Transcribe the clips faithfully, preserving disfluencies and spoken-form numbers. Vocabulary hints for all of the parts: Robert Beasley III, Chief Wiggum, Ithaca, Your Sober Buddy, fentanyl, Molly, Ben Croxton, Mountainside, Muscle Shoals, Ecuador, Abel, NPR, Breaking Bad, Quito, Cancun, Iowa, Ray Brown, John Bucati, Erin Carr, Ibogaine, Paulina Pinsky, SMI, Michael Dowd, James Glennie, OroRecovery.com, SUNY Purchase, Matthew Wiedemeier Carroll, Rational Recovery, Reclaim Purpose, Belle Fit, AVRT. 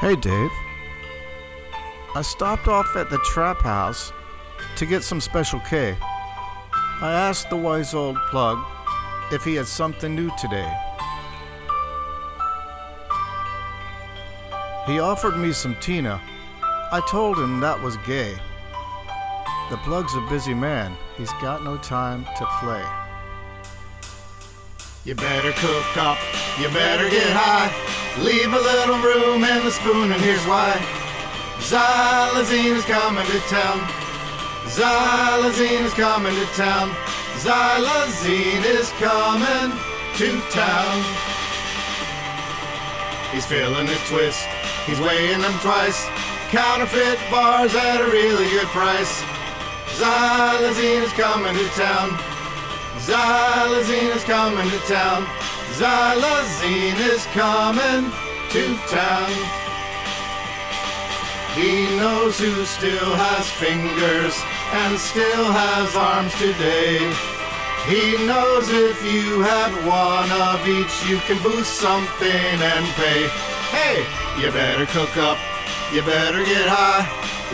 Hey Dave, I stopped off at the trap house to get some Special K. I asked the wise old plug if he had something new today. He offered me some Tina. I told him that was gay. The plug's a busy man. He's got no time to play. You better cook up. You better get high. Leave a little room in the spoon, and here's why. Xylazine is coming to town. Xylazine is coming to town. Xylazine is coming to town. He's feeling his twist. He's weighing them twice. Counterfeit bars at a really good price. Xylazine is coming to town. Xylazine is coming to town. Xylazine is coming to town. He knows who still has fingers and still has arms today. He knows if you have one of each, you can boost something and pay. Hey, you better cook up. You better get high,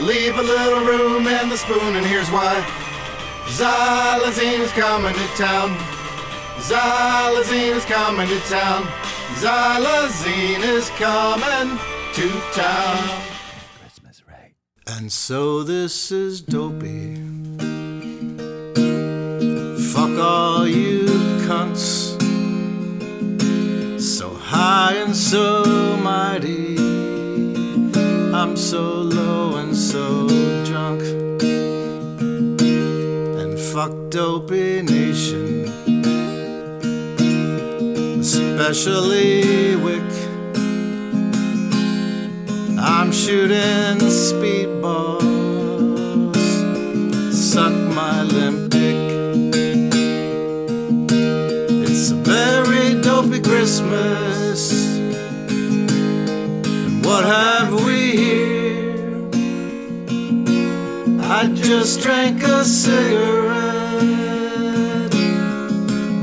leave a little room in the spoon, and here's why. Xylazine is coming to town. Xylazine is coming to town. Xylazine is coming to town. Christmas, right? And so this is Dopey. Fuck all you cunts. So high and so mighty. I'm so low and so drunk. And fuck Dopey Nation, especially Wick. I'm shooting speedballs. Suck my limp dick. It's a very dopey Christmas. What have we here? I just drank a cigarette,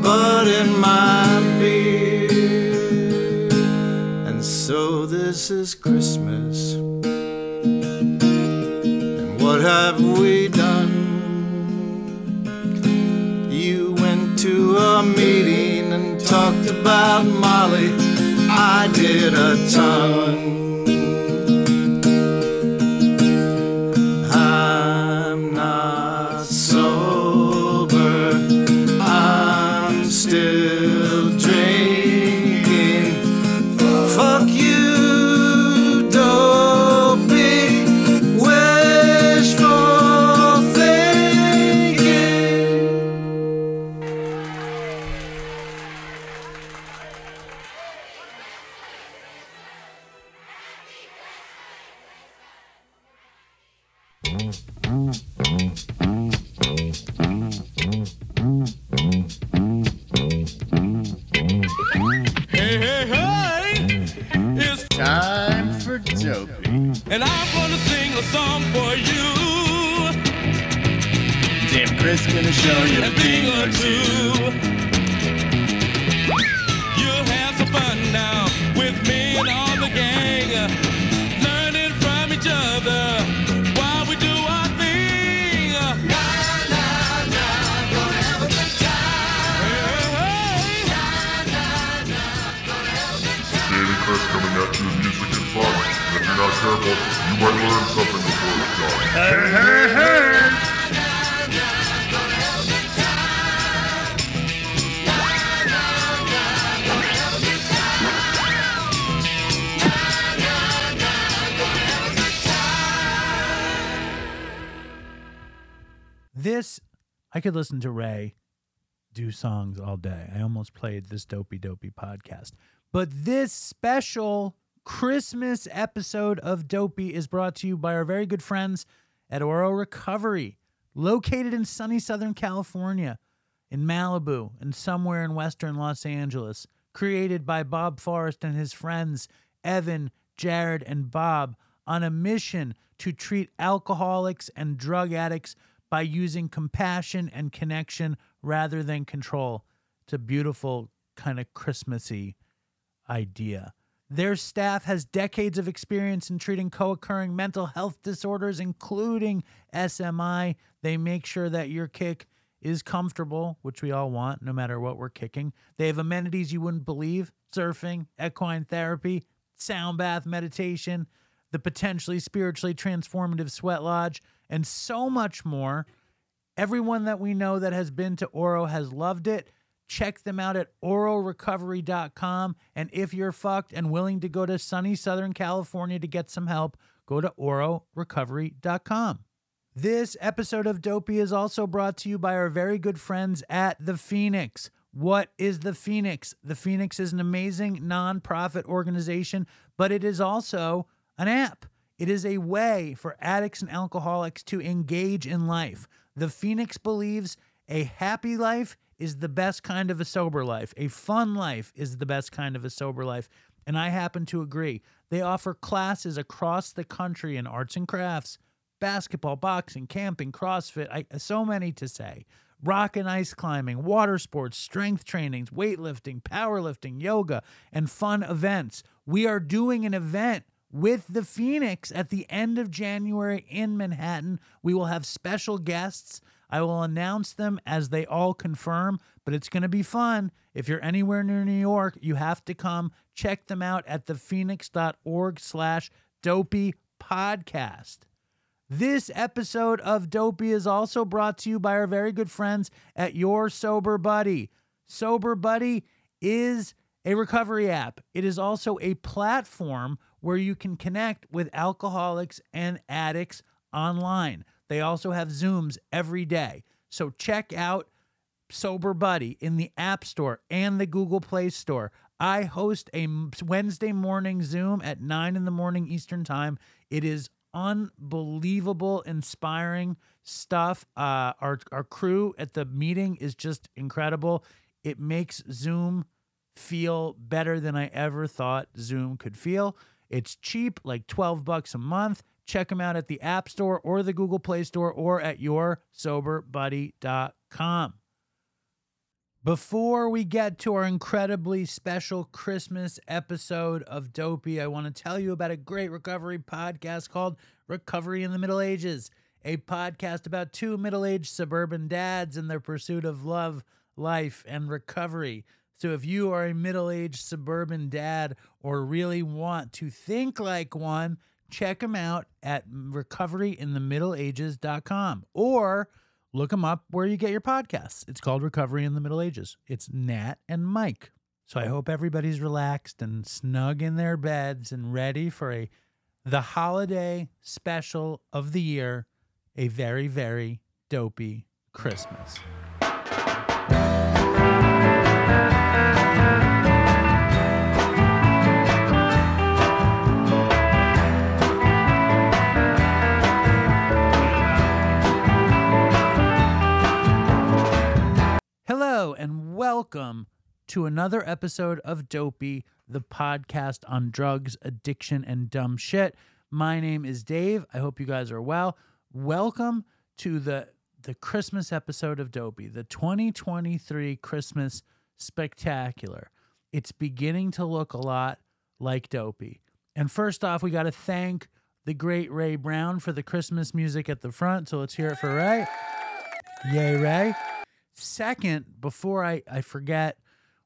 but in my beer. And so this is Christmas. And what have we done? You went to a meeting and talked about Molly. I did a ton. This, I could listen to Ray do songs all day. I almost played this Dopey Dopey podcast. But this special Christmas episode of Dopey is brought to you by our very good friends at Oro Recovery, located in sunny Southern California, in Malibu, and somewhere in Western Los Angeles, created by Bob Forrest and his friends, Evan, Jared, and Bob, on a mission to treat alcoholics and drug addicts by using compassion and connection rather than control. It's a beautiful kind of Christmassy idea. Their staff has decades of experience in treating co-occurring mental health disorders, including S M I. They make sure that your kick is comfortable, which we all want, no matter what we're kicking. They have amenities you wouldn't believe: surfing, equine therapy, sound bath meditation, the potentially spiritually transformative sweat lodge, and so much more. Everyone that we know that has been to Oro has loved it. Check them out at Oro Recovery dot com. And if you're fucked and willing to go to sunny Southern California to get some help, go to Oro Recovery dot com. This episode of Dopey is also brought to you by our very good friends at The Phoenix. What is The Phoenix? The Phoenix is an amazing nonprofit organization, but it is also an app. It is a way for addicts and alcoholics to engage in life. The Phoenix believes a happy life is the best kind of a sober life. A fun life is the best kind of a sober life. And I happen to agree. They offer classes across the country in arts and crafts, basketball, boxing, camping, CrossFit, I, so many to say, rock and ice climbing, water sports, strength trainings, weightlifting, powerlifting, yoga, and fun events. We are doing an event with The Phoenix at the end of January in Manhattan. We will have special guests. I will announce them as they all confirm, but it's going to be fun. If you're anywhere near New York, you have to come. Check them out at thephoenix dot org slash dopey podcast. This episode of Dopey is also brought to you by our very good friends at Your Sober Buddy. Sober Buddy is a recovery app. It is also a platform where you can connect with alcoholics and addicts online. They also have Zooms every day. So check out Sober Buddy in the App Store and the Google Play Store. I host a Wednesday morning Zoom at nine in the morning Eastern Time. It is unbelievable, inspiring stuff. Uh, our, our crew at the meeting is just incredible. It makes Zoom feel better than I ever thought Zoom could feel. It's cheap, like twelve bucks a month. Check them out at the App Store or the Google Play Store or at your sober buddy dot com. Before we get to our incredibly special Christmas episode of Dopey, I want to tell you about a great recovery podcast called Recovery in the Middle Ages, a podcast about two middle-aged suburban dads and their pursuit of love, life, and recovery. So if you are a middle-aged suburban dad or really want to think like one, check them out at recovery in the middle ages dot com or look them up where you get your podcasts. It's called Recovery in the Middle Ages. It's Nat and Mike. So I hope everybody's relaxed and snug in their beds and ready for a the holiday special of the year, a very, very dopey Christmas. Hello and welcome to another episode of Dopey, the podcast on drugs, addiction, and dumb shit. My name is Dave. I hope you guys are well. Welcome to the, the Christmas episode of Dopey, the twenty twenty-three Christmas Spectacular. It's beginning to look a lot like Dopey. And first off, we got to thank the great Ray Brown for the Christmas music at the front. So let's hear it for Ray. Yay, Ray. Second, before I, I forget,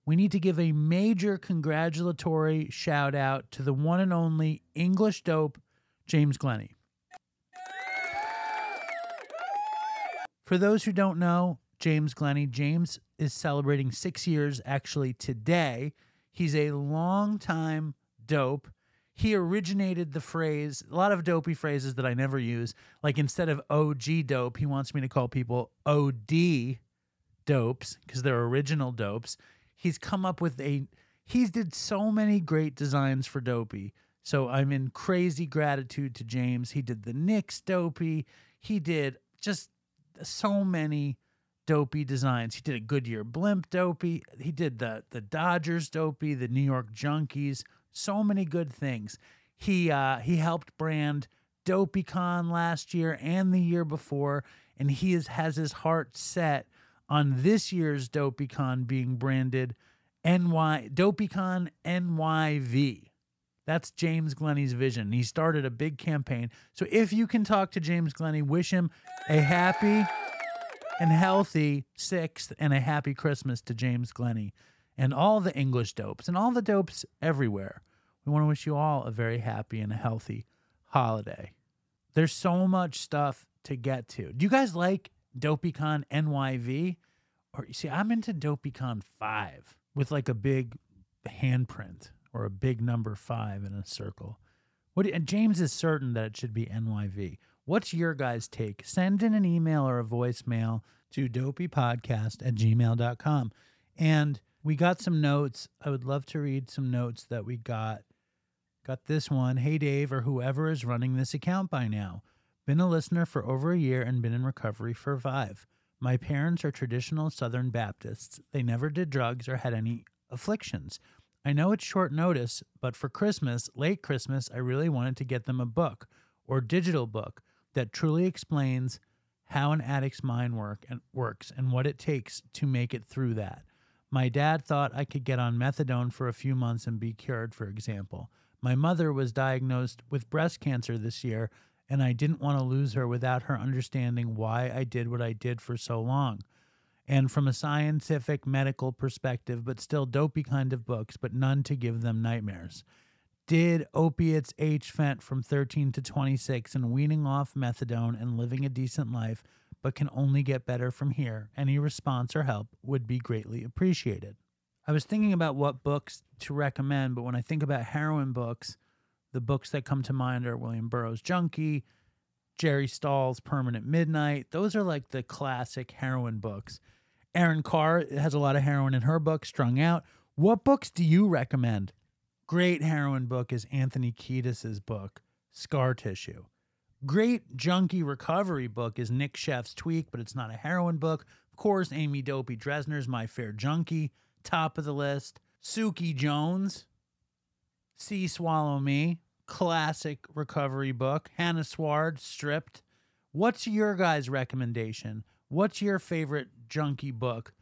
we need to give a major congratulatory shout out to the one and only English dope, James Glennie. For those who don't know, James Glennie, James is celebrating six years actually today. He's a longtime dope. He originated the phrase, a lot of dopey phrases that I never use, like instead of O G dope, he wants me to call people O D dopes because they're original dopes. He's come up with a he's did so many great designs for Dopey. So I'm in crazy gratitude to James. He did the Knicks Dopey. He did just so many Dopey designs. He did a Goodyear blimp Dopey. He did the the Dodgers Dopey, the New York Junkies. So many good things. He uh he helped brand DopeyCon last year and the year before, and he is has his heart set on this year's DopeyCon being branded N Y DopeyCon N Y V. That's James Glennie's vision. He started a big campaign. So if you can talk to James Glennie, wish him a happy and healthy sixth and a happy Christmas to James Glennie and all the English dopes and all the dopes everywhere. We want to wish you all a very happy and a healthy holiday. There's so much stuff to get to. Do you guys like DopeyCon N Y V? Or you see, I'm into DopeyCon five with like a big handprint or a big number five in a circle. What? And James is certain that it should be N Y V. What's your guys' take? Send in an email or a voicemail to dopeypodcast at gmail dot com. And we got some notes. I would love to read some notes that we got. Got this one. Hey, Dave, or whoever is running this account by now. Been a listener for over a year and been in recovery for five. My parents are traditional Southern Baptists. They never did drugs or had any afflictions. I know it's short notice, but for Christmas, late Christmas, I really wanted to get them a book or digital book that truly explains how an addict's mind work and works and what it takes to make it through that. My dad thought I could get on methadone for a few months and be cured, for example. My mother was diagnosed with breast cancer this year, and I didn't want to lose her without her understanding why I did what I did for so long. And from a scientific, medical perspective, but still dopey kind of books, but none to give them nightmares. Did opiates age Fent from thirteen to twenty-six and weaning off methadone and living a decent life, but can only get better from here. Any response or help would be greatly appreciated. I was thinking about what books to recommend, but when I think about heroin books, the books that come to mind are William Burroughs' Junkie, Jerry Stahl's Permanent Midnight. Those are like the classic heroin books. Erin Carr has a lot of heroin in her book, Strung Out. What books do you recommend? Great heroin book is Anthony Kiedis's book, Scar Tissue. Great junkie recovery book is Nick Sheff's Tweak, but it's not a heroin book. Of course, Amy Dopey Dresner's My Fair Junkie, top of the list. Suki Jones, See Swallow Me, classic recovery book. Hannah Sward, Stripped. What's your guys' recommendation? What's your favorite junkie book?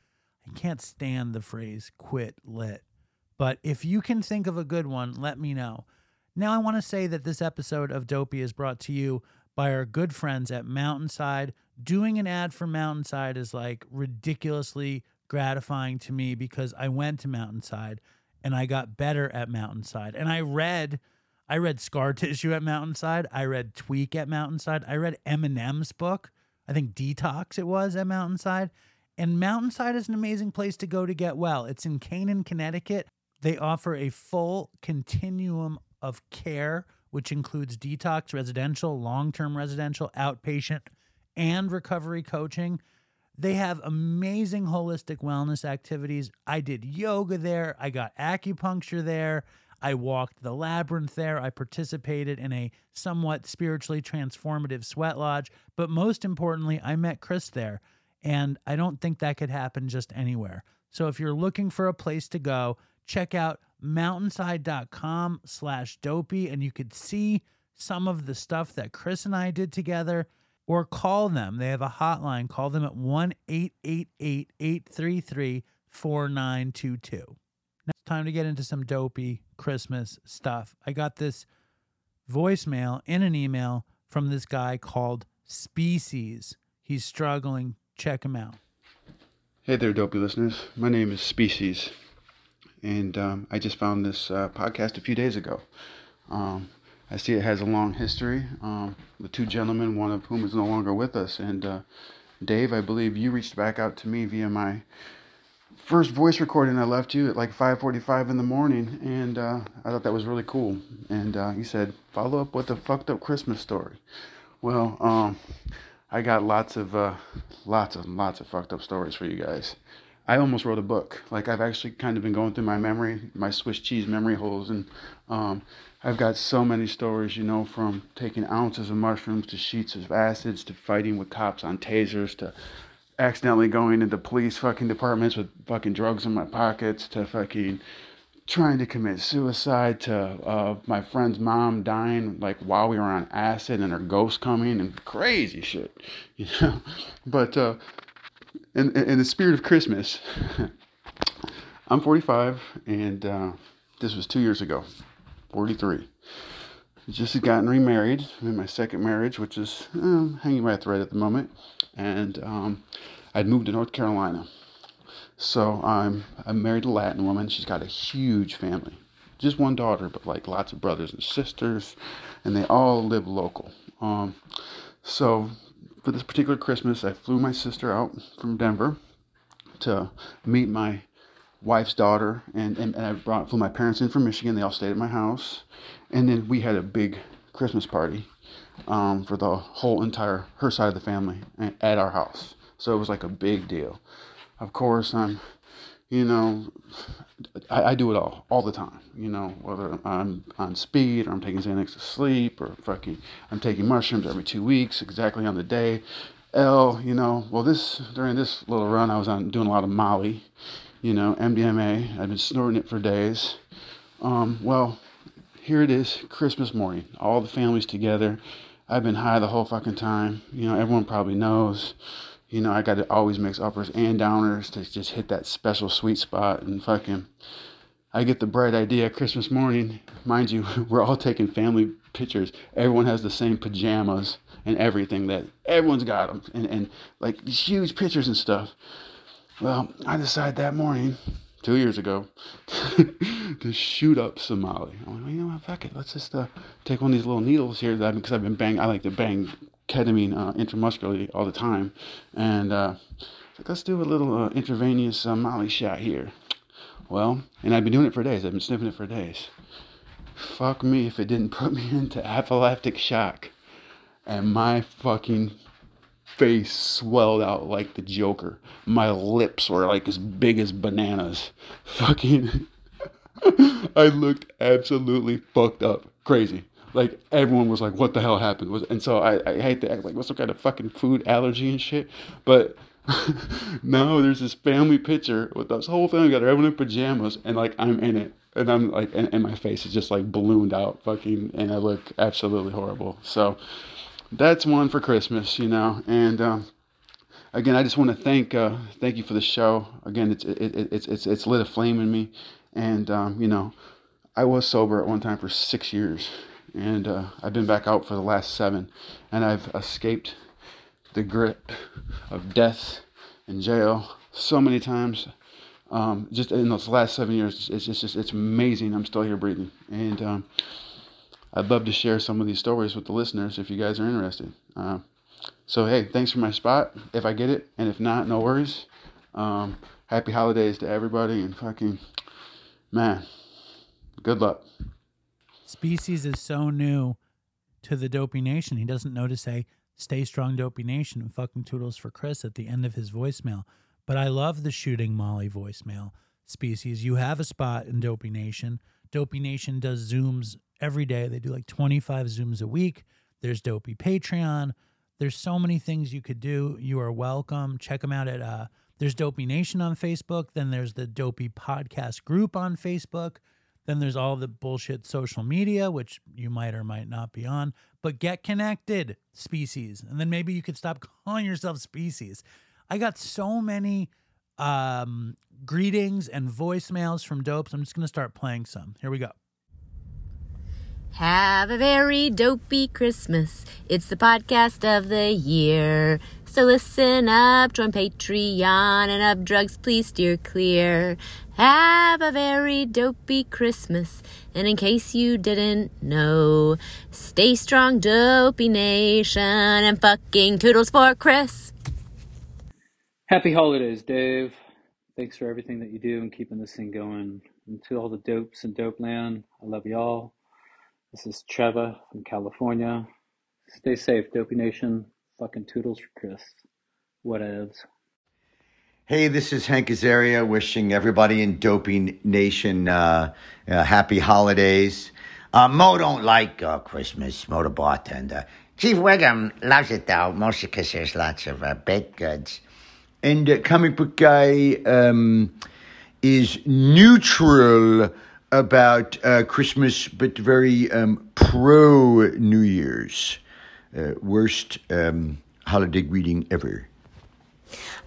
I can't stand the phrase quit lit, but if you can think of a good one, let me know. Now I want to say that this episode of Dopey is brought to you by our good friends at Mountainside. Doing an ad for Mountainside is like ridiculously gratifying to me because I went to Mountainside and I got better at Mountainside. And I read... I read Scar Tissue at Mountainside. I read Tweak at Mountainside. I read Eminem's book. I think Detox it was at Mountainside. And Mountainside is an amazing place to go to get well. It's in Canaan, Connecticut. They offer a full continuum of care, which includes detox, residential, long-term residential, outpatient, and recovery coaching. They have amazing holistic wellness activities. I did yoga there. I got acupuncture there. I walked the labyrinth there. I participated in a somewhat spiritually transformative sweat lodge. But most importantly, I met Chris there, and I don't think that could happen just anywhere. So if you're looking for a place to go, check out mountainside.com slash dopey, and you could see some of the stuff that Chris and I did together, or call them. They have a hotline. Call them at one eight eight eight, eight three three, four nine two two. Now it's time to get into some dopey Christmas stuff. I got this voicemail in an email from this guy called Species. He's struggling. Check him out. Hey there, dopey listeners. My name is Species, and um, I just found this uh, podcast a few days ago. Um, I see it has a long history. Um, the two gentlemen, one of whom is no longer with us, and uh, Dave, I believe you reached back out to me via my first voice recording I left you at like five forty-five in the morning, and uh, I thought that was really cool. And uh, you said, follow up with a fucked up Christmas story. Well, um, I got lots of, uh, lots of, lots of fucked up stories for you guys. I almost wrote a book. Like, I've actually kind of been going through my memory, my Swiss cheese memory holes, and um, I've got so many stories, you know, from taking ounces of mushrooms to sheets of acids to fighting with cops on tasers to accidentally going into police fucking departments with fucking drugs in my pockets to fucking trying to commit suicide to uh, my friend's mom dying like while we were on acid and her ghost coming and crazy shit, you know. But uh, in, in the spirit of Christmas, I'm forty-five, and uh, this was two years ago. forty-three. I just had gotten remarried. I'm in my second marriage, which is um, hanging by a thread at the moment. And um, I'd moved to North Carolina. So I'm, I'm married to a Latin woman. She's got a huge family. Just one daughter, but like lots of brothers and sisters. And they all live local. Um, so for this particular Christmas, I flew my sister out from Denver to meet my wife's daughter, and, and, and I brought flew my parents in from Michigan. They all stayed at my house, and then we had a big Christmas party um, for the whole entire, her side of the family at our house. So it was like a big deal. Of course, I'm, you know, I, I do it all, all the time, you know, whether I'm on speed or I'm taking Xanax to sleep or fucking, I'm taking mushrooms every two weeks, exactly on the day. L, you know, well, this, during this little run, I was on doing a lot of Molly, you know, M D M A. I've been snorting it for days. Um, well, here it is, Christmas morning. All the family's together. I've been high the whole fucking time. You know, everyone probably knows. You know, I got to always mix uppers and downers to just hit that special sweet spot. And fucking, I get the bright idea Christmas morning. Mind you, we're all taking family pictures. Everyone has the same pajamas and everything that everyone's got them. And, and like these huge pictures and stuff. Well, I decided that morning, two years ago, to shoot up some Molly. I'm like, well, you know what, fuck it. Let's just uh, take one of these little needles here that because I've been bang. I like to bang ketamine uh, intramuscularly all the time. And uh, like, let's do a little uh, intravenous uh, Molly shot here. Well, and I've been doing it for days. I've been sniffing it for days. Fuck me if it didn't put me into anaphylactic shock. And my fucking face swelled out like the Joker. My lips were like as big as bananas. Fucking, I looked absolutely fucked up. Crazy. Like, everyone was like, what the hell happened? Was And so I, I hate to act like, what's some kind of fucking food allergy and shit? But now there's this family picture with this whole family together, everyone in pajamas, and like, I'm in it. And I'm like, and, and my face is just like ballooned out, fucking, and I look absolutely horrible. So that's one for Christmas, you know. And um, again, I just want to thank uh, thank you for the show. Again, it's it, it, it's it's it's lit a flame in me, and um, you know, I was sober at one time for six years, and uh, I've been back out for the last seven, and I've escaped the grip of death and jail so many times. Um, just in those last seven years, it's just it's, it's amazing. I'm still here breathing, and Um, I'd love to share some of these stories with the listeners if you guys are interested. Uh, so, hey, thanks for my spot, if I get it. And if not, no worries. Um, happy holidays to everybody. And fucking, man, good luck. Species is so new to the Dopey Nation. He doesn't know to say, stay strong, Dopey Nation, and fucking toodles for Chris at the end of his voicemail. But I love the shooting Molly voicemail, Species. You have a spot in Dopey Nation. Dopey Nation does Zooms every day. They do like twenty-five Zooms a week. There's Dopey Patreon. There's so many things you could do. You are welcome. Check them out at, uh, there's Dopey Nation on Facebook. Then there's the Dopey Podcast group on Facebook. Then there's all the bullshit social media, which you might or might not be on. But get connected, Species. And then maybe you could stop calling yourself Species. I got so many um, greetings and voicemails from dopes. I'm just going to start playing some. Here we go. Have a very dopey Christmas. It's the podcast of the year. So listen up, join Patreon, and of drugs please steer clear. Have a very dopey Christmas. And in case you didn't know, stay strong, Dopey Nation, and fucking toodles for Chris. Happy holidays, Dave. Thanks for everything that you do and keeping this thing going. And to all the dopes in Dopeland, I love y'all. This is Trevor from California. Stay safe, Dopey Nation. Fucking toodles for Chris. Whatevs. Hey, this is Hank Azaria wishing everybody in Dopey Nation uh, uh, happy holidays. Uh, Mo don't like uh, Christmas. Mo the bartender. Chief Wiggum loves it, though, mostly because there's lots of uh, baked goods. And the uh, comic book guy um, is neutral about uh, Christmas, but very um, pro-New Year's. Uh, worst um, holiday greeting ever.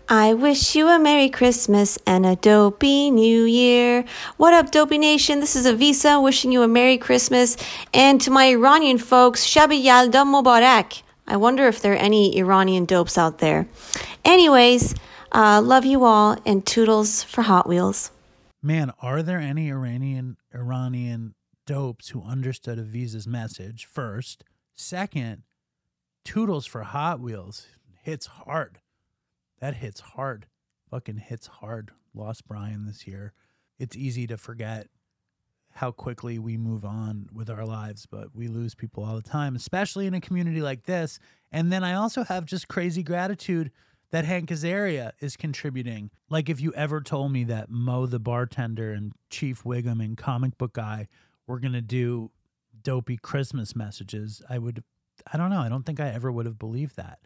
I wish you a Merry Christmas and a Dopey New Year. What up, Dopey Nation? This is Avisa wishing you a Merry Christmas. And to my Iranian folks, Shabi Yalda Mubarak. I wonder if there are any Iranian dopes out there. Anyways, uh, love you all and toodles for Hot Wheels. Man, are there any Iranian Iranian dopes who understood Avisa's message first? Second, toodles for Hot Wheels. Hits hard. That hits hard. Fucking hits hard. Lost Brian this year. It's easy to forget how quickly we move on with our lives, but we lose people all the time, especially in a community like this. And then I also have just crazy gratitude that Hank Azaria is contributing. Like, if you ever told me that Mo the bartender and Chief Wiggum and Comic Book Guy were going to do Dopey Christmas messages, I would, I don't know. I don't think I ever would have believed that.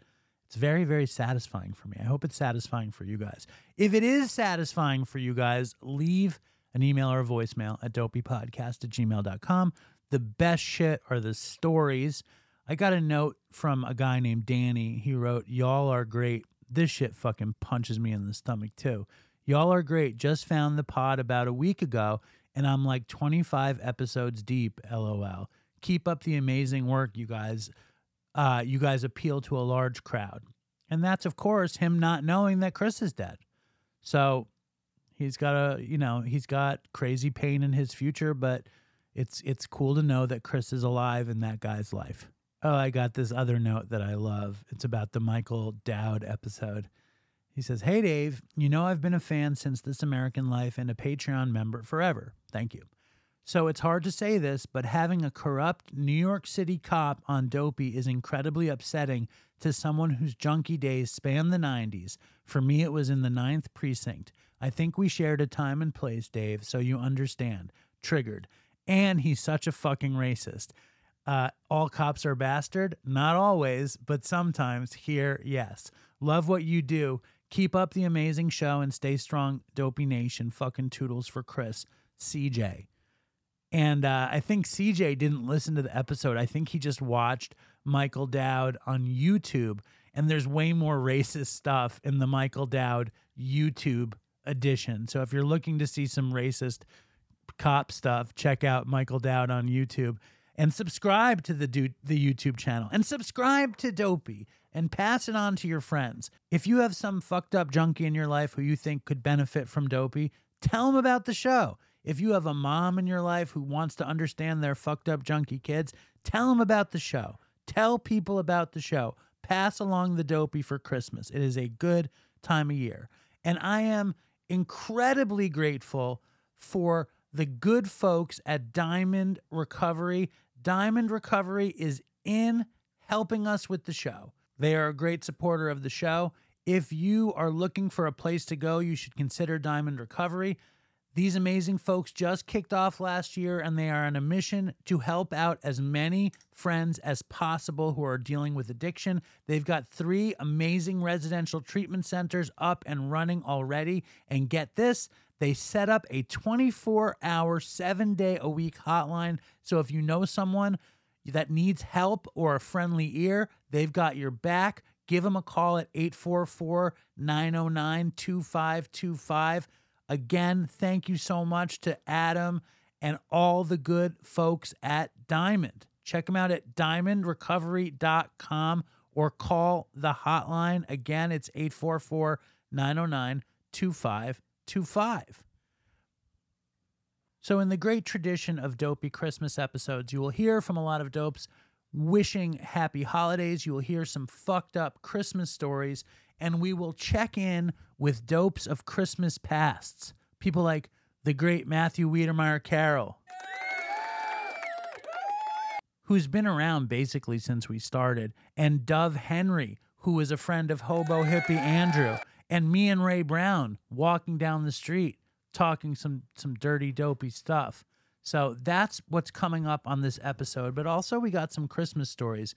It's very, very satisfying for me. I hope it's satisfying for you guys. If it is satisfying for you guys, leave an email or a voicemail at dopeypodcast at gmail dot com. The best shit are the stories. I got a note from a guy named Danny. He wrote, "Y'all are great. This shit fucking punches me in the stomach too. Y'all are great. Just found the pod about a week ago, and I'm like twenty-five episodes deep, LOL. Keep up the amazing work, you guys. Uh, you guys appeal to a large crowd." And that's, of course, him not knowing that Chris is dead. So he's got a, you know, he's got crazy pain in his future, but it's it's cool to know that Chris is alive in that guy's life. Oh, I got this other note that I love. It's about the Michael Dowd episode. He says, "Hey, Dave, you know I've been a fan since This American Life and a Patreon member forever. Thank you. So it's hard to say this, but having a corrupt New York City cop on Dopey is incredibly upsetting to someone whose junkie days span the nineties. For me, it was in the ninth precinct. I think we shared a time and place, Dave, so you understand. Triggered. And he's such a fucking racist. Uh, all cops are bastard. Not always, but sometimes. Here, yes. Love what you do. Keep up the amazing show and stay strong, Dopey Nation. Fucking toodles for Chris. C J." And uh, I think C J didn't listen to the episode. I think he just watched Michael Dowd on YouTube. And there's way more racist stuff in the Michael Dowd YouTube edition. So if you're looking to see some racist cop stuff, check out Michael Dowd on YouTube. And subscribe to the do- the YouTube channel. And subscribe to Dopey. And pass it on to your friends. If you have some fucked up junkie in your life who you think could benefit from Dopey, tell them about the show. If you have a mom in your life who wants to understand their fucked up junkie kids, tell them about the show. Tell people about the show. Pass along the Dopey for Christmas. It is a good time of year. And I am incredibly grateful for the good folks at Diamond Recovery. Diamond Recovery is in helping us with the show. They are a great supporter of the show. If you are looking for a place to go, you should consider Diamond Recovery. These amazing folks just kicked off last year, and they are on a mission to help out as many friends as possible who are dealing with addiction. They've got three amazing residential treatment centers up and running already. And get this, they set up a twenty-four hour, seven day a week hotline. So if you know someone that needs help or a friendly ear, they've got your back. Give them a call at eight four four, nine zero nine, two five two five. Again, thank you so much to Adam and all the good folks at Diamond. Check them out at diamond recovery dot com or call the hotline. Again, it's eight four four, nine zero nine, two five two five. So in the great tradition of Dopey Christmas episodes, you will hear from a lot of dopes wishing happy holidays. You will hear some fucked up Christmas stories, and we will check in with dopes of Christmas pasts. People like the great Matthew Wiedemeier Carroll, who's been around basically since we started, and Dove Henry, who was a friend of Hobo Hippie Andrew, and me and Ray Brown walking down the street talking some, some dirty, dopey stuff. So that's what's coming up on this episode. But also we got some Christmas stories.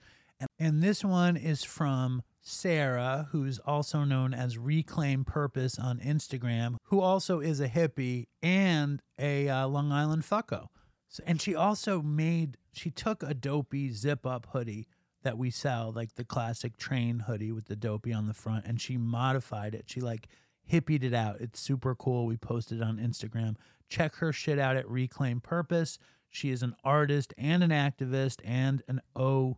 And this one is from Sarah, who's also known as Reclaim Purpose on Instagram, who also is a hippie and a uh, Long Island fucko. So, and she also made, she took a Dopey zip-up hoodie that we sell, like the classic train hoodie with the Dopey on the front, and she modified it. She like hippied it out. It's super cool. We posted it on Instagram. Check her shit out at Reclaim Purpose. She is an artist and an activist and an O,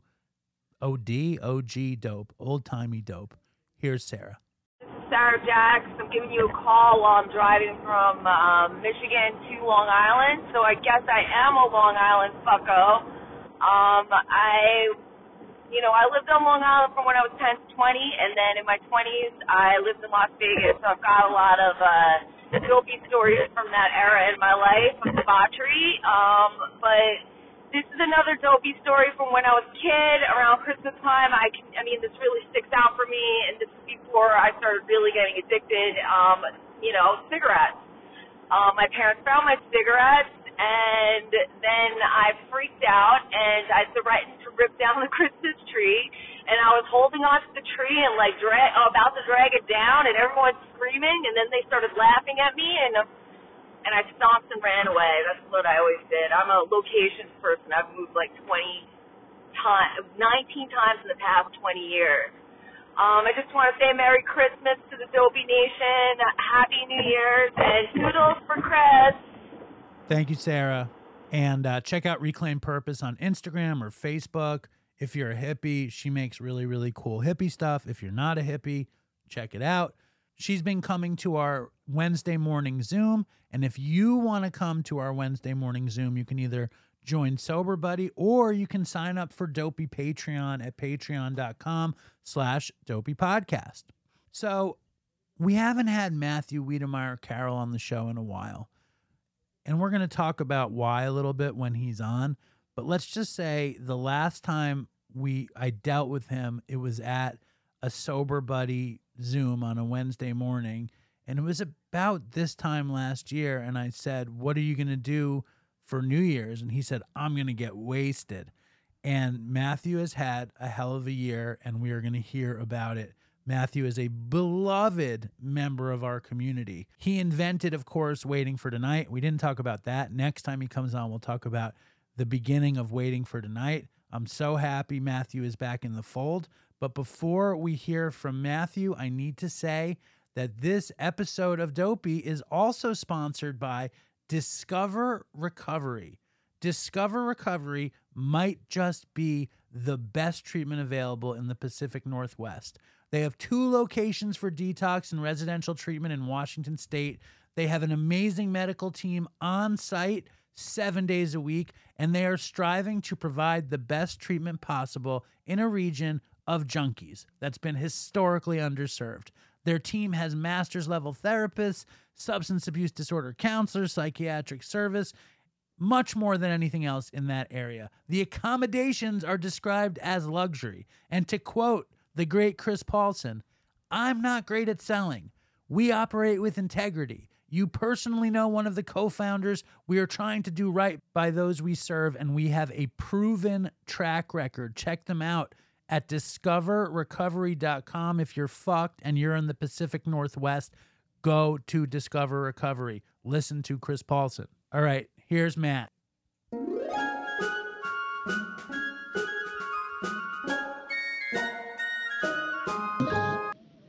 O D, O G dope, old-timey dope. Here's Sarah. This is Sarah Jacks. I'm giving you a call while I'm driving from um, Michigan to Long Island, so I guess I am a Long Island fucko. Um, I, you know, I lived on Long Island from when I was ten to twenty, and then in my twenties, I lived in Las Vegas, so I've got a lot of uh, dopey stories from that era in my life of debauchery, um, but this is another dopey story from when I was a kid, around Christmas time. I, can, I mean, this really sticks out for me, and this is before I started really getting addicted, um, you know, cigarettes. Um, my parents found my cigarettes, and then I freaked out, and I threatened to rip down the Christmas tree, and I was holding onto the tree and, like, dra- about to drag it down, and everyone's screaming, and then they started laughing at me, and and I stomped and ran away. That's what I always did. I'm a locations person. I've moved, like, twenty times, nineteen times in the past twenty years. Um, I just want to say Merry Christmas to the Dopey Nation, Happy New Year's, and toodles for Chris. Thank you, Sarah. And uh, check out Reclaim Purpose on Instagram or Facebook. If you're a hippie, she makes really, really cool hippie stuff. If you're not a hippie, check it out. She's been coming to our Wednesday morning Zoom. And if you want to come to our Wednesday morning Zoom, you can either join Sober Buddy or you can sign up for Dopey Patreon at patreon.com slash Dopey Podcast. So we haven't had Matthew Wiedemeier Carroll on the show in a while. And we're going to talk about why a little bit when he's on. But let's just say the last time we I dealt with him, it was at a Sober Buddy Zoom on a Wednesday morning. And it was about this time last year. And I said, what are you going to do for New Year's? And he said, I'm going to get wasted. And Matthew has had a hell of a year, and we are going to hear about it. Matthew is a beloved member of our community. He invented, of course, Waiting for Tonight. We didn't talk about that. Next time he comes on, we'll talk about the beginning of Waiting for Tonight. I'm so happy Matthew is back in the fold. But before we hear from Matthew, I need to say that this episode of Dopey is also sponsored by Discover Recovery. Discover Recovery might just be the best treatment available in the Pacific Northwest. They have two locations for detox and residential treatment in Washington State. They have an amazing medical team on site seven days a week, and they are striving to provide the best treatment possible in a region of junkies that's been historically underserved. Their team has master's level therapists, substance abuse disorder counselors, psychiatric service, much more than anything else in that area. The accommodations are described as luxury. And to quote the great Chris Paulson, I'm not great at selling. We operate with integrity. You personally know one of the co-founders. We are trying to do right by those we serve, and we have a proven track record. Check them out at discover recovery dot com. If you're fucked and you're in the Pacific Northwest, go to Discover Recovery. Listen to Chris Paulson. All right, here's Matt.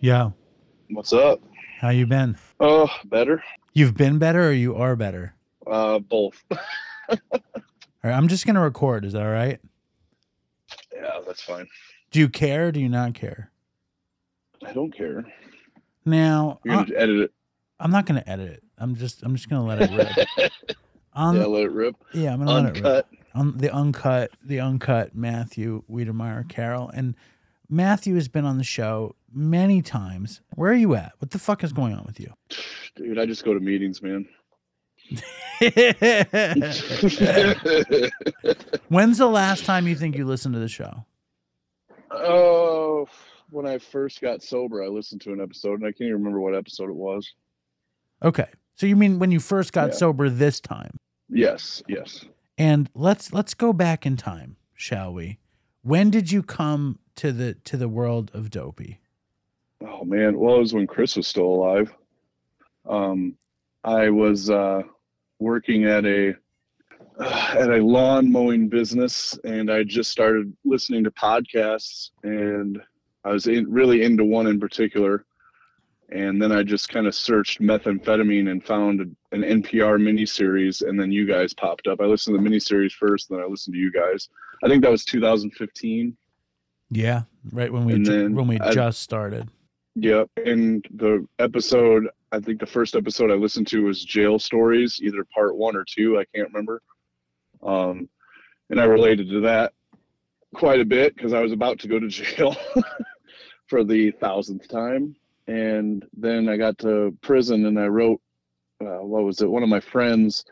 Yo. What's up? How you been? Oh, uh, better. You've been better or you are better? Uh, both. All right, I'm just going to record. Is that all right? Yeah, that's fine. Do you care or do you not care? I don't care. Now, you're going to edit it. I'm not going to edit it. I'm just I'm just going to let it rip. On, yeah, let it rip. Yeah, I'm going to let it rip. On the uncut, the uncut Matthew Wiedemeier Carroll. And Matthew has been on the show many times. Where are you at? What the fuck is going on with you? Dude, I just go to meetings, man. When's the last time you think you listened to the show? Oh, when I first got sober, I listened to an episode, and I can't even remember what episode it was. Okay. So you mean when you first got yeah. sober this time? Yes, yes. And let's let's go back in time, shall we? When did you come to the to the world of Dopey? Oh man, well it was when Chris was still alive. Um, I was uh, working at a at a lawn mowing business, and I just started listening to podcasts, and I was in, really into one in particular. And then I just kind of searched methamphetamine and found an N P R miniseries, and then you guys popped up. I listened to the miniseries first, then I listened to you guys. I think that was two thousand fifteen. Yeah, right when we ju- when we I, just started. Yeah, and the episode, I think the first episode I listened to was Jail Stories, either part one or two, I can't remember. Um, and I related to that quite a bit because I was about to go to jail for the thousandth time. And then I got to prison and I wrote, uh, what was it? One of my friends,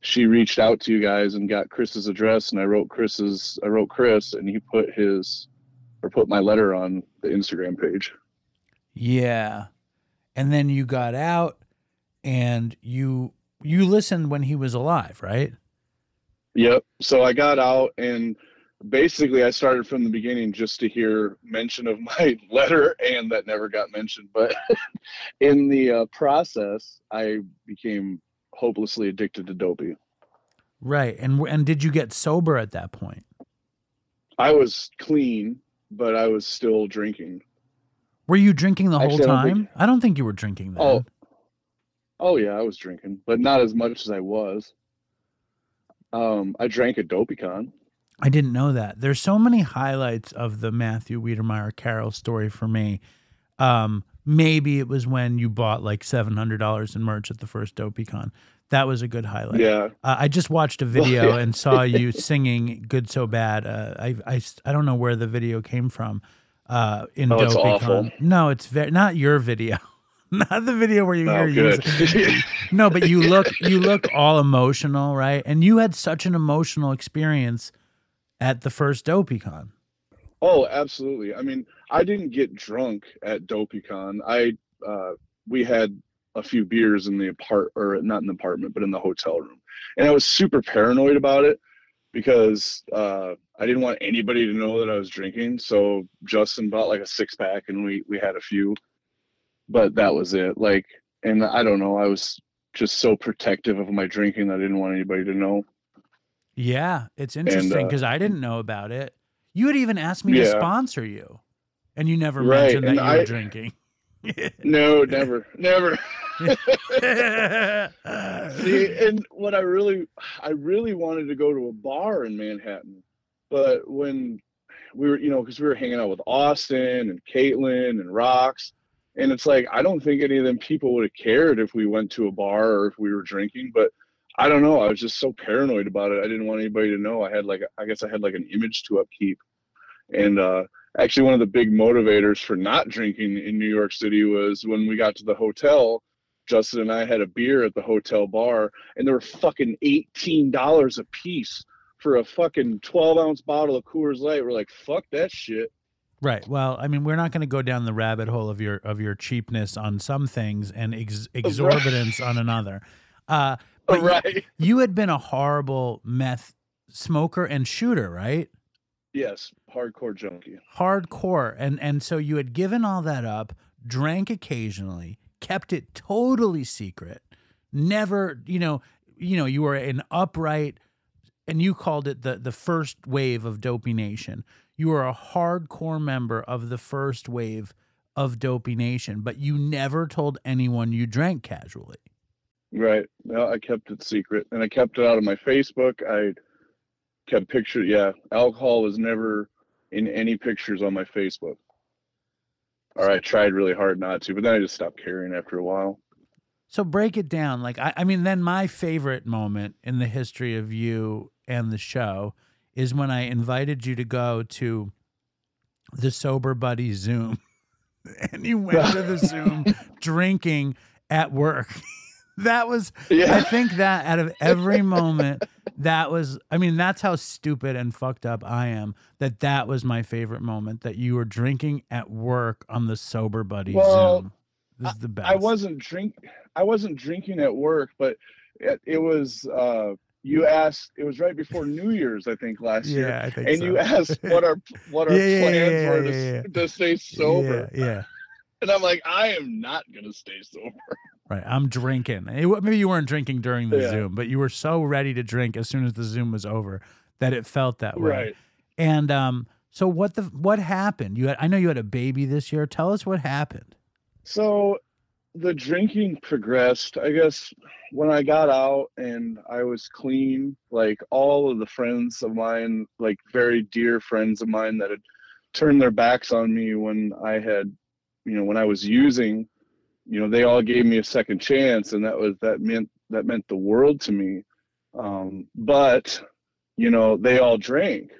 she reached out to you guys and got Chris's address. And I wrote Chris's, I wrote Chris and he put his, or put my letter on the Instagram page. Yeah. And then you got out and you, you listened when he was alive, right? Yep. So I got out and basically I started from the beginning just to hear mention of my letter, and that never got mentioned. But in the uh, process, I became hopelessly addicted to Dopey. Right. And and did you get sober at that point? I was clean, but I was still drinking. Were you drinking the Actually, whole time? I don't, think, I don't think you were drinking then. Oh, oh yeah, I was drinking, but not as much as I was. Um, I drank at DopeyCon. I didn't know that. There's so many highlights of the Matthew Wiedemeier Carroll story for me. Um, maybe it was when you bought like seven hundred dollars in merch at the first DopeyCon. That was a good highlight. Yeah. Uh, I just watched a video and saw you singing "Good So Bad." Uh, I, I, I don't know where the video came from. Uh, in oh, DopeyCon. It's awful. No, it's very, not your video. Not the video where you oh, hear you. No, but you look you look all emotional, right? And you had such an emotional experience at the first DopeyCon. Oh, absolutely. I mean, I didn't get drunk at DopeyCon. I uh, we had a few beers in the apart or not in the apartment, but in the hotel room, and I was super paranoid about it because uh, I didn't want anybody to know that I was drinking. So Justin bought like a six pack, and we we had a few. But that was it. Like, and I don't know. I was just so protective of my drinking that I didn't want anybody to know. Yeah, it's interesting because uh, I didn't know about it. You had even asked me yeah. to sponsor you, and you never right. mentioned and that you I, were drinking. No, never, never. See, and what I really, I really wanted to go to a bar in Manhattan, but when we were, you know, because we were hanging out with Austin and Caitlin and Rox. And it's like, I don't think any of them people would have cared if we went to a bar or if we were drinking, but I don't know. I was just so paranoid about it. I didn't want anybody to know. I had like, I guess I had like an image to upkeep. And uh, actually one of the big motivators for not drinking in New York City was when we got to the hotel, Justin and I had a beer at the hotel bar and they were fucking eighteen dollars a piece for a fucking twelve ounce bottle of Coors Light. We're like, fuck that shit. Right. Well, I mean, we're not going to go down the rabbit hole of your of your cheapness on some things and ex- exorbitance right. on another. Uh, but right. you, you had been a horrible meth smoker and shooter, right? Yes, hardcore junkie. Hardcore, and and so you had given all that up, drank occasionally, kept it totally secret, never, you know, you know, you were an upright, and you called it the the first wave of Dopey Nation. You were a hardcore member of the first wave of Dopey Nation, but you never told anyone you drank casually. Right. Well, I kept it secret, and I kept it out of my Facebook. I kept pictures. Yeah, alcohol was never in any pictures on my Facebook. Or I tried really hard not to, but then I just stopped caring after a while. So break it down. Like, I, I mean, then my favorite moment in the history of you and the show is when I invited you to go to the Sober Buddy Zoom. And you went to the Zoom drinking at work. That was, yeah. I think that out of every moment, that was, I mean, that's how stupid and fucked up I am, that that was my favorite moment, that you were drinking at work on the Sober Buddy well, Zoom. This is the best. I wasn't drink. I wasn't drinking at work, but it, it was... Uh, You asked. It was right before New Year's, I think, last yeah, year. Yeah, I think and so. And you asked what our what our yeah, plans yeah, yeah, were to, yeah, yeah. to stay sober. Yeah, yeah. And I'm like, I am not gonna stay sober. Right. I'm drinking. Maybe you weren't drinking during the yeah. Zoom, but you were so ready to drink as soon as the Zoom was over that it felt that way. Right. And um, so what the what happened? You had, I know you had a baby this year. Tell us what happened. So the drinking progressed. I guess when I got out and I was clean, like all of the friends of mine, like very dear friends of mine that had turned their backs on me when I had, you know, when I was using, you know, they all gave me a second chance, and that was that meant that meant the world to me. Um, but you know, they all drank,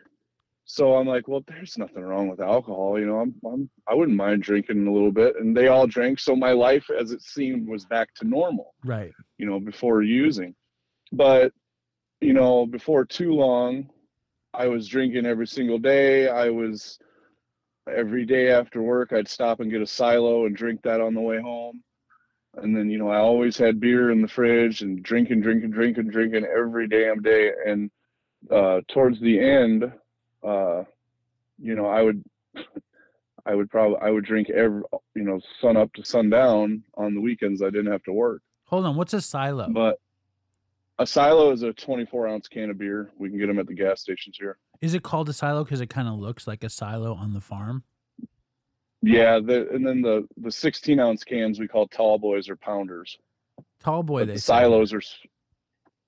so I'm like, well, there's nothing wrong with alcohol. You know, I'm, I'm I wouldn't mind drinking a little bit, and they all drank. So my life, as it seemed, was back to normal. Right. You know, before using, but you know, before too long, I was drinking every single day. I was. Every day after work, I'd stop and get a silo and drink that on the way home. And then, you know, I always had beer in the fridge and drinking, drinking, drinking, drinking every damn day. And uh, towards the end, uh, you know, I would, I would probably, I would drink every, you know, sun up to sundown on the weekends. I didn't have to work. Hold on. What's a silo? But a silo is a twenty-four ounce can of beer. We can get them at the gas stations here. Is it called a silo because it kind of looks like a silo on the farm? Yeah, the, and then the the sixteen ounce cans we call tall boys or pounders. Tall boy, but they the silos say. are.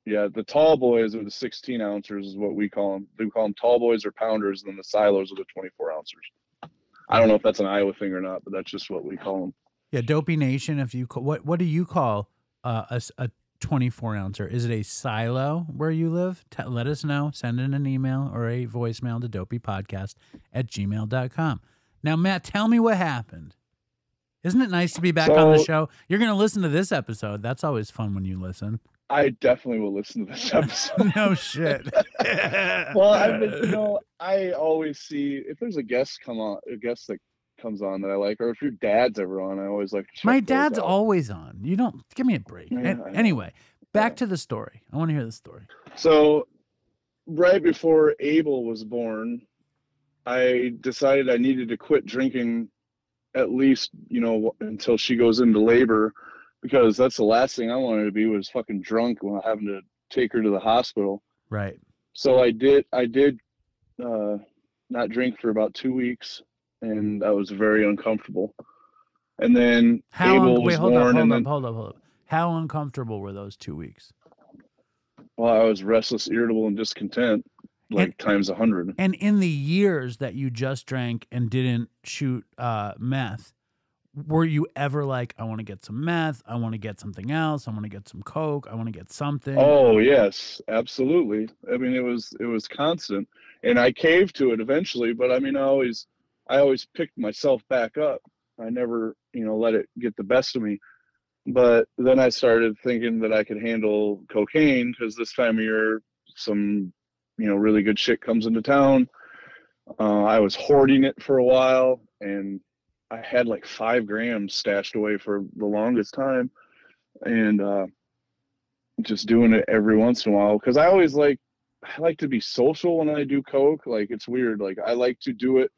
Yeah, the tall boys or the sixteen ouncers is what we call them. They call them tall boys or pounders, and then the silos are the twenty-four ouncers. I don't know if that's an Iowa thing or not, but that's just what we call them. Yeah, Dopey Nation. If you call, what what do you call uh, a a twenty-four ouncer? Is it a silo where you live? T- let us know. Send in an email or a voicemail to dopey podcast at gmail dot com. Now, Matt, tell me what happened. Isn't it nice to be back so, on the show? You're going to listen to this episode. That's always fun when you listen. I definitely will listen to this episode. No shit. Well, I've been, you know, I always see if there's a guest come on, a guest that comes on that I like, or if your dad's ever on, I always like to my dad's out. Always on. You don't give me a break. Yeah, anyway, back yeah. to the story. I want to hear the story. So right before Abel was born, I decided I needed to quit drinking at least, you know, until she goes into labor, because that's the last thing I wanted to be was fucking drunk when having to take her to the hospital. Right. So I did, I did uh, not drink for about two weeks. And I was very uncomfortable. And then how Abel un- was wait, hold born. Up, hold, and then, up, hold up, hold up. How uncomfortable were those two weeks? Well, I was restless, irritable, and discontent, like and, times a hundred. And in the years that you just drank and didn't shoot uh, meth, were you ever like, I want to get some meth, I want to get something else, I want to get some coke, I want to get something? Oh, yes, absolutely. I mean, it was it was constant. And I caved to it eventually, but I mean, I always... I always picked myself back up. I never, you know, let it get the best of me. But then I started thinking that I could handle cocaine because this time of year, some, you know, really good shit comes into town. Uh, I was hoarding it for a while, and I had like five grams stashed away for the longest time, and uh, just doing it every once in a while because I always like, I like to be social when I do coke. Like it's weird. Like I like to do it.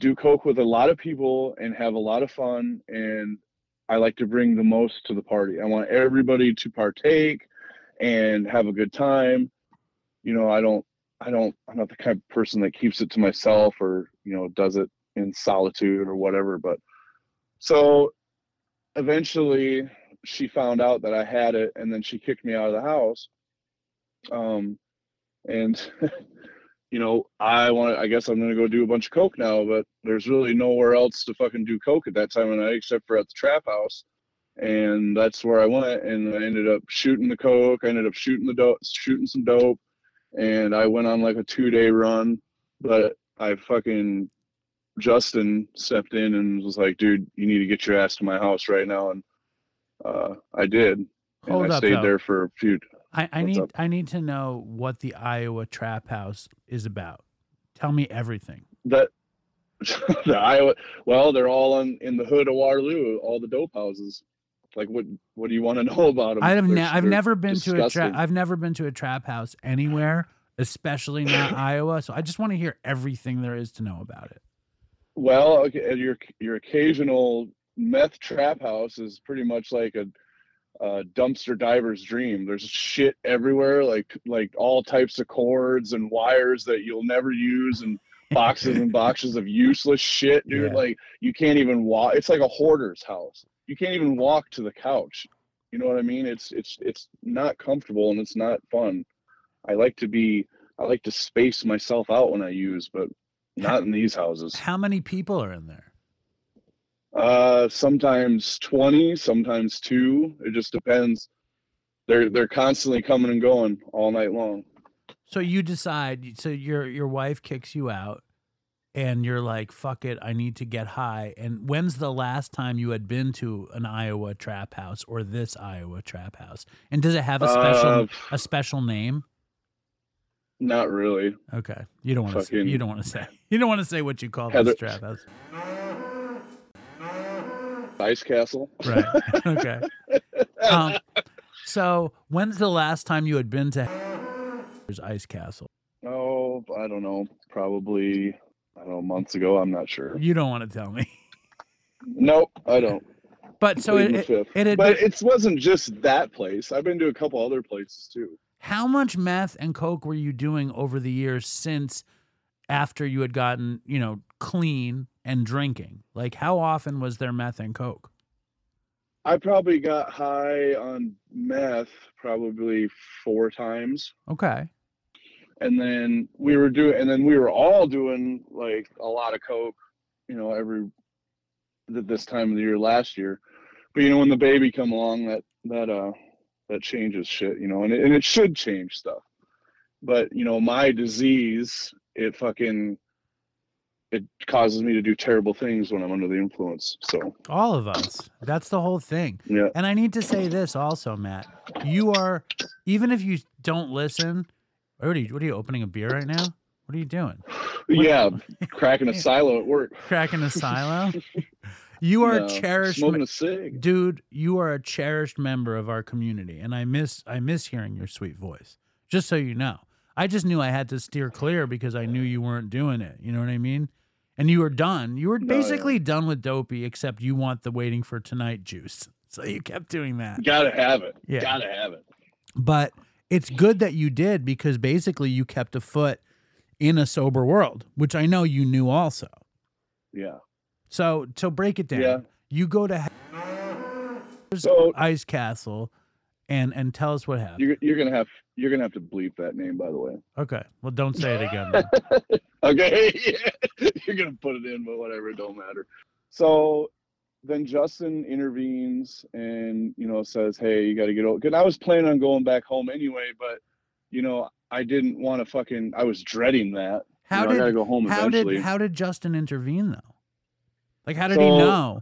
do coke with a lot of people and have a lot of fun, and I like to bring the most to the party. I want everybody to partake and have a good time. You know, I don't, I don't, I'm not the kind of person that keeps it to myself or, you know, does it in solitude or whatever. But so eventually she found out that I had it, and then she kicked me out of the house. Um, and you know, I want to, I guess I'm going to go do a bunch of coke now, but there's really nowhere else to fucking do coke at that time of night except for at the trap house. And that's where I went. And I ended up shooting the coke. I ended up shooting the dope, shooting some dope. And I went on like a two day run, but I fucking Justin stepped in and was like, dude, you need to get your ass to my house right now. And, uh, I did. Hold and I up, stayed though. there for a few I, I need up? I need to know what the Iowa Trap House is about. Tell me everything. That the Iowa well, they're all on, in the hood of Waterloo. All the dope houses. Like what? What do you want to know about them? I have ne- I've never been disgusting. to a trap. I've never been to a trap house anywhere, especially not Iowa. So I just want to hear everything there is to know about it. Well, okay, your your occasional meth trap house is pretty much like a. uh, dumpster diver's dream. There's shit everywhere, like like all types of cords and wires that you'll never use, and boxes and boxes of useless shit, dude. Yeah. Like you can't even walk. It's like a hoarder's house. You can't even walk to the couch. You know what I mean? It's it's it's not comfortable and it's not fun. I like to be. I like to space myself out when I use, but not in these houses. How many people are in there? Uh, sometimes twenty, sometimes two. It just depends. They're they're constantly coming and going all night long. So you decide. So your your wife kicks you out, and you're like, "Fuck it, I need to get high." And when's the last time you had been to an Iowa trap house or this Iowa trap house? And does it have a special uh, a special name? Not really. Okay, you don't want to. Say, you don't want to say. You don't want to say what you call Heather, this trap house. Ice Castle. Right. Okay. Um, so when's the last time you had been to Ice Castle? Oh, I don't know. Probably, I don't know, months ago. I'm not sure. You don't want to tell me. Nope, I don't. But so it, it, it but been... it wasn't just that place. I've been to a couple other places too. How much meth and coke were you doing over the years since after you had gotten, you know, clean and drinking? Like, how often was there meth and coke? I probably got high on meth probably four times. Okay. And then we were doing, and then we were all doing like a lot of coke, you know, every, this time of the year last year. But, you know, when the baby come along, that, that, uh, that changes shit, you know, and it, and it should change stuff. But, you know, my disease, it fucking, it causes me to do terrible things when I'm under the influence. So all of us, that's the whole thing. Yeah. And I need to say this also, Matt, you are, even if you don't listen, what are you, what are you opening a beer right now? What are you doing? What yeah. You doing? Cracking a silo at work. Cracking a silo. You are no, cherished, smoking a cig. Dude. You are a cherished member of our community, and I miss I miss hearing your sweet voice. Just so you know, I just knew I had to steer clear because I knew you weren't doing it. You know what I mean? And you were done. You were no, basically yeah. done with Dopey, except you want the waiting for tonight juice, so you kept doing that. Gotta have it. Yeah. Gotta have it. But it's good that you did, because basically you kept a foot in a sober world, which I know you knew also. Yeah. So, so break it down. Yeah. You go to so, Ice Castle, and and tell us what happened. You're, you're gonna have you're gonna have to bleep that name, by the way. Okay. Well, don't say it again. Then. Okay. Yeah. You're gonna put it in, but whatever. It don't matter. So then Justin intervenes and you know says, "Hey, you got to get over." Because I was planning on going back home anyway, but you know I didn't want to fucking. I was dreading that. How you know, did I gotta go home how eventually? Did, how did Justin intervene though? Like, how did so, he know?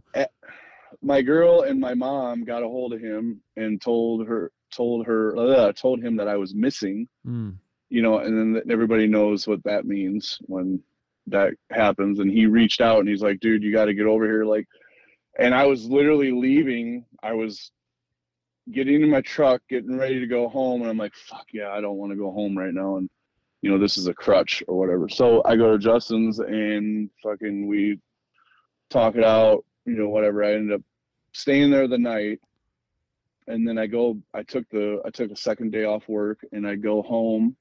My girl and my mom got a hold of him and told her, told her, uh, told him that I was missing, mm. you know, and then everybody knows what that means when that happens. And he reached out and he's like, dude, you got to get over here. Like, and I was literally leaving. I was getting in my truck, getting ready to go home. And I'm like, fuck yeah, I don't want to go home right now. And, you know, this is a crutch or whatever. So I go to Justin's and fucking we talk it out, you know, whatever. I ended up staying there the night, and then I go, I took the, I took a second day off work, and I go home,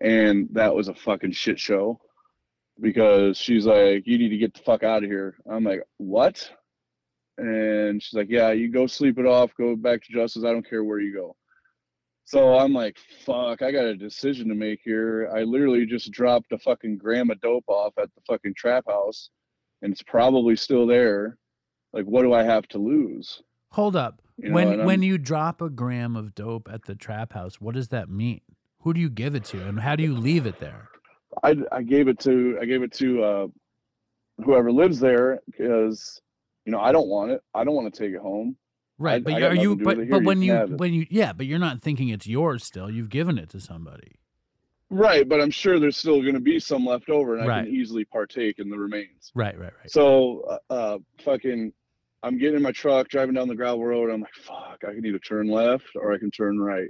and that was a fucking shit show, because she's like, you need to get the fuck out of here. I'm like, what? And she's like, yeah, you go sleep it off, go back to Justice, I don't care where you go. So I'm like, fuck, I got a decision to make here. I literally just dropped a fucking gram of dope off at the fucking trap house, and it's probably still there. Like, what do I have to lose? Hold up. You know, when when you drop a gram of dope at the trap house, what does that mean? Who do you give it to, and how do you leave it there? I, I gave it to I gave it to uh, whoever lives there, because you know I don't want it. I don't want to take it home. Right, I, but I are you? But, but when you, you when you yeah, but you're not thinking it's yours still. You've given it to somebody. Right, but I'm sure there's still going to be some left over, and right. I can easily partake in the remains. Right, right, right. So, uh, fucking, I'm getting in my truck, driving down the gravel road, and I'm like, fuck, I can either turn left or I can turn right.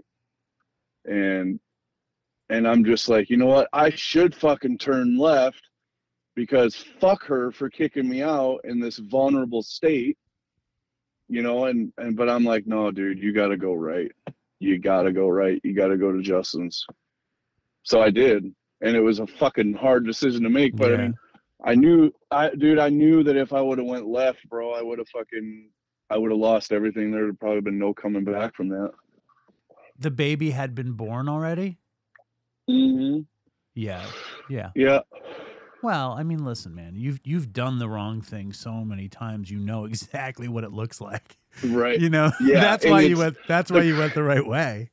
And and I'm just like, you know what? I should fucking turn left, because fuck her for kicking me out in this vulnerable state. you know, and, and, but I'm like, no, dude, you got to go right. You got to go right. You got to go to Justin's. So I did. And it was a fucking hard decision to make, but yeah. I mean, I knew, I, dude, I knew that if I would have went left, bro, I would have fucking, I would have lost everything. There would have probably been no coming back from that. The baby had been born already? Mm-hmm. Yeah. Yeah. Yeah. Well, I mean, listen, man, you've, you've done the wrong thing so many times, you know exactly what it looks like. Right. You know, yeah. that's and why you went, that's why you went the right way.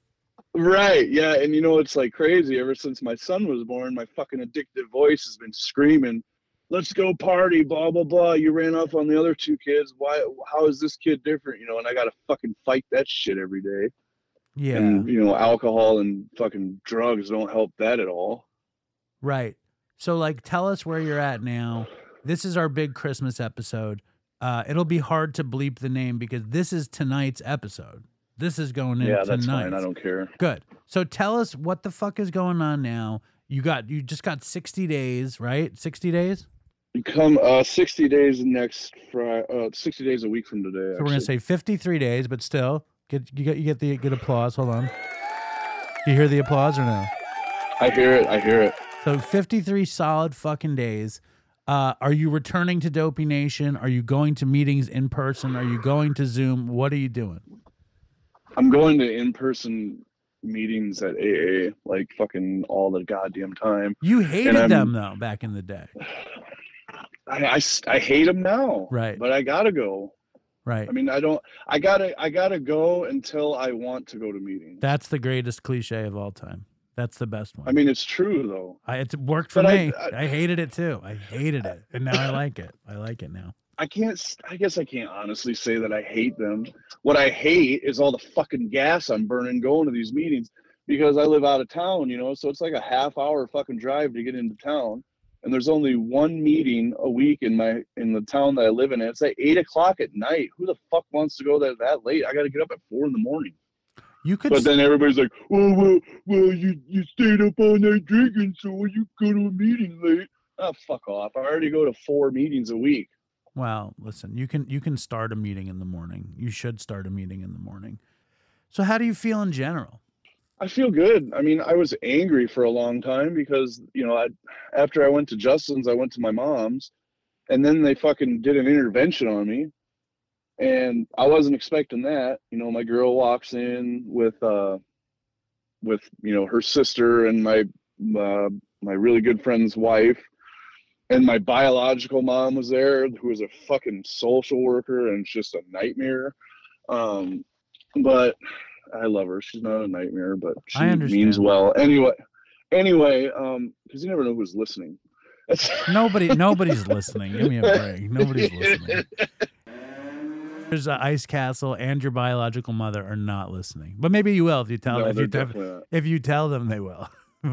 Right. Yeah. And you know, it's like crazy. Ever since my son was born, my fucking addictive voice has been screaming, let's go party, blah, blah, blah. You ran off on the other two kids. Why, how is this kid different? You know, and I got to fucking fight that shit every day. Yeah. And, you know, alcohol and fucking drugs don't help that at all. Right. So, like, tell us where you're at now. This is our big Christmas episode. Uh, it'll be hard to bleep the name because this is tonight's episode. This is going in yeah, tonight. Yeah, that's fine. I don't care. Good. So tell us what the fuck is going on now. You got, you just got sixty days, right? sixty days? Come uh, sixty days next Friday, uh, sixty days a week from today. So actually, we're going to say fifty-three days, but still, get you get you get the good applause. Hold on. Do you hear the applause or no? I hear it. I hear it. So fifty-three solid fucking days. Uh, are you returning to Dopey Nation? Are you going to meetings in person? Are you going to Zoom? What are you doing? I'm going to in-person meetings at A A, like fucking all the goddamn time. You hated them though back in the day. I, I, I hate them now. Right. But I gotta go. Right. I mean, I don't, I gotta, I gotta go until I want to go to meetings. That's the greatest cliche of all time. That's the best one. I mean, it's true though. I, it's worked for but me. I, I, I hated it too. I hated it. And now I like it. I like it now. I can't, I guess I can't honestly say that I hate them. What I hate is all the fucking gas I'm burning going to these meetings because I live out of town, you know? So it's like a half hour fucking drive to get into town. And there's only one meeting a week in my, in the town that I live in. And it's at eight o'clock at night. Who the fuck wants to go there that late? I got to get up at four in the morning. You could, but then everybody's like, oh, well, well you, you stayed up all night drinking. So when you go to a meeting late, oh, fuck off. I already go to four meetings a week. Well, listen, you can you can start a meeting in the morning. You should start a meeting in the morning. So how do you feel in general? I feel good. I mean, I was angry for a long time because, you know, I, after I went to Justin's, I went to my mom's, and then they fucking did an intervention on me, and I wasn't expecting that. You know, my girl walks in with, uh, with you know, her sister and my uh, my really good friend's wife. And my biological mom was there, who was a fucking social worker and just a nightmare. Um, but I love her. She's not a nightmare, but she means well. Anyway, anyway, um, because you never know who's listening. That's... Nobody, nobody's listening. Give me a break. Nobody's listening. There's an ice castle, and your biological mother are not listening. But maybe you will if you tell no, them. If you, if you tell them, they will.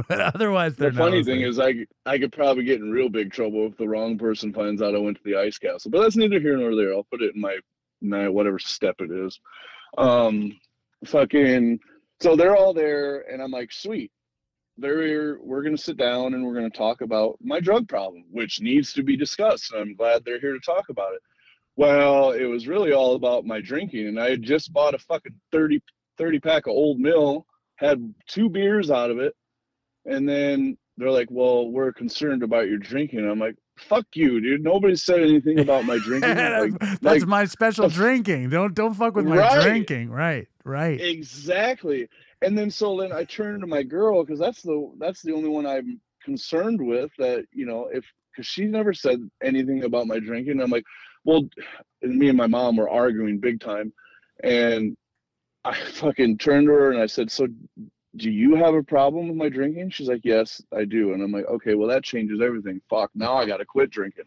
But otherwise, the funny thing is, I I could probably get in real big trouble if the wrong person finds out I went to the ice castle. But that's neither here nor there. I'll put it in my my whatever step it is. Um, fucking. So they're all there, and I'm like, sweet. They're here. We're gonna sit down and we're gonna talk about my drug problem, which needs to be discussed. And I'm glad they're here to talk about it. Well, it was really all about my drinking, and I had just bought a fucking thirty pack of Old Mill, had two beers out of it. And then they're like, well, we're concerned about your drinking. And I'm like, fuck you, dude. Nobody said anything about my drinking. Like, that's like, my special uh, drinking. Don't don't fuck with my right. drinking. Right, right. Exactly. And then so then I turn to my girl because that's the that's the only one I'm concerned with that, you know, if because she never said anything about my drinking. And I'm like, well, and me and my mom were arguing big time. And I fucking turned to her and I said, so do you have a problem with my drinking? She's like, yes, I do. And I'm like, okay, well, that changes everything. Fuck, now I got to quit drinking.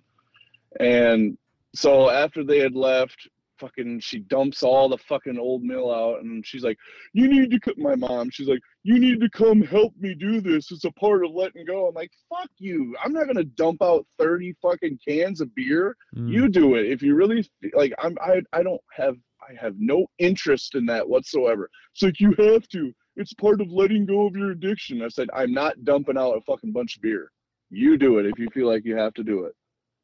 And so after they had left, fucking, she dumps all the fucking Old Mill out. And she's like, you need to come, my mom. She's like, you need to come help me do this. It's a part of letting go. I'm like, fuck you. I'm not going to dump out thirty fucking cans of beer. Mm. You do it. If you really like, I'm, I, I don't have, I have no interest in that whatsoever. It's like, you have to. It's part of letting go of your addiction. I said, I'm not dumping out a fucking bunch of beer. You do it if you feel like you have to do it.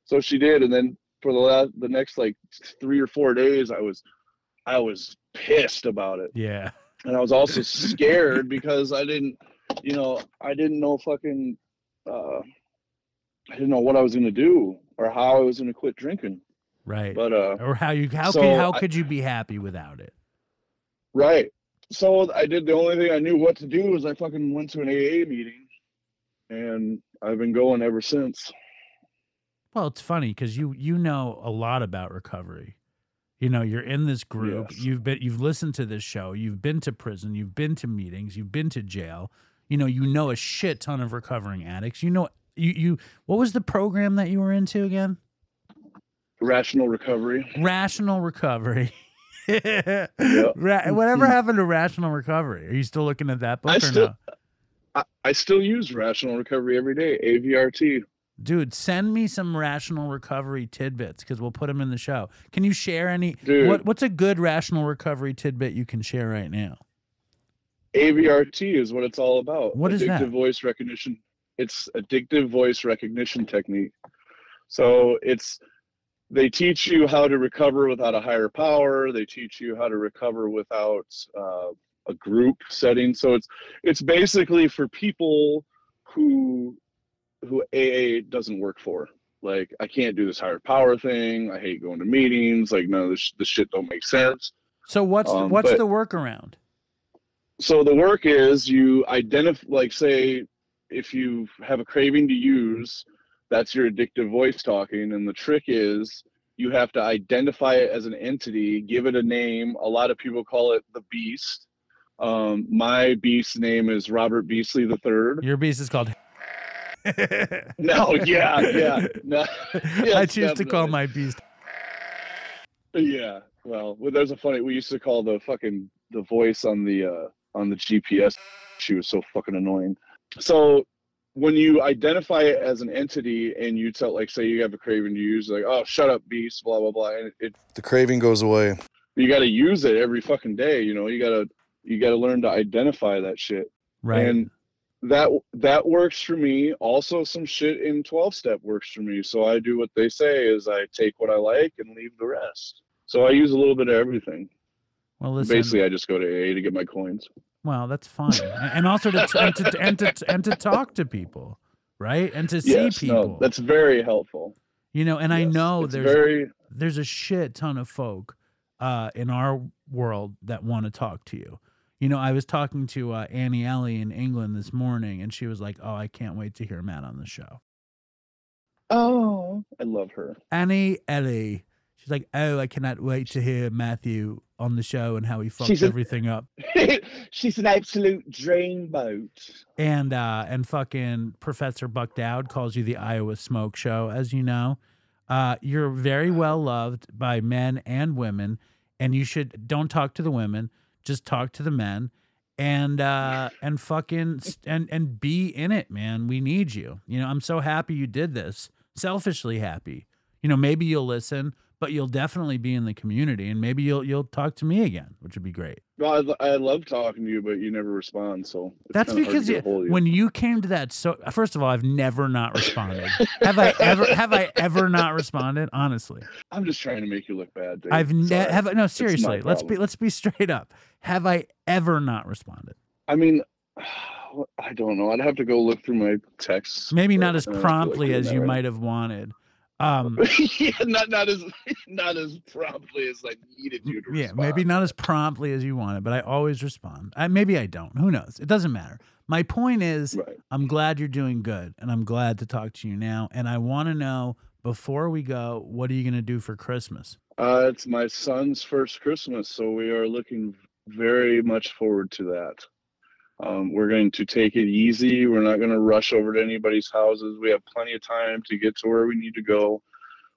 So she did. And then for the last, the next like three or four days, I was I was pissed about it. Yeah. And I was also scared because I didn't, you know, I didn't know fucking, uh, I didn't know what I was going to do or how I was going to quit drinking. Right. But, uh, or how you, how, so could, how I, could you be happy without it? Right. So I did the only thing I knew what to do was I fucking went to an A A meeting, and I've been going ever since. Well, it's funny because you, you know a lot about recovery. You know, you're in this group, yes. you've been, you've listened to this show, you've been to prison, you've been to meetings, you've been to jail, you know, you know a shit ton of recovering addicts. You know, you, you, what was the program that you were into again? Rational Recovery. Rational Recovery. Yeah. Ra- whatever happened to Rational Recovery? Are you still looking at that book I or still, no? I, I still use Rational Recovery every day, A V R T. Dude, send me some Rational Recovery tidbits because we'll put them in the show. Can you share any? Dude, what, what's a good Rational Recovery tidbit you can share right now? A V R T is what it's all about. What is that? Addictive voice recognition. It's addictive voice recognition technique. So it's they teach you how to recover without a higher power. They teach you how to recover without uh, a group setting. So it's it's basically for people who... who A A doesn't work for. Like, I can't do this higher power thing. I hate going to meetings. Like, no, this, this shit don't make sense. So what's um, what's but, the workaround? So the work is you identify, like, say, if you have a craving to use, that's your addictive voice talking. And the trick is you have to identify it as an entity, give it a name. A lot of people call it the beast. Um, my beast's name is Robert Beasley the Third. Your beast is called... no, yeah, yeah. No. Yes, I choose definitely. to call my beast. Yeah, well, well, there's a funny. We used to call the fucking the voice on the uh, on the G P S. She was so fucking annoying. So when you identify it as an entity and you tell, like, say you have a craving to use, like, oh, shut up, beast, blah blah blah, and it, it the craving goes away. You got to use it every fucking day. You know, you gotta you gotta learn to identify that shit. Right. And That that works for me. Also, some shit in twelve-step works for me. So I do what they say is I take what I like and leave the rest. So I use a little bit of everything. Well, listen, basically, I just go to A A to get my coins. Well, that's fine. And also to and to, and to and to talk to people, right? And to yes, see people. No, that's very helpful. You know, and yes, I know there's very... there's a shit ton of folk uh, in our world that want to talk to you. You know, I was talking to uh, Annie Ellie in England this morning, and she was like, oh, I can't wait to hear Matt on the show. Oh, I love her. Annie Ellie. She's like, oh, I cannot wait to hear Matthew on the show and how he fucks she's everything a, up. She's an absolute dreamboat. And, uh, and fucking Professor Buck Dowd calls you the Iowa Smoke Show, as you know. Uh, you're very well loved by men and women, and you should don't talk to the women. Just talk to the men and, uh, and fucking, and, and be in it, man. We need you. You know, I'm so happy you did this. Selfishly happy. You know, maybe you'll listen, but you'll definitely be in the community and maybe you'll, you'll talk to me again, which would be great. Well, I, I love talking to you, but you never respond. So that's because you, you. when you came to that, so first of all, I've never not responded. have I ever, have I ever not responded? Honestly, I'm just trying to make you look bad, Dave. I've never, have no, seriously, let's be, let's be straight up. Have I ever not responded? I mean, I don't know. I'd have to go look through my texts. Maybe not as promptly as you right. might have wanted. Um, yeah, not not as not as promptly as I needed you to. Yeah, respond. Maybe not as promptly as you wanted, but I always respond. I, maybe I don't. Who knows? It doesn't matter. My point is, right. I'm glad you're doing good, and I'm glad to talk to you now. And I want to know before we go, what are you going to do for Christmas? Uh, it's my son's first Christmas, so we are looking very much forward to that. Um, we're going to take it easy. We're not going to rush over to anybody's houses. We have plenty of time to get to where we need to go.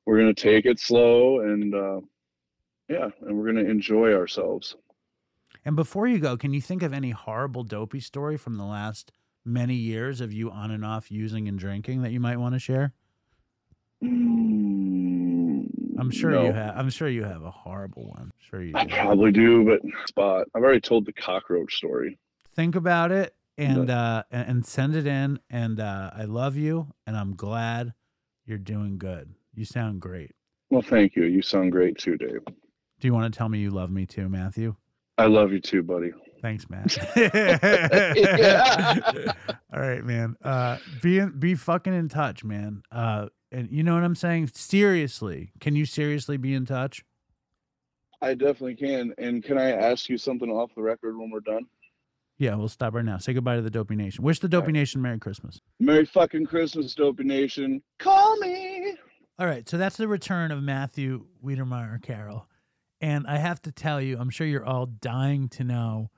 We're going to take it slow and, uh, yeah, and we're going to enjoy ourselves. And before you go, can you think of any horrible dopey story from the last many years of you on and off using and drinking that you might want to share? Mm, I'm sure no. you have. I'm sure you have a horrible one. I'm sure you do. I probably do, but spot. I've already told the cockroach story. Think about it and uh, and send it in. And uh, I love you, and I'm glad you're doing good. You sound great. Well, thank you. You sound great too, Dave. Do you want to tell me you love me too, Matthew? I love you too, buddy. Thanks, Matt. Yeah. All right, man. Uh, be in, be fucking in touch, man. Uh, and you know what I'm saying? Seriously, can you seriously be in touch? I definitely can. And can I ask you something off the record when we're done? Yeah, we'll stop right now. Say goodbye to the Dopey Nation. Wish the Dopey right. Nation Merry Christmas. Merry fucking Christmas, Dopey Nation. Call me. All right, so that's the return of Matthew Wiedemeier Carroll. And I have to tell you, I'm sure you're all dying to know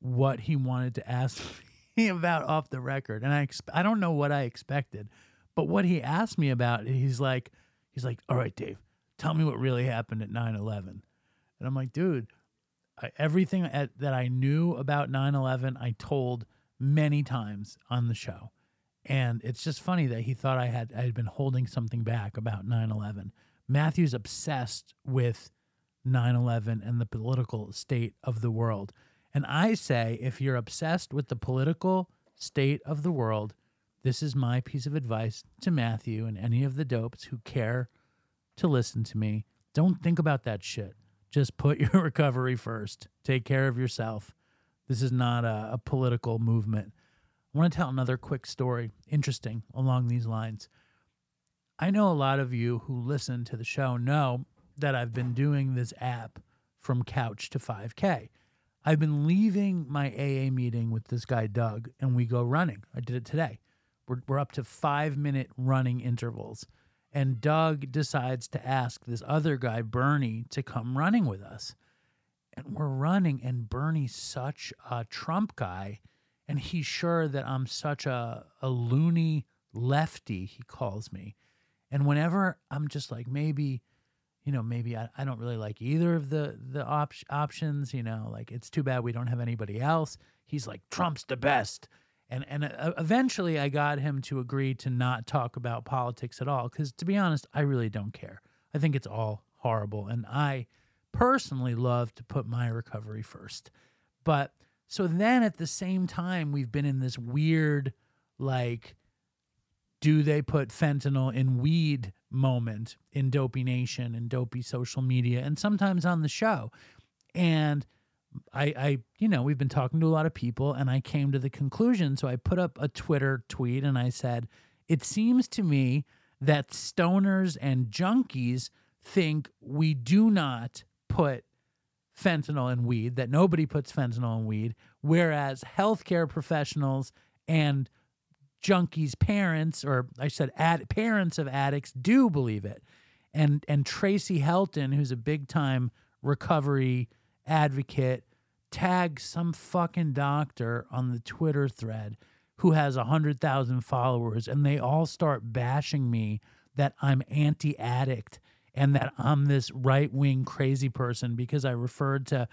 what he wanted to ask me about off the record. And I ex- I don't know what I expected, but what he asked me about, he's like, he's like, all right, Dave, tell me what really happened at nine eleven. And I'm like, dude, I, everything at, that I knew about nine eleven, I told many times on the show. And it's just funny that he thought I had, I had been holding something back about nine eleven. Matthew's obsessed with nine eleven and the political state of the world. And I say, if you're obsessed with the political state of the world, this is my piece of advice to Matthew and any of the dopes who care to listen to me. Don't think about that shit. Just put your recovery first. Take care of yourself. This is not a, a political movement. I want to tell another quick story, interesting, along these lines. I know a lot of you who listen to the show know that I've been doing this app from couch to five K. I've been leaving my A A meeting with this guy, Doug, and we go running. I did it today. We're, we're up to five-minute running intervals. And Doug decides to ask this other guy, Bernie, to come running with us. And we're running, and Bernie's such a Trump guy, and he's sure that I'm such a, a loony lefty, he calls me. And whenever I'm just like, maybe... you know, maybe I, I don't really like either of the, the op- options, you know, like it's too bad we don't have anybody else. He's like, Trump's the best. And and uh, eventually I got him to agree to not talk about politics at all because, to be honest, I really don't care. I think it's all horrible. And I personally love to put my recovery first. But so then at the same time, we've been in this weird, like, do they put fentanyl in weed moment in Dopey Nation and Dopey social media and sometimes on the show. And I, I, you know, we've been talking to a lot of people and I came to the conclusion. So I put up a Twitter tweet and I said, it seems to me that stoners and junkies think we do not put fentanyl in weed, that nobody puts fentanyl in weed, whereas healthcare professionals and junkies' parents, or I said ad, parents of addicts, do believe it. And and Tracy Helton, who's a big-time recovery advocate, tagged some fucking doctor on the Twitter thread who has one hundred thousand followers, and they all start bashing me that I'm anti-addict and that I'm this right-wing crazy person because I referred to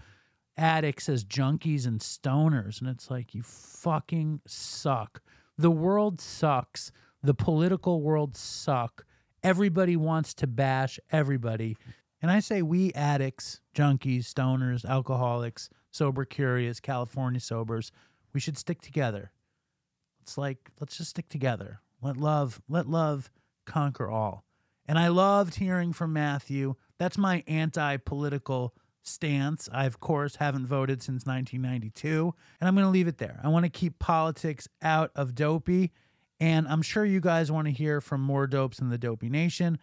addicts as junkies and stoners. And it's like, you fucking suck. The world sucks. The political world suck. Everybody wants to bash everybody. And I say we addicts, junkies, stoners, alcoholics, sober curious, California sobers, we should stick together. It's like, let's just stick together. Let love, let love conquer all. And I loved hearing from Matthew. That's my anti-political stance. I, of course, haven't voted since nineteen ninety-two, and I'm going to leave it there. I want to keep politics out of Dopey, and I'm sure you guys want to hear from more dopes in the Dopey Nation,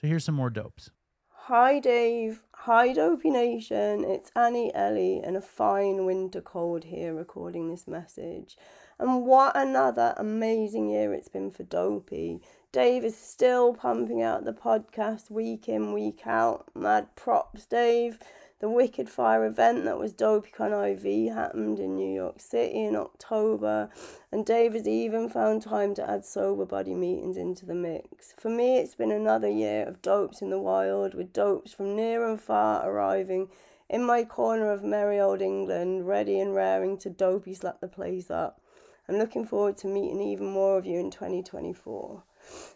so here's some more dopes. Hi, Dave. Hi, Dopey Nation. It's Annie Ellie and a fine winter cold here recording this message. And what another amazing year it's been for Dopey. Dave is still pumping out the podcast week in, week out. Mad props, Dave. The Wicked Fire event that was DopeyCon I V happened in New York City in October, and Dave has even found time to add sober buddy meetings into the mix. For me, it's been another year of dopes in the wild, with dopes from near and far arriving in my corner of merry old England, ready and raring to dopey slap the place up. I'm looking forward to meeting even more of you in twenty twenty-four.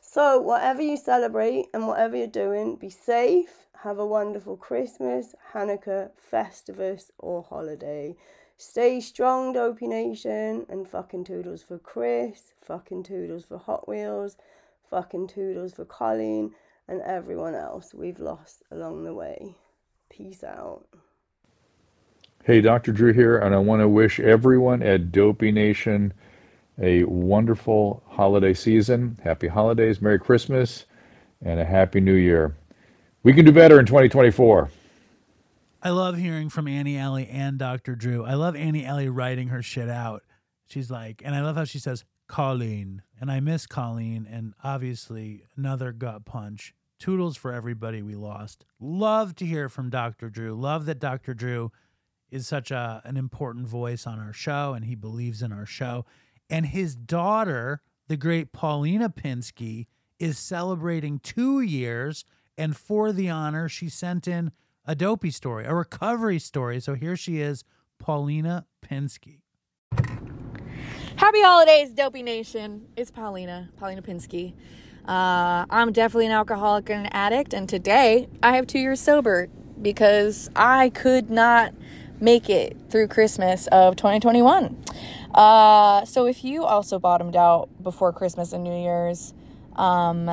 So whatever you celebrate and whatever you're doing, be safe, have a wonderful Christmas, Hanukkah, Festivus or holiday. Stay strong, Dopey Nation, and fucking toodles for Chris, fucking toodles for Hot Wheels, fucking toodles for Colleen and everyone else we've lost along the way. Peace out. Hey, Doctor Drew here, and I want to wish everyone at Dopey Nation a wonderful holiday season. Happy holidays, Merry Christmas, and a Happy New Year. We can do better in twenty twenty-four. I love hearing from Annie Ellie and Doctor Drew. I love Annie Ellie writing her shit out. She's like, and I love how she says, Colleen. And I miss Colleen, and obviously another gut punch. Toodles for everybody we lost. Love to hear from Doctor Drew. Love that Doctor Drew is such a, an important voice on our show, and he believes in our show. And his daughter, the great Paulina Pinsky, is celebrating two years. And for the honor, she sent in a dopey story, a recovery story. So here she is, Paulina Pinsky. Happy holidays, Dopey Nation. It's Paulina, Paulina Pinsky. Uh, I'm definitely an alcoholic and an addict. And today I have two years sober because I could not make it through Christmas of twenty twenty-one. Uh, so if you also bottomed out before Christmas and New Year's, um,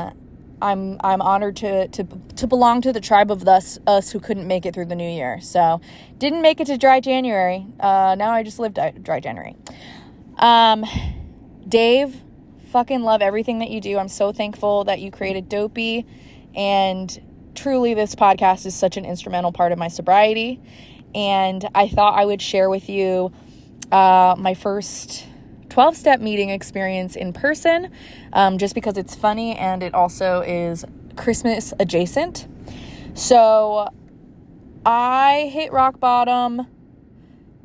I'm, I'm honored to, to, to belong to the tribe of us, us who couldn't make it through the new year. So didn't make it to dry January. Uh, now I just live di- dry January. Um, Dave, fucking love everything that you do. I'm so thankful that you created Dopey, and truly this podcast is such an instrumental part of my sobriety. And I thought I would share with you Uh, my first twelve-step meeting experience in person, um, just because it's funny and it also is Christmas adjacent. So I hit rock bottom.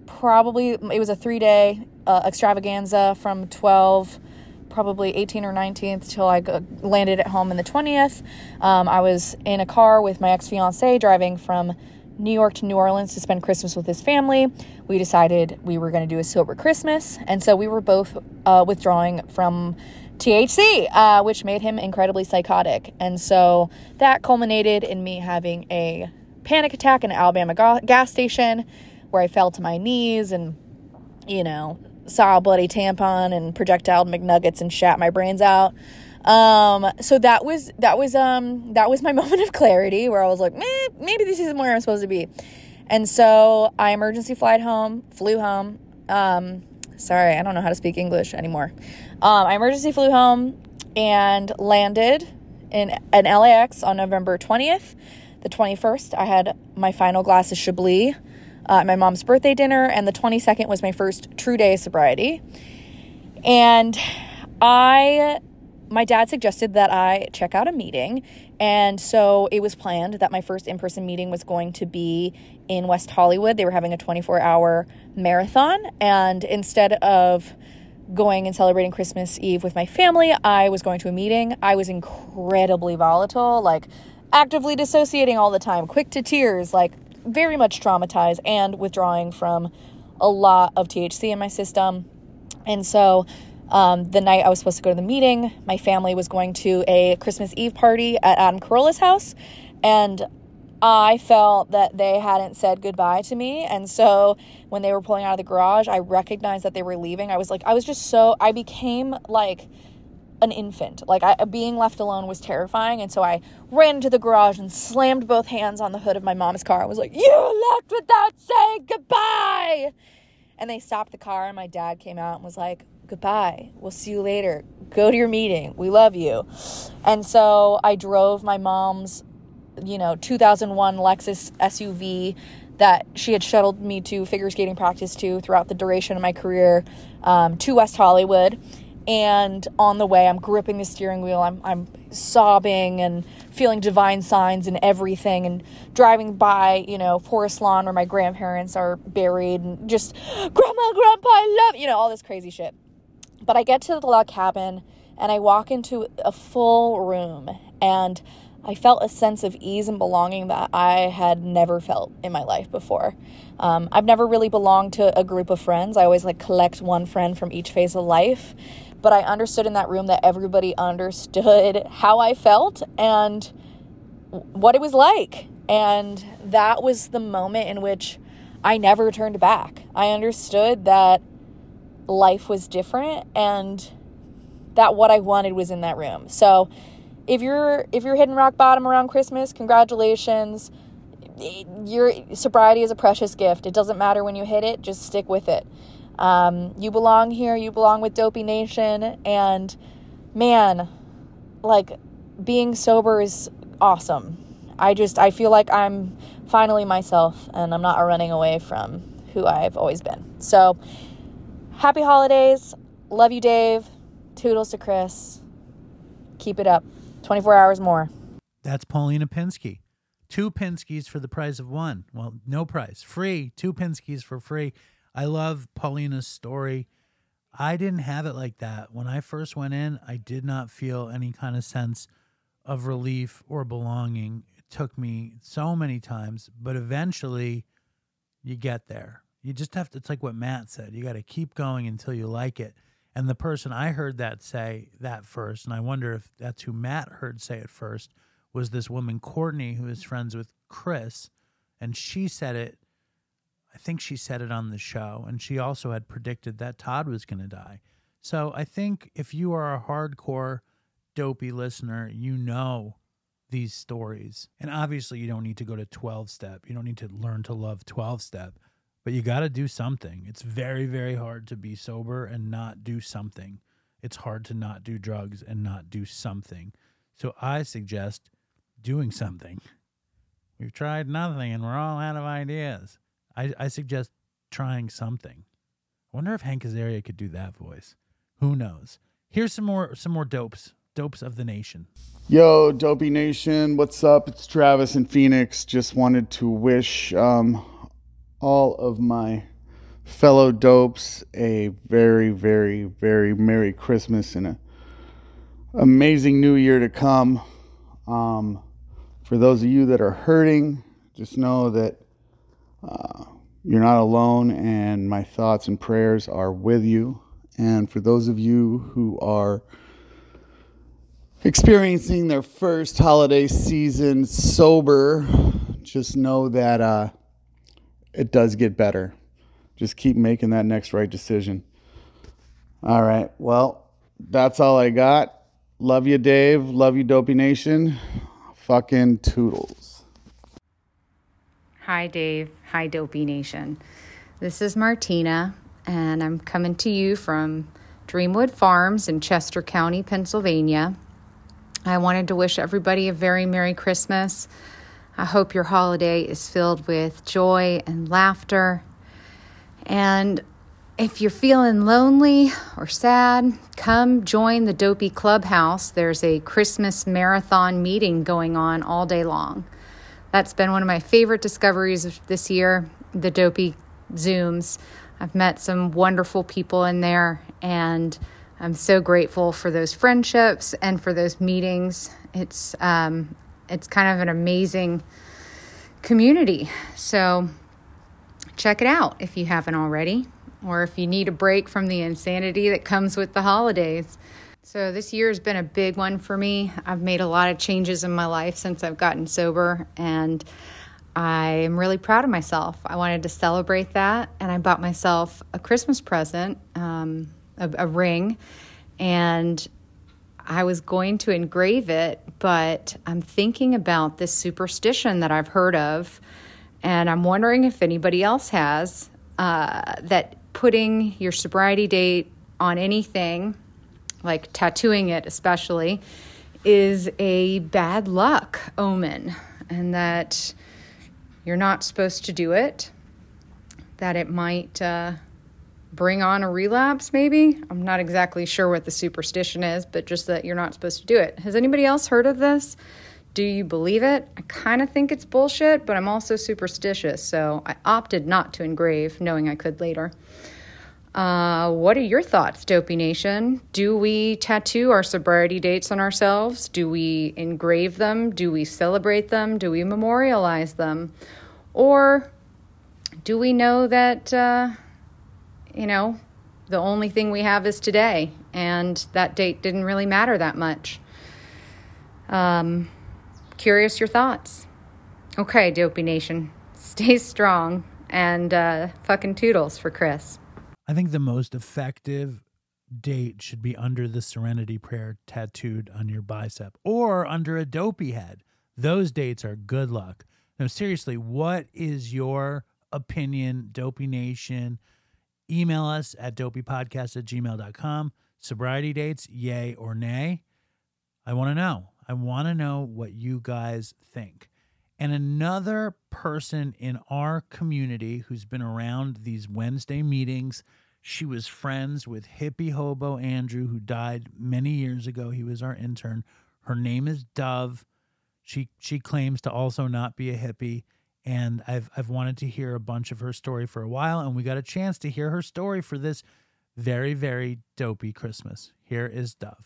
Probably it was a three-day uh, extravaganza from twelve, probably eighteenth or nineteenth, till I landed at home on the twentieth. Um, I was in a car with my ex-fiance driving from New York to New Orleans to spend Christmas with his family. We decided we were going to do a sober Christmas. And so we were both uh, withdrawing from T H C, uh, which made him incredibly psychotic. And so that culminated in me having a panic attack in an Alabama ga- gas station where I fell to my knees and, you know, saw a bloody tampon and projectile McNuggets and shat my brains out. Um, so that was, that was, um, that was my moment of clarity where I was like, meh, maybe this isn't where I'm supposed to be. And so I emergency flied home, flew home. Um, sorry, I don't know how to speak English anymore. Um, I emergency flew home and landed in, in L A X on November twentieth. The twenty-first, I had my final glass of Chablis, uh, at my mom's birthday dinner. And the twenty-second was my first true day of sobriety. And I... my dad suggested that I check out a meeting, and so it was planned that my first in-person meeting was going to be in West Hollywood. They were having a twenty-four hour marathon, and instead of going and celebrating Christmas Eve with my family, I was going to a meeting. I was incredibly volatile, like actively dissociating all the time, quick to tears, like very much traumatized, and withdrawing from a lot of T H C in my system. And so Um, the night I was supposed to go to the meeting, my family was going to a Christmas Eve party at Adam Carolla's house, and I felt that they hadn't said goodbye to me. And so when they were pulling out of the garage, I recognized that they were leaving. I was like, I was just so, I became like an infant. Like I, being left alone was terrifying. And so I ran into the garage and slammed both hands on the hood of my mom's car. I was like, you left without saying goodbye. And they stopped the car, and my dad came out and was like, goodbye. We'll see you later. Go to your meeting. We love you. And so I drove my mom's, you know, two thousand one Lexus S U V that she had shuttled me to figure skating practice to throughout the duration of my career, um, to West Hollywood. And on the way, I'm gripping the steering wheel. I'm, I'm sobbing and feeling divine signs and everything, and driving by, you know, Forest Lawn where my grandparents are buried, and just grandma, grandpa, I love, you know, all this crazy shit. But I get to the log cabin, and I walk into a full room, and I felt a sense of ease and belonging that I had never felt in my life before. Um, I've never really belonged to a group of friends. I always like collect one friend from each phase of life. But I understood in that room that everybody understood how I felt and what it was like. And that was the moment in which I never turned back. I understood that life was different and that what I wanted was in that room. So if you're if you're hitting rock bottom around Christmas, congratulations. your sobriety is a precious gift. It doesn't matter when you hit it. Just stick with it. Um, you belong here. You belong with Dopey Nation. And man, like, being sober is awesome. I just, I feel like I'm finally myself and I'm not running away from who I've always been. So happy holidays. Love you, Dave. Toodles to Chris. Keep it up. twenty-four hours more. That's Paulina Pinsky. Two Pinskys for the price of one. Well, no price. Free. Two Pinskys for free. I love Paulina's story. I didn't have it like that. When I first went in, I did not feel any kind of sense of relief or belonging. It took me so many times, but eventually you get there. You just have to, it's like what Matt said, you got to keep going until you like it. And the person I heard that say that first, and I wonder if that's who Matt heard say it first, was this woman, Courtney, who is friends with Chris, and she said it, I think she said it on the show, and she also had predicted that Todd was going to die. So I think if you are a hardcore Dopey listener, you know these stories. And obviously you don't need to go to twelve-step. You don't need to learn to love twelve-step, but you got to do something. It's very, very hard to be sober and not do something. It's hard to not do drugs and not do something. So I suggest doing something. We've tried nothing and we're all out of ideas. I, I suggest trying something. I wonder if Hank Azaria could do that voice. Who knows? Here's some more some more dopes. Dopes of the Nation. Yo, Dopey Nation. What's up? It's Travis in Phoenix. Just wanted to wish um, all of my fellow dopes a very, very, very Merry Christmas and an amazing new year to come. Um, for those of you that are hurting, just know that Uh, you're not alone, and my thoughts and prayers are with you. And for those of you who are experiencing their first holiday season sober, just know that uh, it does get better. Just keep making that next right decision. All right, well, that's all I got. Love you, Dave. Love you, Dopey Nation. Fucking toodles. Hi, Dave. Hi, Dopey Nation. This is Martina, and I'm coming to you from Dreamwood Farms in Chester County, Pennsylvania. I wanted to wish everybody a very Merry Christmas. I hope your holiday is filled with joy and laughter. And if you're feeling lonely or sad, come join the Dopey Clubhouse. There's a Christmas marathon meeting going on all day long. That's been one of my favorite discoveries this year, the Dopey Zooms. I've met some wonderful people in there, and I'm so grateful for those friendships and for those meetings. It's um, it's kind of an amazing community. So check it out if you haven't already, or if you need a break from the insanity that comes with the holidays. So this year has been a big one for me. I've made a lot of changes in my life since I've gotten sober, and I am really proud of myself. I wanted to celebrate that, and I bought myself a Christmas present, um, a, a ring, and I was going to engrave it, but I'm thinking about this superstition that I've heard of, and I'm wondering if anybody else has, uh, that putting your sobriety date on anything, like tattooing it especially, is a bad luck omen, and that you're not supposed to do it, that it might uh, bring on a relapse maybe. I'm not exactly sure what the superstition is, but just that you're not supposed to do it. Has anybody else heard of this? Do you believe it? I kind of think it's bullshit, but I'm also superstitious, so I opted not to engrave, knowing I could later. Uh, what are your thoughts, Dopey Nation? Do we tattoo our sobriety dates on ourselves? Do we engrave them? Do we celebrate them? Do we memorialize them? Or do we know that, uh, you know, the only thing we have is today, and that date didn't really matter that much? Um, curious your thoughts. Okay, Dopey Nation, stay strong, and uh, fucking toodles for Chris. I think the most effective date should be under the Serenity Prayer tattooed on your bicep or under a Dopey head. Those dates are good luck. No, seriously, what is your opinion, Dopey Nation? Email us at dopeypodcast at gmail dot com. Sobriety dates, yay or nay? I want to know. I want to know what you guys think. And another person in our community who's been around these Wednesday meetings, she was friends with hippie hobo Andrew, who died many years ago. He was our intern. Her name is Dove. She she claims to also not be a hippie. And I've I've wanted to hear a bunch of her story for a while, and we got a chance to hear her story for this very, very dopey Christmas. Here is Dove.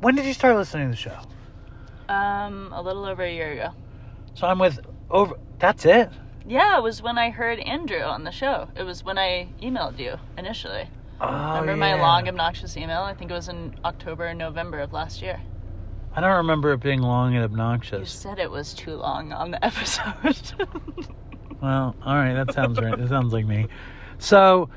When did you start listening to the show? Um, a little over a year ago. So I'm with over. That's it. Yeah, it was when I heard Andrew on the show. It was when I emailed you initially. Oh, remember my yeah. long, obnoxious email? I think it was in October or November of last year. I don't remember it being long and obnoxious. You said it was too long on the episode. Well, all right, that sounds right. That sounds like me. So,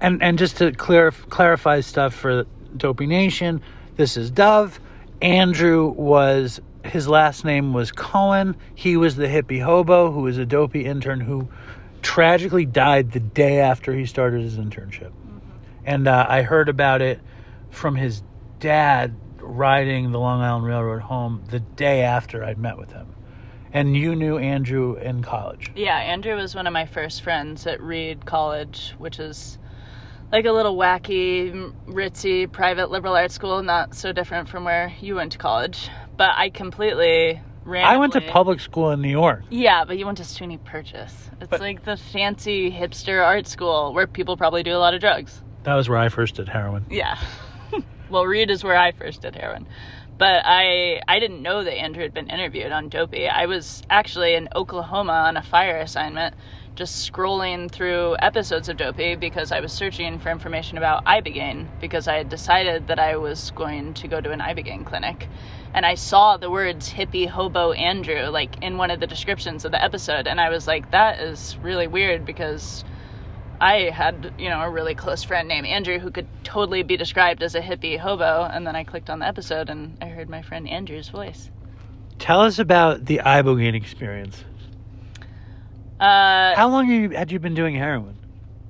and and just to clear, clarify stuff for Dopey Nation, this is Dove. Andrew was, his last name was Cohen. He was the hippie hobo who was a dopey intern who tragically died the day after he started his internship. And uh, I heard about it from his dad riding the Long Island Railroad home the day after I'd met with him. And you knew Andrew in college. Yeah, Andrew was one of my first friends at Reed College, which is like a little wacky, ritzy, private liberal arts school, not so different from where you went to college. But I completely... Randomly. I went to public school in New York. Yeah, but you went to SUNY Purchase. It's but, like the fancy hipster art school where people probably do a lot of drugs. That was where I first did heroin. Yeah. Well, Reed is where I first did heroin. But I I didn't know that Andrew had been interviewed on Dopey. I was actually in Oklahoma on a fire assignment just scrolling through episodes of Dopey because I was searching for information about Ibogaine because I had decided that I was going to go to an Ibogaine clinic. And I saw the words hippie hobo Andrew like in one of the descriptions of the episode. And I was like, that is really weird because... I had, you know, a really close friend named Andrew who could totally be described as a hippie hobo. And then I clicked on the episode and I heard my friend Andrew's voice. Tell us about the Ibogaine experience. Uh, How long have you, had you been doing heroin?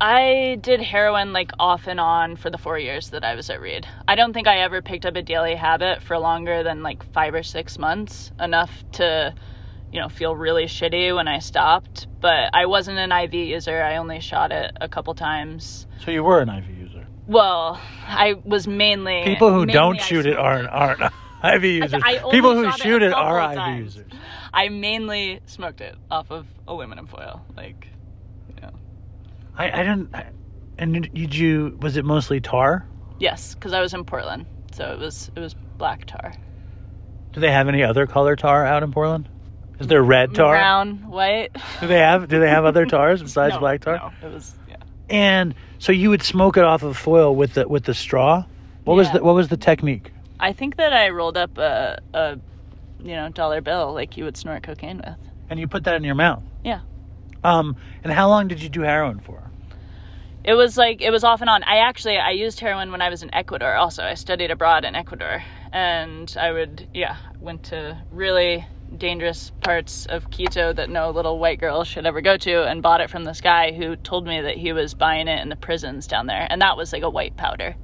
I did heroin like off and on for the four years that I was at Reed. I don't think I ever picked up a daily habit for longer than like five or six months, enough to... you know, feel really shitty when I stopped, but I wasn't an I V user. I only shot it a couple times. So you were an I V user? Well, I was mainly... People who mainly don't shoot it aren't, aren't I V users. I, I People who shoot it, it are times. I V users. I mainly smoked it off of aluminum foil, like, you know. I, I didn't... I, and did you... Was it mostly tar? Yes, because I was in Portland, so it was it was black tar. Do they have any other color tar out in Portland? Is there red tar? Brown, white. Do they have do they have other tars besides no, black tar? No, it was yeah. And so you would smoke it off of foil with the with the straw? What yeah. was the what was the technique? I think that I rolled up a a you know, dollar bill like you would snort cocaine with. And you put that in your mouth? Yeah. Um and how long did you do heroin for? It was like it was off and on. I actually I used heroin when I was in Ecuador also. I studied abroad in Ecuador and I would yeah, went to really dangerous parts of Quito that no little white girl should ever go to and bought it from this guy who told me that he was buying it in the prisons down there. And that was like a white powder,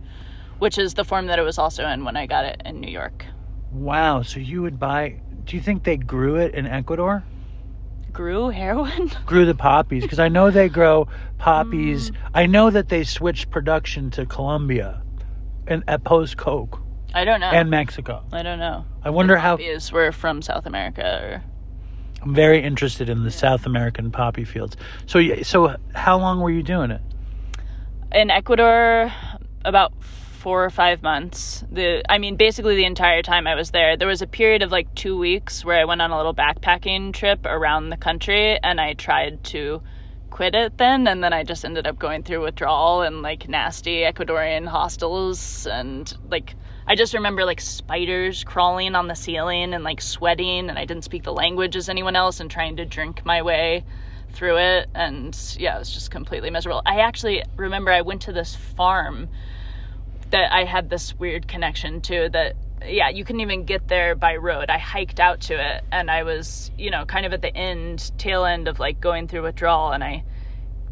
which is the form that it was also in when I got it in New York. Wow. So you would buy, do you think they grew it in Ecuador? Grew heroin? Grew the poppies. Because I know they grow poppies. Mm. I know that they switched production to Colombia and at post-Coke. I don't know. And Mexico. I don't know. I wonder how... poppies were from South America or... I'm very interested in the yeah. South American poppy fields. So, so how long were you doing it? In Ecuador, about four or five months. The I mean, basically the entire time I was there. There was a period of like two weeks where I went on a little backpacking trip around the country and I tried to... quit it then, and then I just ended up going through withdrawal and like nasty Ecuadorian hostels, and like I just remember like spiders crawling on the ceiling and like sweating, and I didn't speak the language as anyone else and trying to drink my way through it, and yeah, it was just completely miserable. I actually remember I went to this farm that I had this weird connection to that, yeah, you couldn't even get there by road. I hiked out to it, and I was, you know, kind of at the end, tail end of like going through withdrawal, and I,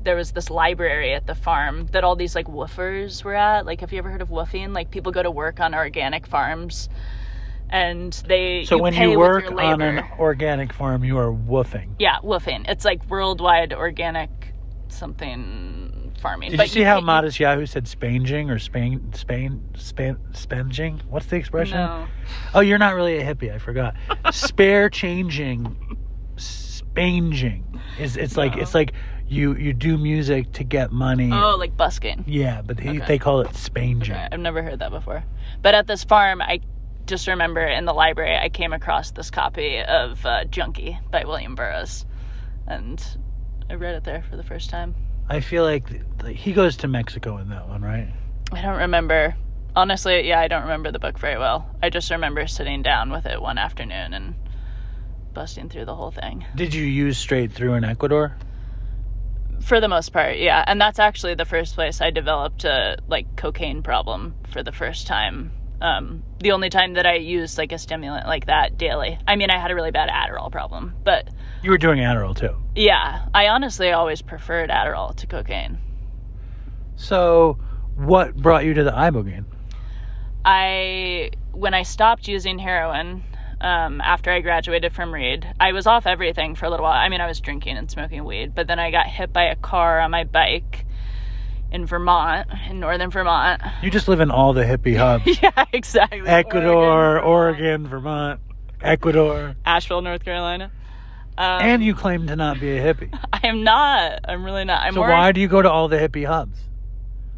there was this library at the farm that all these like woofers were at. Like, have you ever heard of woofing? Like, people go to work on organic farms, and they, so you when pay you work on an organic farm, you are woofing. Yeah, woofing. It's like worldwide organic something farming. Did but you see you, how you, Modest Yahoo said spanging or spain spain span spanging? What's the expression? No. Oh, you're not really a hippie. I forgot. Spare changing, spanging is it's no. like it's like you you do music to get money. Oh, like busking. Yeah, but they, okay. they call it spanging. Okay. I've never heard that before. But at this farm, I just remember in the library I came across this copy of uh, Junkie by William Burroughs, and I read it there for the first time. I feel like th- th- he goes to Mexico in that one, right? I don't remember. Honestly, yeah, I don't remember the book very well. I just remember sitting down with it one afternoon and busting through the whole thing. Did you use straight through in Ecuador? For the most part, yeah. And that's actually the first place I developed a like cocaine problem for the first time. Um, the only time that I used like a stimulant like that daily. I mean, I had a really bad Adderall problem, but you were doing Adderall too. Yeah. I honestly always preferred Adderall to cocaine. So what brought you to the Ibogaine? I, when I stopped using heroin, um, after I graduated from Reed, I was off everything for a little while. I mean, I was drinking and smoking weed, but then I got hit by a car on my bike in Vermont, in northern Vermont. You just live in all the hippie hubs. Yeah, exactly. Ecuador, Oregon, Vermont. Oregon, Vermont, Ecuador. Asheville, North Carolina. Um, and you claim to not be a hippie. I am not. I'm really not. I'm so more, why do you go to all the hippie hubs?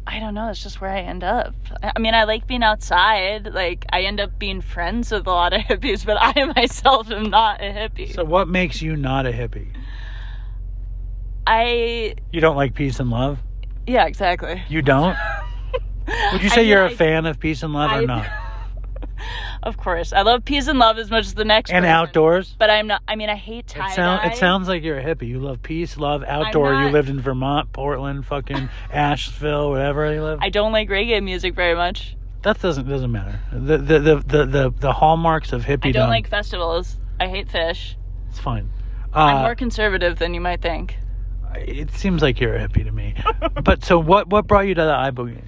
I don't know. It's just where I end up. I mean, I like being outside. Like, I end up being friends with a lot of hippies, but I myself am not a hippie. So what makes you not a hippie? I... You don't like peace and love? Yeah, exactly. You don't? Would you say I mean, you're a I, fan of peace and love I, or not? Of course. I love peace and love as much as the next and person. Outdoors? But I'm not, I mean, I hate tie-dye. It, sound, it sounds like you're a hippie. You love peace, love, outdoor. Not, you lived in Vermont, Portland, fucking Asheville, whatever you live. I don't like reggae music very much. That doesn't doesn't matter. The the the the, the, the hallmarks of hippie. I don't like festivals. I hate fish. It's fine. Uh, I'm more conservative than you might think. It seems like you're a hippie to me. But so what, what brought you to the Ibogaine?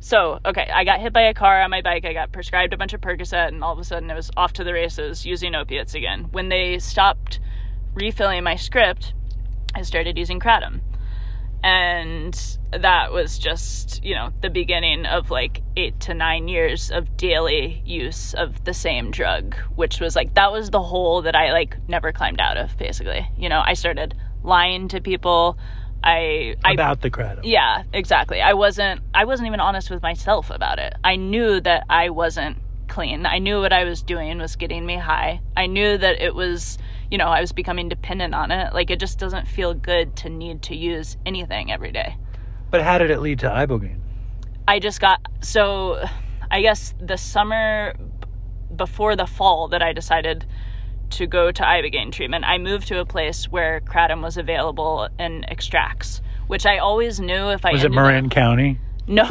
So, okay, I got hit by a car on my bike. I got prescribed a bunch of Percocet, and all of a sudden it was off to the races using opiates again. When they stopped refilling my script, I started using kratom. And that was just, you know, the beginning of like eight to nine years of daily use of the same drug, which was like, that was the hole that I like never climbed out of, basically. You know, I started lying to people. I, I about the kratom. Yeah, exactly. I wasn't, I wasn't even honest with myself about it. I knew that I wasn't clean. I knew what I was doing was getting me high. I knew that it was, you know, I was becoming dependent on it. Like, it just doesn't feel good to need to use anything every day. But how did it lead to Ibogaine? I just got, so I guess the summer before the fall that I decided to go to Ibogaine treatment, I moved to a place where kratom was available in extracts, which I always knew if I was it Marin up, County? No,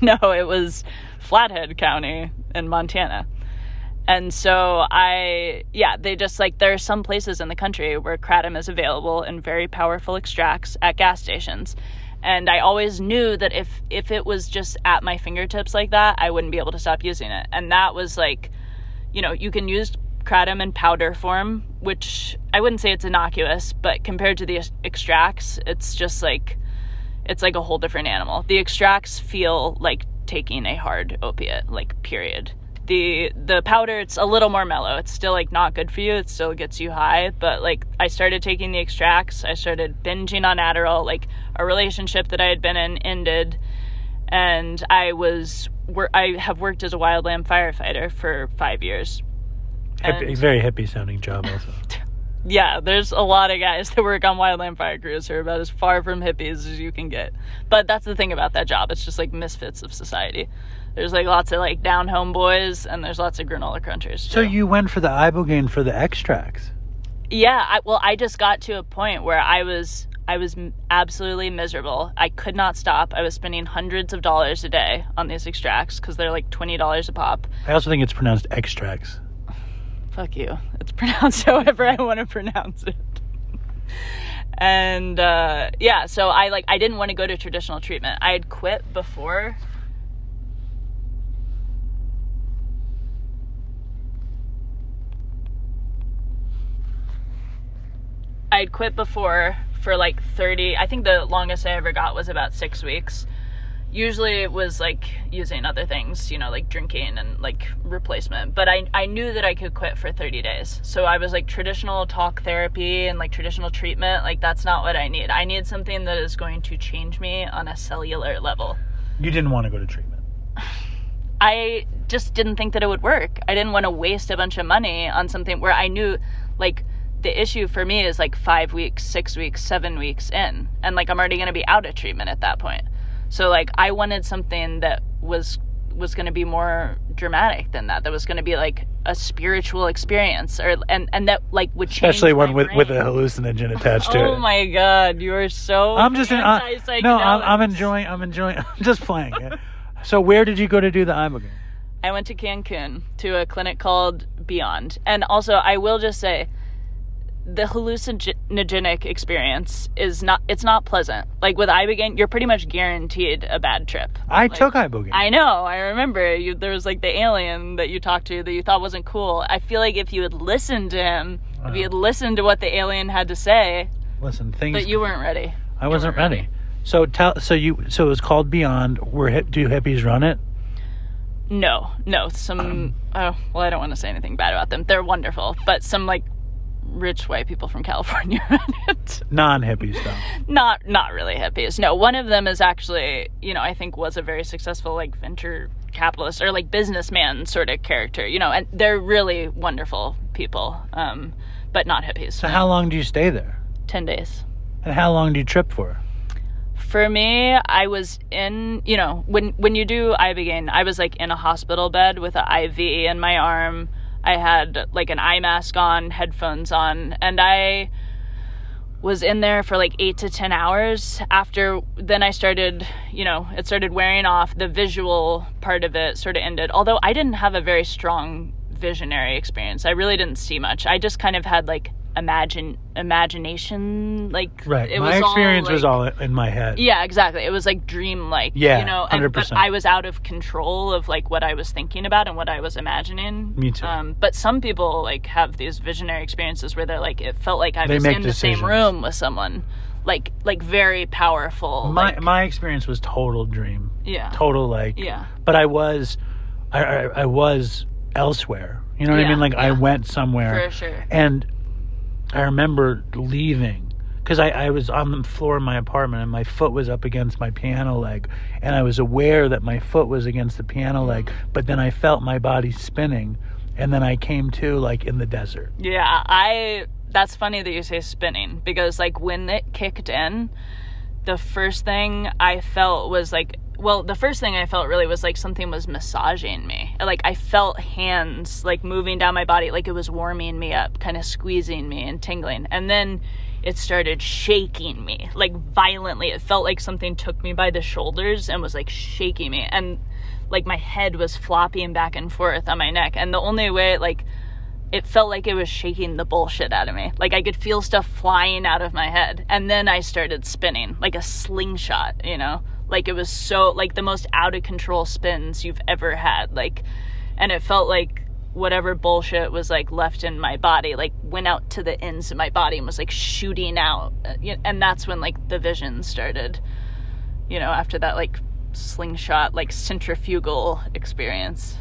no, it was Flathead County in Montana. And so I, yeah, they just like, there are some places in the country where kratom is available in very powerful extracts at gas stations. And I always knew that if, if it was just at my fingertips like that, I wouldn't be able to stop using it. And that was like, you know, you can use kratom in powder form, which I wouldn't say it's innocuous, but compared to the extracts, it's just like, it's like a whole different animal. The extracts feel like taking a hard opiate, like, period. The, the powder, it's a little more mellow. It's still like not good for you. It still gets you high. But like, I started taking the extracts. I started binging on Adderall. Like, a relationship that I had been in ended. And I was, I have worked as a wildland firefighter for five years. Hippie, very hippie sounding job also. Yeah, there's a lot of guys that work on wildland fire crews who are about as far from hippies as you can get. But that's the thing about that job. It's just like misfits of society. There's like lots of like down home boys, and there's lots of granola crunchers too. So you went for the Ibogaine for the extracts? Yeah, I, well, I just got to a point where I was I was absolutely miserable. I could not stop. I was spending hundreds of dollars a day on these extracts because they're like twenty dollars a pop. I also think it's pronounced extracts. Fuck you. It's pronounced however I want to pronounce it. And uh, yeah, so I like I didn't want to go to traditional treatment. I had quit before. I had quit before for like thirty. I think the longest I ever got was about six weeks. Usually it was like using other things, you know, like drinking and like replacement. But I, I knew that I could quit for thirty days. So I was like, traditional talk therapy and like traditional treatment, like that's not what I need. I need something that is going to change me on a cellular level. You didn't want to go to treatment. I just didn't think that it would work. I didn't want to waste a bunch of money on something where I knew like the issue for me is like five weeks, six weeks, seven weeks in. And like, I'm already going to be out of treatment at that point. So like, I wanted something that was, was going to be more dramatic than that. That was going to be like a spiritual experience or, and, and that like would change. Especially one with, with a hallucinogen attached to it. Oh my God. You are so I'm just, in, I, no, I'm, I'm enjoying, I'm enjoying, I'm just playing it. So where did you go to do the Ibogaine? I went to Cancun to a clinic called Beyond. And also I will just say, the hallucinogenic experience is not, it's not pleasant. Like with Ibogaine, you're pretty much guaranteed a bad trip. I like, took Ibogaine. I know. I remember you, there was like the alien that you talked to that you thought wasn't cool. I feel like if you had listened to him, wow. if you had listened to what the alien had to say, listen, things, but you weren't ready. I wasn't ready. ready. So tell, so you, so it was called Beyond. Were hip, do hippies run it? No, no. Some, um, oh, well, I don't want to say anything bad about them. They're wonderful, but some like, rich white people from California run it. Non-hippies though. Not not really hippies. No, one of them is actually, you know, I think was a very successful like venture capitalist or like businessman sort of character, you know, and they're really wonderful people, um, but not hippies. So no. How long do you stay there? Ten days. And how long do you trip for? For me, I was in, you know, when when you do Ibogaine, I was like in a hospital bed with an I V in my arm. I had like an eye mask on, headphones on, and I was in there for like eight to ten hours. After then I started, you know, it started wearing off. The visual part of it sort of ended. Although I didn't have a very strong visionary experience. I really didn't see much. I just kind of had like imagine imagination. Like right. It my was experience all, like, was all in my head. Yeah, exactly. It was like dreamlike. Yeah, you know, and, one hundred percent. But I was out of control of like what I was thinking about and what I was imagining. Me too. Um, but some people like have these visionary experiences where they're like, it felt like I they was in decisions. The same room with someone. Like like very powerful. My like, my experience was total dream. Yeah. Total like. Yeah. But I was, I I, I was elsewhere. You know what yeah, I mean? Like yeah. I went somewhere. For sure. And I remember leaving because I, I was on the floor of my apartment and my foot was up against my piano leg and I was aware that my foot was against the piano leg, but then I felt my body spinning and then I came to like in the desert. Yeah, I. That's funny that you say spinning because like when it kicked in, the first thing I felt was like, well, the first thing I felt really was like something was massaging me. Like I felt hands like moving down my body, like it was warming me up, kind of squeezing me and tingling. And then it started shaking me like violently. It felt like something took me by the shoulders and was like shaking me. And like my head was flopping back and forth on my neck. And the only way like it felt like it was shaking the bullshit out of me. Like I could feel stuff flying out of my head. And then I started spinning like a slingshot, you know? Like it was so like the most out of control spins you've ever had. Like, and it felt like whatever bullshit was like left in my body, like went out to the ends of my body and was like shooting out. And that's when like the vision started, you know, after that like slingshot, like centrifugal experience.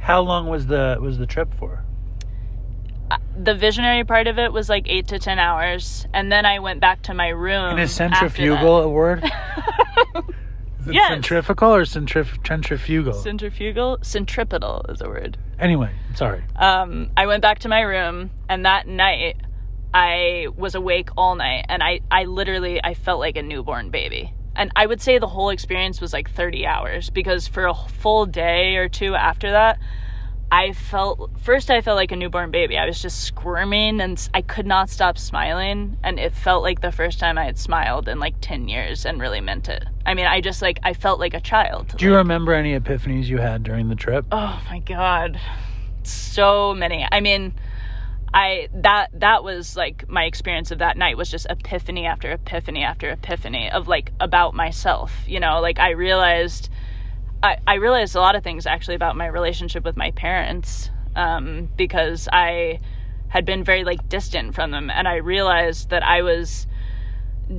How long was the, was the trip for? The visionary part of it was like eight to ten hours, and then I went back to my room. And is centrifugal a word? Is it yes. Centrifugal or centrif- centrifugal? Centrifugal, centripetal is a word. Anyway, sorry. Um, I went back to my room, and that night I was awake all night, and I, I literally I felt like a newborn baby. And I would say the whole experience was like thirty hours because for a full day or two after that, I felt, first I felt like a newborn baby. I was just squirming and I could not stop smiling. And it felt like the first time I had smiled in like ten years and really meant it. I mean, I just like, I felt like a child. Do like, you remember any epiphanies you had during the trip? Oh my God. So many. I mean, I, that, that was like my experience of that night was just epiphany after epiphany after epiphany of like about myself, you know, like I realized I, I realized a lot of things actually about my relationship with my parents, um, because I had been very like distant from them. And I realized that I was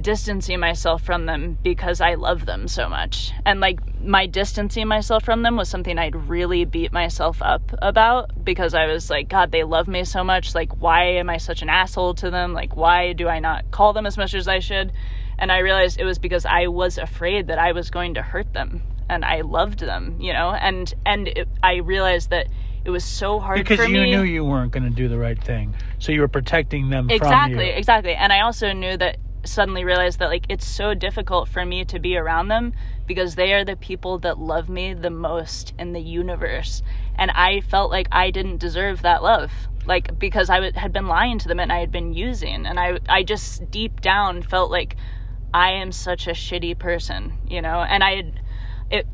distancing myself from them because I love them so much. And like my distancing myself from them was something I'd really beat myself up about because I was like, God, they love me so much. Like, why am I such an asshole to them? Like, why do I not call them as much as I should? And I realized it was because I was afraid that I was going to hurt them. And I loved them, you know, and and it, I realized that it was so hard because for me. Because you knew you weren't going to do the right thing. So you were protecting them exactly, from you. Exactly, exactly. And I also knew that, suddenly realized that, like, it's so difficult for me to be around them because they are the people that love me the most in the universe. And I felt like I didn't deserve that love, like, because I w- had been lying to them and I had been using. And I, I just deep down felt like I am such a shitty person, you know, and I had... It,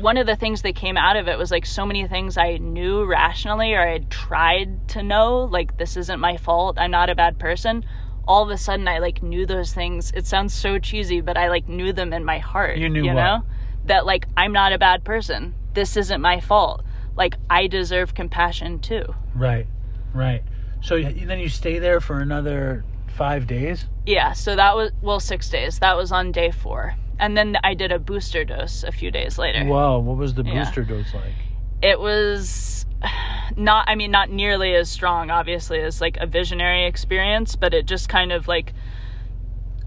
one of the things that came out of it was like so many things I knew rationally or I had tried to know, like this isn't my fault, I'm not a bad person. All of a sudden I like knew those things. It sounds so cheesy, but I like knew them in my heart. You knew you what? Know? That like I'm not a bad person. This isn't my fault. Like I deserve compassion too. Right, right. So then you stay there for another five days? Yeah, so that was, well, six days. That was on day four. And then I did a booster dose a few days later. Wow, what was the booster yeah. dose like? It was not, I mean, not nearly as strong, obviously, as like a visionary experience, but it just kind of like,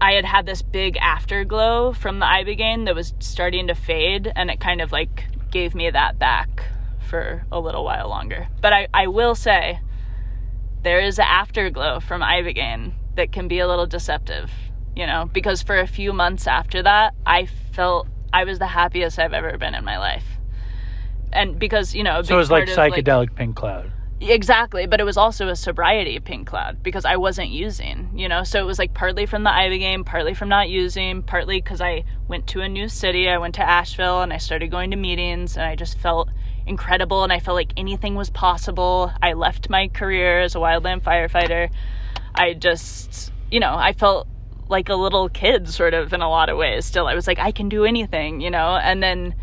I had had this big afterglow from the Ibogaine that was starting to fade, and it kind of like gave me that back for a little while longer. But I, I will say, there is an afterglow from Ibogaine that can be a little deceptive. You know, because for a few months after that, I felt I was the happiest I've ever been in my life. And because, you know... So it was like psychedelic like, pink cloud. Exactly. But it was also a sobriety pink cloud because I wasn't using, you know. So it was like partly from the Ibogaine, partly from not using, partly because I went to a new city. I went to Asheville and I started going to meetings and I just felt incredible. And I felt like anything was possible. I left my career as a wildland firefighter. I just, you know, I felt... like a little kid sort of in a lot of ways still. I was like, I can do anything, you know? And then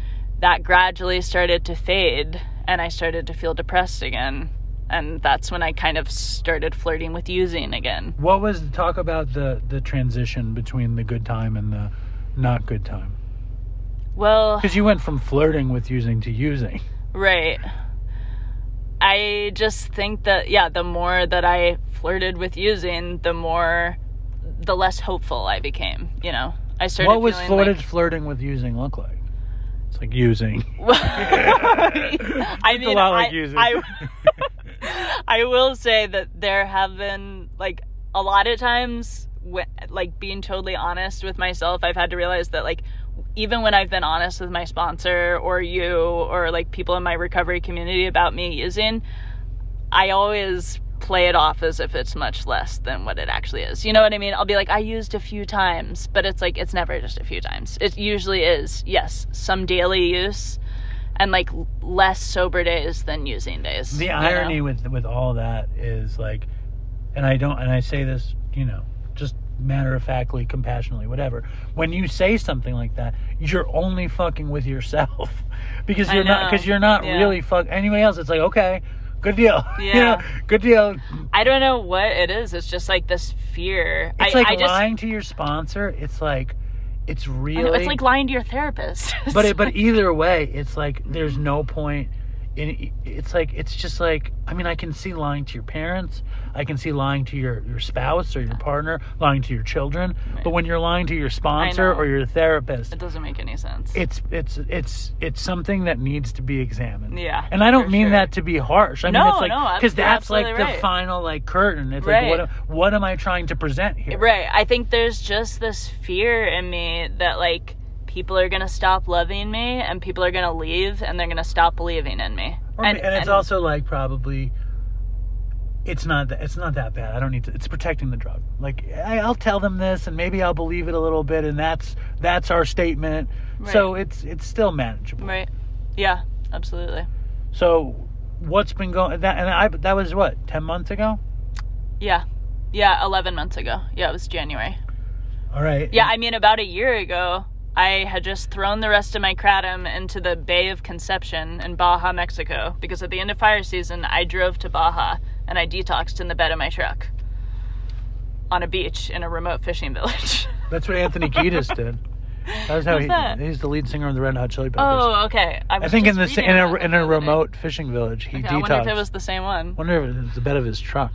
that gradually started to fade and I started to feel depressed again. And that's when I kind of started flirting with using again. What was, talk about the, the transition between the good time and the not good time. Well... because you went from flirting with using to using. Right. I just think that, yeah, the more that I flirted with using, the more... the less hopeful I became, you know. I started. What was flirted, like, flirting with using look like? It's like using. I mean, a lot I, like using. I, I will say that there have been like a lot of times, when, like being totally honest with myself, I've had to realize that like even when I've been honest with my sponsor or you or like people in my recovery community about me using, I always play it off as if it's much less than what it actually is. You know what I mean? I'll be like, I used a few times, but it's like, it's never just a few times. It usually is, yes, some daily use and like less sober days than using days. The irony know? with with all that is like, and I don't, and I say this, you know, just matter-of-factly, compassionately, whatever. When you say something like that, you're only fucking with yourself because you're not, because you're not yeah. really fuck anybody else. It's like, okay, good deal. Yeah. You know, good deal. I don't know what it is. It's just like this fear. It's I, like I just, lying to your sponsor. It's like, it's really... know, it's like lying to your therapist. But it, but either way, it's like, there's no point in... It's like, it's just like, I mean, I can see lying to your parents. I can see lying to your, your spouse or your partner, lying to your children. Right. But when you're lying to your sponsor or your therapist... it doesn't make any sense. It's it's it's it's something that needs to be examined. Yeah. And I don't mean sure. that to be harsh. I no, mean, it's like, no. Because that's like right. the final like curtain. It's right. like, what, what am I trying to present here? Right. I think there's just this fear in me that like people are going to stop loving me and people are going to leave and they're going to stop believing in me. Or, and, and it's and, also like probably it's not that, it's not that bad. I don't need to. It's protecting the drug. Like I, I'll tell them this, and maybe I'll believe it a little bit, and that's that's our statement. Right. So it's it's still manageable. Right. Yeah. Absolutely. So what's been going? That and I. That was what, ten months ago. Yeah. Yeah. Eleven months ago. Yeah. It was January. All right. Yeah. And- I mean, about a year ago. I had just thrown the rest of my kratom into the Bay of Conception in Baja, Mexico, because at the end of fire season, I drove to Baja and I detoxed in the bed of my truck on a beach in a remote fishing village. That's what Anthony Kiedis did. That was how he, that? He's the lead singer of the Red Hot Chili Peppers. Oh, okay. I, was I think in the in a in a remote fishing village, he okay, detoxed. I wonder if it was the same one. I wonder if it was the bed of his truck.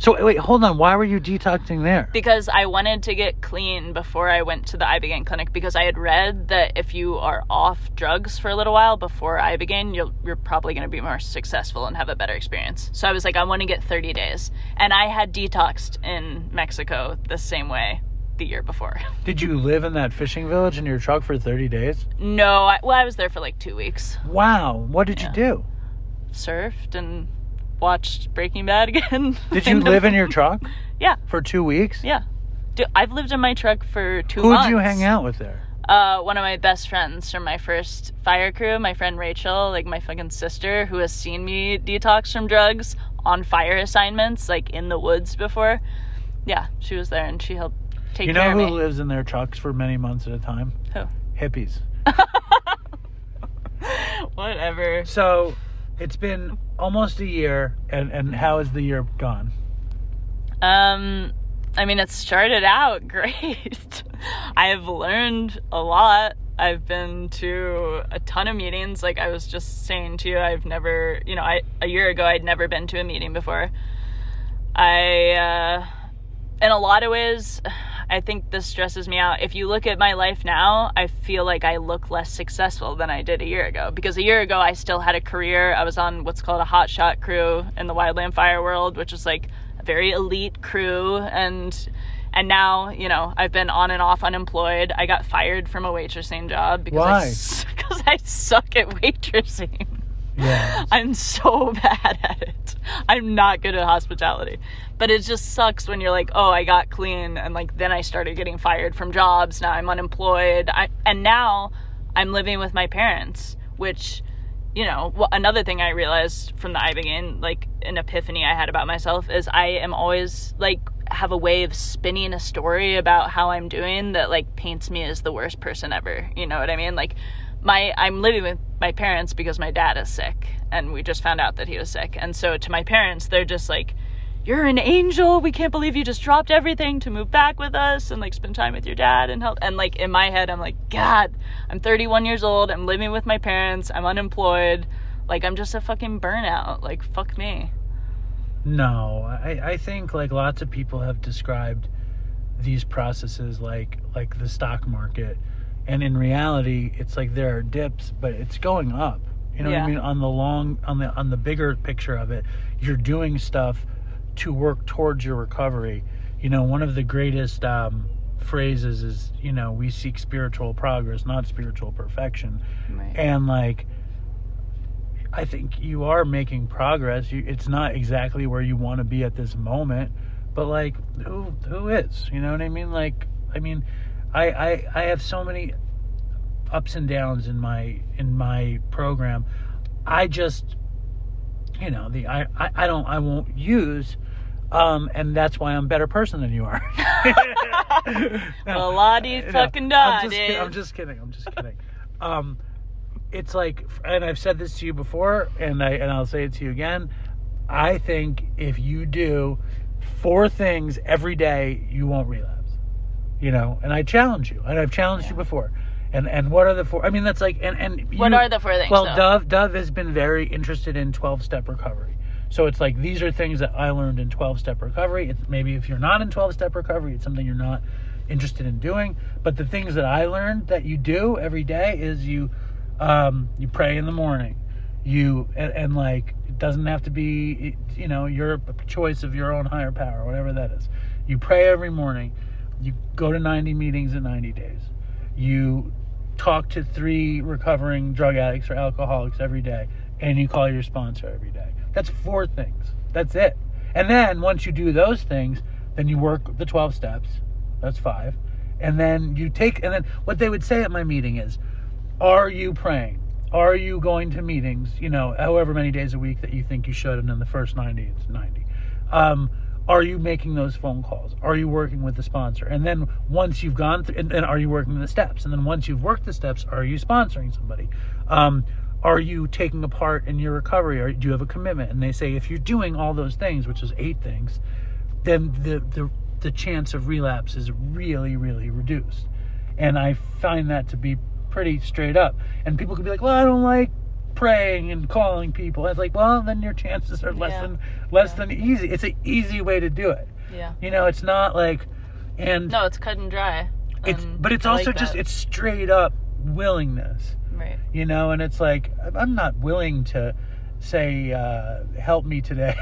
So, wait, hold on. Why were you detoxing there? Because I wanted to get clean before I went to the Ibogaine clinic, because I had read that if you are off drugs for a little while before Ibogaine, you'll, you're probably going to be more successful and have a better experience. So I was like, I want to get thirty days. And I had detoxed in Mexico the same way the year before. Did you live in that fishing village in your truck for thirty days? No. I, well, I was there for like two weeks. Wow. What did yeah. you do? Surfed and... watched Breaking Bad again. Did you live in your truck? Yeah. For two weeks? Yeah. Dude, I've lived in my truck for two Who'd months. Who'd you hang out with there? Uh, one of my best friends from my first fire crew, my friend Rachel, like my fucking sister, who has seen me detox from drugs on fire assignments, like in the woods before. Yeah, she was there and she helped take care of me. You know who lives in their trucks for many months at a time? Who? Hippies. Whatever. So... it's been almost a year, and, and how has the year gone? Um, I mean, it started out great. I've learned a lot. I've been to a ton of meetings. Like I was just saying to you, I've never, you know, I a year ago, I'd never been to a meeting before. I, uh, in a lot of ways, I think this stresses me out. If you look at my life now, I feel like I look less successful than I did a year ago. Because a year ago, I still had a career. I was on what's called a hot shot crew in the wildland fire world, which is like a very elite crew. And and now, you know, I've been on and off unemployed. I got fired from a waitressing job because Why? I, because I suck at waitressing. Yeah. I'm so bad at it. I'm not good at hospitality. But it just sucks when you're like, oh, I got clean. And like, then I started getting fired from jobs. Now I'm unemployed. I, and now I'm living with my parents, which, you know, well, another thing I realized from the Ibogaine, like an epiphany I had about myself, is I am always like, have a way of spinning a story about how I'm doing that like paints me as the worst person ever. You know what I mean? Like, My, I'm living with my parents because my dad is sick, and we just found out that he was sick. And so to my parents, they're just like, you're an angel. We can't believe you just dropped everything to move back with us and like spend time with your dad and help. And like in my head, I'm like, God, I'm thirty-one years old. I'm living with my parents. I'm unemployed. Like I'm just a fucking burnout. Like fuck me. No, I, I think like lots of people have described these processes like, like the stock market. And in reality, it's like there are dips, but it's going up. You know yeah. what I mean? On the long, on the on the bigger picture of it, you're doing stuff to work towards your recovery. You know, one of the greatest um, phrases is, you know, we seek spiritual progress, not spiritual perfection. Right. And like, I think you are making progress. You, it's not exactly where you want to be at this moment, but like, who who is? You know what I mean? Like, I mean. I, I, I have so many ups and downs in my in my program. I just, you know, the I, I, I don't I won't use, um, and that's why I'm a better person than you are. Well, la-dee fucking da, I'm, I'm just kidding. I'm just kidding. um, it's like, and I've said this to you before, and I and I'll say it to you again. I think if you do four things every day, you won't relapse. You know, and I challenge you, and I've challenged yeah. you before. And and what are the four? I mean, that's like, and and you, what are the four things? Well, though? Dove Dove has been very interested in twelve-step recovery, so it's like these are things that I learned in twelve-step recovery. It's maybe if you're not in twelve-step recovery, it's something you're not interested in doing. But the things that I learned that you do every day is you, um, you pray in the morning, you and, and like it doesn't have to be, you know, your choice of your own higher power, whatever that is. You pray every morning. You go to ninety meetings in ninety days. You talk to three recovering drug addicts or alcoholics every day. and you call your sponsor every day. That's four things. That's it. And then once you do those things, then you work the twelve steps. That's five. And then you take, and then what they would say at my meeting is, are you praying? Are you going to meetings, you know, however many days a week that you think you should, and in the first ninety, it's ninety. Um, are you making those phone calls? Are you working with the sponsor? And then once you've gone through, and, and are you working the steps? And then once you've worked the steps, are you sponsoring somebody? Um, are you taking a part in your recovery? Or do you have a commitment? And they say, if you're doing all those things, which is eight things, then the, the, the chance of relapse is really, really reduced. And I find that to be pretty straight up. And people could be like, well, I don't like praying and calling people. It's like, well, then your chances are less yeah. than less yeah. than easy. It's an easy way to do it. Yeah. You know, it's not like, and no, it's cut and dry. It's um, but it's I also like just that. It's straight up willingness. Right. You know, and it's like, I'm not willing to say, uh, help me today.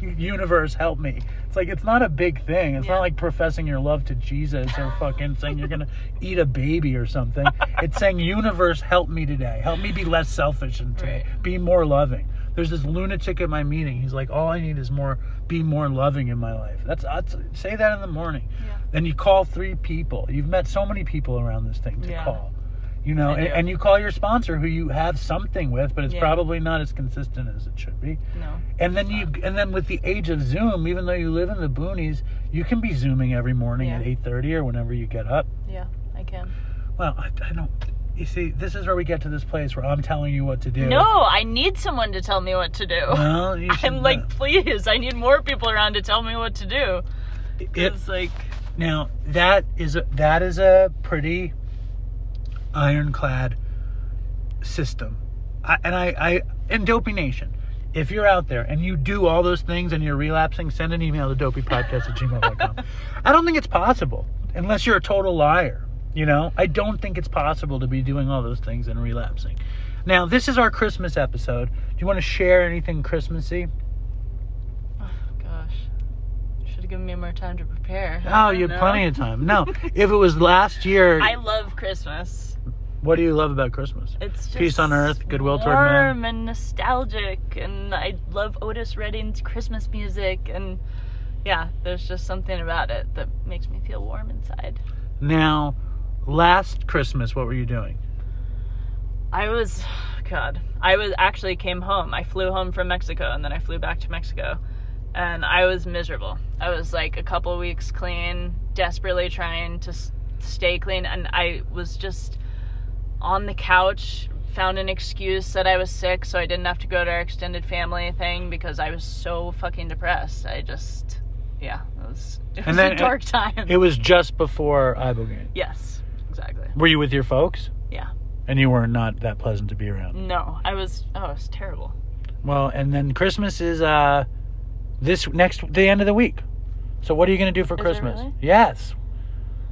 Universe, help me. It's like, it's not a big thing. It's yeah. not like professing your love to Jesus or fucking saying you're gonna eat a baby or something. It's saying, universe, help me today. Help me be less selfish and today. Right. Be more loving. There's this lunatic at my meeting. He's like, all I need is more, be more loving in my life. That's, that's say that in the morning. Yeah. Then you call three people. You've met so many people around this thing to yeah. call. You know, and, and you call your sponsor who you have something with, but it's yeah. probably not as consistent as it should be. No. And then you, and then with the age of Zoom, even though you live in the boonies, you can be Zooming every morning yeah. at eight thirty or whenever you get up. Yeah, I can. Well, I, I don't, you see, this is where we get to this place where I'm telling you what to do. No, I need someone to tell me what to do. Well, you should. I'm know. Like, please, I need more people around to tell me what to do. It's like. Now, that is a, that is a pretty ironclad system. I, and I, I and Dopey Nation, if you're out there and you do all those things and you're relapsing, send an email to dopeypodcast at gmail dot com. I don't think it's possible unless you're a total liar. You know, I don't think it's possible to be doing all those things and relapsing. Now, this is our Christmas episode. Do you want to share anything Christmassy? Give me more time to prepare. Oh, you had know. Plenty of time. No, if it was last year. I love Christmas. What do you love about Christmas? It's just peace on earth, goodwill toward men. Warm and nostalgic, and I love Otis Redding's Christmas music, and yeah, there's just something about it that makes me feel warm inside. Now, last Christmas, what were you doing? I was, God, I was actually came home. I flew home from Mexico, and then I flew back to Mexico. And I was miserable. I was like a couple weeks clean, desperately trying to s- stay clean. And I was just on the couch, found an excuse that I was sick so I didn't have to go to our extended family thing because I was so fucking depressed. I just, yeah, it was, it was a dark it, time. It was just before Ibogaine. Yes, exactly. Were you with your folks? Yeah. And you were not that pleasant to be around? No, I was, oh, it was terrible. Well, and then Christmas is, uh... This next, the end of the week. So what are you going to do for is Christmas? It really? Yes.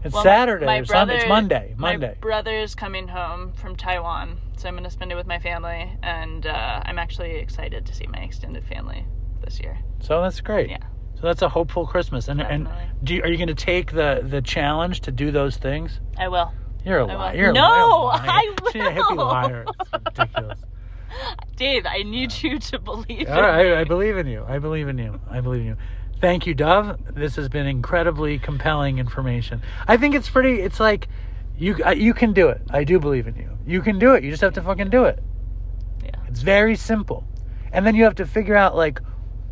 It's well, Saturday my, my or brother, Sunday. It's Monday. Monday. My brother's coming home from Taiwan, so I'm going to spend it with my family. And uh, I'm actually excited to see my extended family this year. So that's great. Yeah. So that's a hopeful Christmas. And Definitely. and do you, are you going to take the, the challenge to do those things? I will. You're a liar. You're no, a liar. I will. She's a hippie liar. It's ridiculous. Dave, I need yeah. you to believe All right, in me. I, I believe in you. I believe in you. I believe in you. Thank you, Dove. This has been incredibly compelling information. I think it's pretty, it's like, you you can do it. I do believe in you. You can do it. You just have to fucking do it. Yeah. It's very simple. And then you have to figure out, like,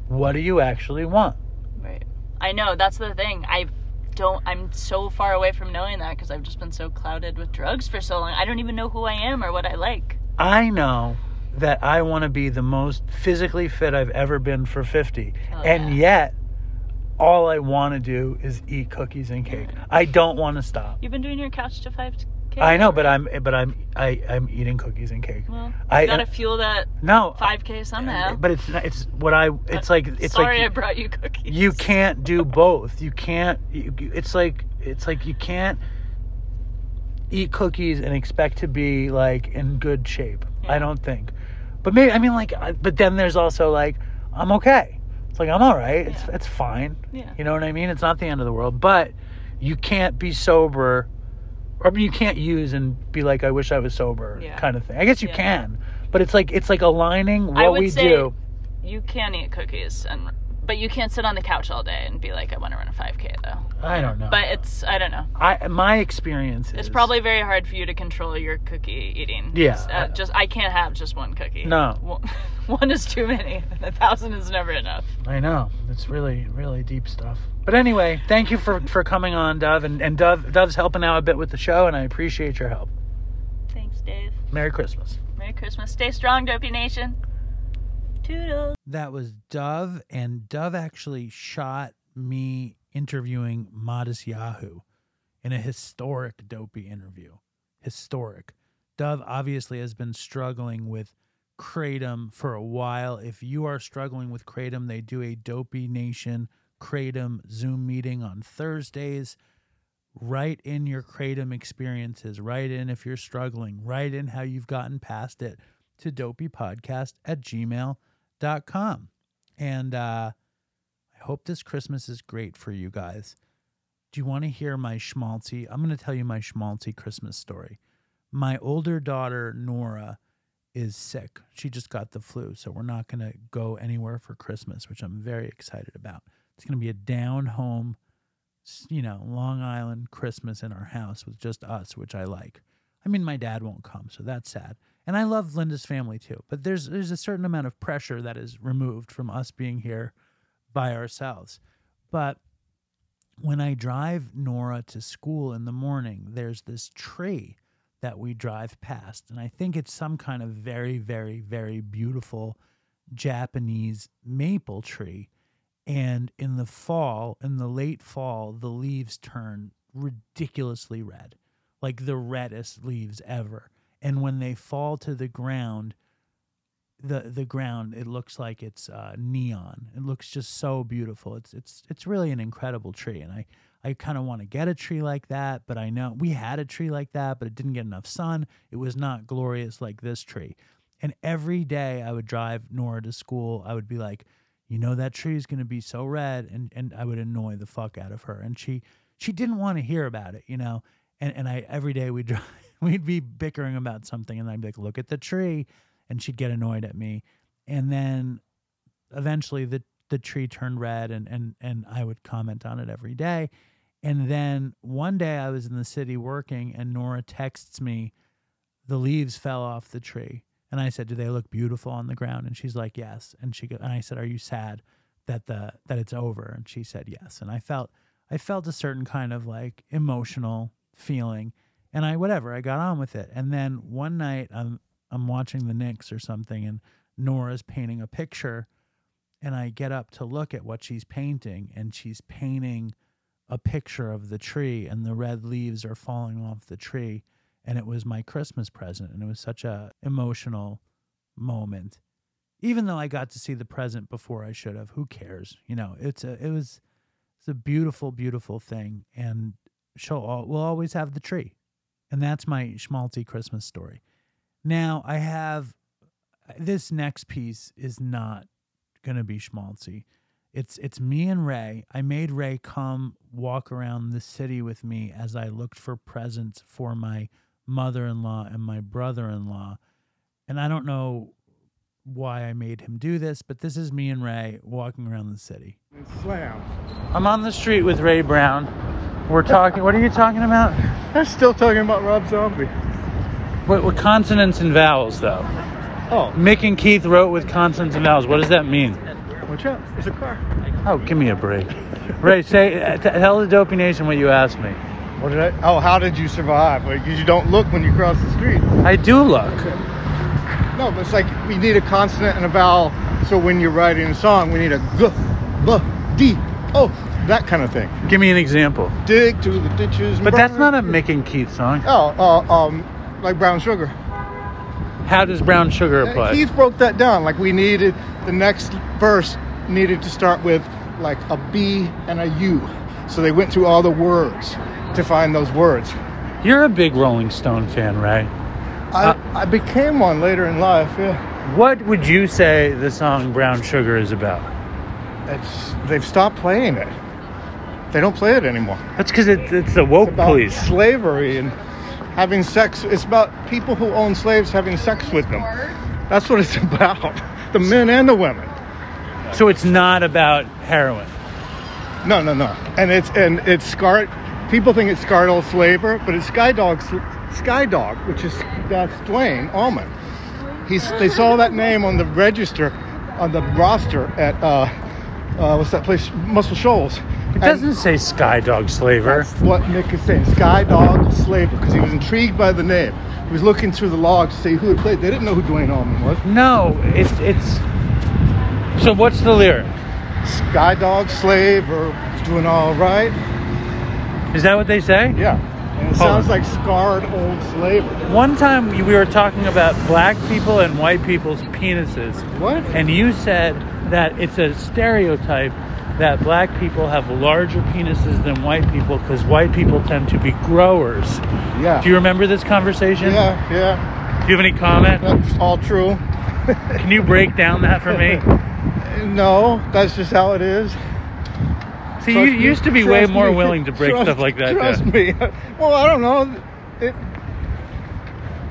what do you actually want? Right. I know. That's the thing. I don't, I'm so far away from knowing that because I've just been so clouded with drugs for so long. I don't even know who I am or what I like. I know that I want to be the most physically fit I've ever been for fifty. Oh, and yeah. yet, all I want to do is eat cookies and cake. Yeah. I don't want to stop. You've been doing your couch to five cake. I know, right? but I'm but I'm I, I'm eating cookies and cake. Well, I got to fuel that no, five K somehow. But it's it's what I it's like it's Sorry like Sorry I brought you cookies. You can't do both. You can't you, it's like it's like you can't eat cookies and expect to be like in good shape. Yeah. I don't think. But maybe, I mean, like, but then there's also, like, I'm okay. It's like, I'm all right. Yeah. It's it's fine. Yeah. You know what I mean? It's not the end of the world. But you can't be sober, or you can't use and be like, I wish I was sober yeah. kind of thing. I guess you yeah. can. But it's like it's like aligning what I would we say do. You can eat cookies, and but you can't sit on the couch all day and be like, I want to run a five K though. I don't know. But it's I don't know. I my experience is it's probably very hard for you to control your cookie eating. Yeah. Uh, I, just I can't have just one cookie. No. One, one is too many. A thousand is never enough. I know. It's really really deep stuff. But anyway, thank you for, for coming on, Dove, and, and Dove Dove's helping out a bit with the show, and I appreciate your help. Thanks, Dave. Merry Christmas. Merry Christmas. Stay strong, Dopey Nation. Toodles. That was Dove, and Dove actually shot me interviewing Modest Yahoo in a historic Dopey interview. Historic. Dove obviously has been struggling with Kratom for a while. If you are struggling with Kratom, they do a Dopey Nation Kratom Zoom meeting on Thursdays. Write in your Kratom experiences. Write in if you're struggling. Write in how you've gotten past it to dopeypodcast at gmail dot com. And uh, I hope this Christmas is great for you guys. Do you want to hear my schmaltzy? I'm going to tell you my schmaltzy Christmas story. My older daughter, Nora, is sick. She just got the flu, so we're not going to go anywhere for Christmas, which I'm very excited about. It's going to be a down-home, you know, Long Island Christmas in our house with just us, which I like. I mean, my dad won't come, so that's sad. And I love Linda's family too, but there's there's a certain amount of pressure that is removed from us being here by ourselves. But when I drive Nora to school in the morning, there's this tree that we drive past, and I think it's some kind of very, very, very beautiful Japanese maple tree. And in the fall, in the late fall, the leaves turn ridiculously red, like the reddest leaves ever. And when they fall to the ground, the the ground, it looks like it's uh, neon. It looks just so beautiful. It's it's it's really an incredible tree. And I, I kind of want to get a tree like that, but I know we had a tree like that, but it didn't get enough sun. It was not glorious like this tree. And every day I would drive Nora to school, I would be like, you know, that tree is going to be so red, and, and I would annoy the fuck out of her. And she, she didn't want to hear about it, you know. And and I every day we'd, drive, we'd be bickering about something, and I'd be like, look at the tree. And she'd get annoyed at me. And then eventually the, the tree turned red, and, and, and I would comment on it every day. And then one day I was in the city working, and Nora texts me, the leaves fell off the tree. And I said, do they look beautiful on the ground? And she's like, yes. And she go, and I said, are you sad that the that it's over? And she said, yes. And I felt I felt a certain kind of like emotional feeling. And I whatever, I got on with it. And then one night I'm I'm watching the Knicks or something, and Nora's painting a picture, and I get up to look at what she's painting, and she's painting a picture of the tree, and the red leaves are falling off the tree. And it was my Christmas present, and it was such a emotional moment. Even though I got to see the present before I should have, who cares? You know, it's a it was it's a beautiful, beautiful thing, and she'll all, we'll always have the tree. And that's my schmaltzy Christmas story. Now I have this next piece is not gonna be schmaltzy. It's it's me and Ray. I made Ray come walk around the city with me as I looked for presents for my mother-in-law and my brother-in-law. And I don't know why I made him do this, but this is me and Ray walking around the city. Slam. I'm on the street with Ray Brown. We're talking. What are you talking about? I'm still talking about Rob Zombie. What, what consonants and vowels, though? Oh. Mick and Keith wrote with consonants and vowels. What does that mean? Watch out. It's a car. Oh, give me a break. Ray, say, uh, t- tell the Dopey Nation what you asked me. What did I? Oh, how did you survive? Because like, you don't look when you cross the street. I do look. No, but it's like we need a consonant and a vowel. So when you're writing a song, we need a g, b, d, o, that kind of thing. Give me an example. Dig to the ditches. But that's not a Mick and Keith song. Oh, uh, um, like Brown Sugar. How does Brown Sugar apply? Keith broke that down. Like we needed the next verse needed to start with like a B and a U. So they went through all the words to find those words. You're a big Rolling Stone fan, right? I, uh, I became one later in life, yeah. What would you say the song Brown Sugar is about? It's, they've stopped playing it. They don't play it anymore. That's because it, it's the woke it's about police. Slavery and having sex. It's about people who own slaves having sex with them. That's what it's about. The men and the women. So it's not about heroin. No, no, no. And it's and it's scar. People think it's Scarlet Slaver, but it's Skydog, Skydog, which is that's Dwayne Allman. He's they saw that name on the register, on the roster at uh, uh, what's that place? Muscle Shoals. It doesn't and say Skydog Slaver. That's what Mick is saying, Skydog Slaver, because he was intrigued by the name. He was looking through the logs to see who had played. They didn't know who Dwayne Allman was. No, it's it's. So what's the lyric? Skydog Slaver is doing all right. Is that what they say? Yeah. And it sounds like scarred old slaver. One time we were talking about black people and white people's penises. What? And you said that it's a stereotype that black people have larger penises than white people because white people tend to be growers. Yeah. Do you remember this conversation? Yeah, yeah. Do you have any comment? That's all true. Can you break down that for me? No, that's just how it is. See, trust you me, used to be way more me, willing to break trust, stuff like that. Trust down. me. Well, I don't know. It,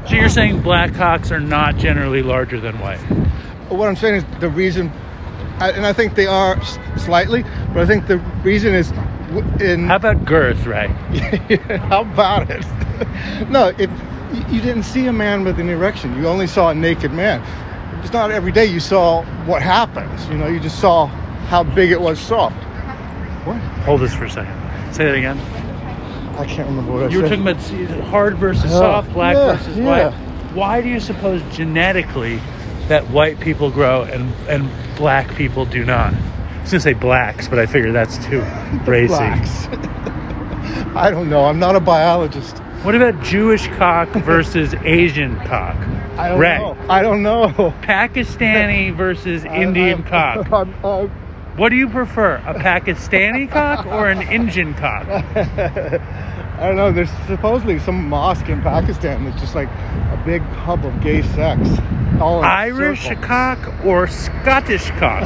so you're um, saying black cocks are not generally larger than white? What I'm saying is the reason, and I think they are slightly, but I think the reason is in... How about girth, Ray? How about it? No, it, you didn't see a man with an erection. You only saw a naked man. It's not every day you saw what happens. You know, you just saw how big it was soft. What? Hold this for a second. Say that again. I can't remember what I said. You were talking about hard versus oh, soft, black yeah, versus yeah. white. Why do you suppose genetically that white people grow and, and black people do not? I was going to say blacks, but I figure that's too racy. Blacks. I don't know. I'm not a biologist. What about Jewish cock versus Asian cock? I don't Ray. know. I don't know. Pakistani versus I, Indian I'm, cock. I'm, I'm, what do you prefer, a Pakistani cock or an Indian cock? I don't know. There's supposedly some mosque in Pakistan that's just like a big hub of gay sex. All in Irish cock or Scottish cock?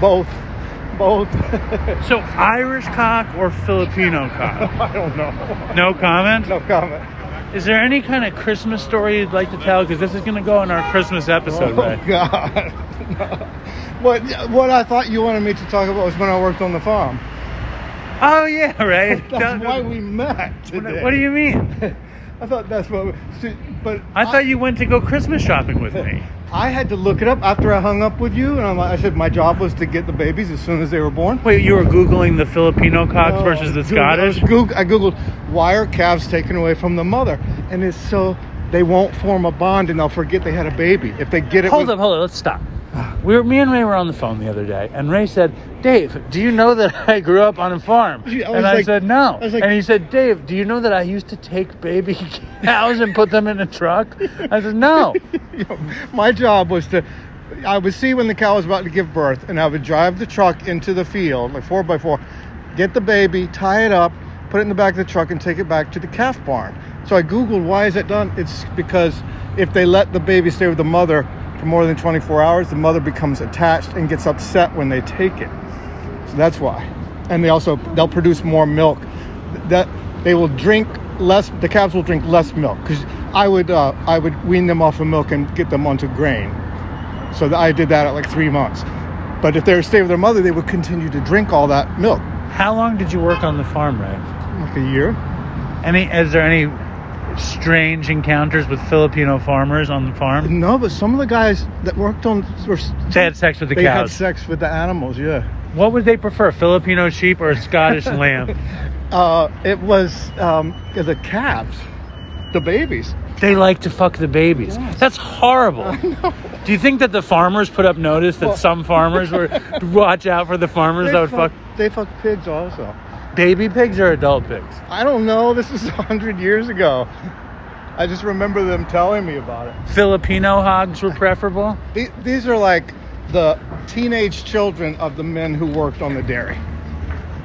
Both. Both. So Irish cock or Filipino cock? I don't know. No comment? No comment. Is there any kind of Christmas story you'd like to tell? Because this is going to go in our Christmas episode, right? Oh, God. No. What, what I thought you wanted me to talk about was when I worked on the farm. Oh, yeah, right. That's why we met today. What, what do you mean? I thought that's what... We, see, but I, I thought you went to go Christmas shopping with me. I had to look it up after I hung up with you, and I'm, I said my job was to get the babies as soon as they were born. Wait, you were Googling the Filipino cocks no, versus the Scottish? I, Goog- I Googled, why are calves taken away from the mother? And it's so they won't form a bond, and they'll forget they had a baby. If they get it... Hold with- up, hold up, let's stop. We were, me and Ray were on the phone the other day, and Ray said, Dave, do you know that I grew up on a farm? I and I like, said, no. I like, and he said, Dave, do you know that I used to take baby cows and put them in a truck? I said, no. You know, my job was to, I would see when the cow was about to give birth, and I would drive the truck into the field, like four by four, get the baby, tie it up, put it in the back of the truck, and take it back to the calf barn. So I Googled, why is that done? It's because if they let the baby stay with the mother for more than twenty-four hours, the mother becomes attached and gets upset when they take it. So that's why. And they also, they'll produce more milk. That they will drink less, the calves will drink less milk. Because I would uh, I would wean them off of milk and get them onto grain. So I did that at like three months. But if they stay with their mother, they would continue to drink all that milk. How long did you work on the farm, Ray? Like a year. Any, is there any... strange encounters with Filipino farmers on the farm? No, but some of the guys that worked on were, they had sex with the they cows. They had sex with the animals, yeah. What would they prefer, Filipino sheep or Scottish lamb? Uh, it was um, the calves, the babies. They like to fuck the babies. Yes. That's horrible. I know. Do you think that the farmers put up notice that well, some farmers were watch out for the farmers that would fuck, fuck? They fuck pigs also. Baby pigs or adult pigs? I don't know. This was one hundred years ago. I just remember them telling me about it. Filipino hogs were preferable? These are like the teenage children of the men who worked on the dairy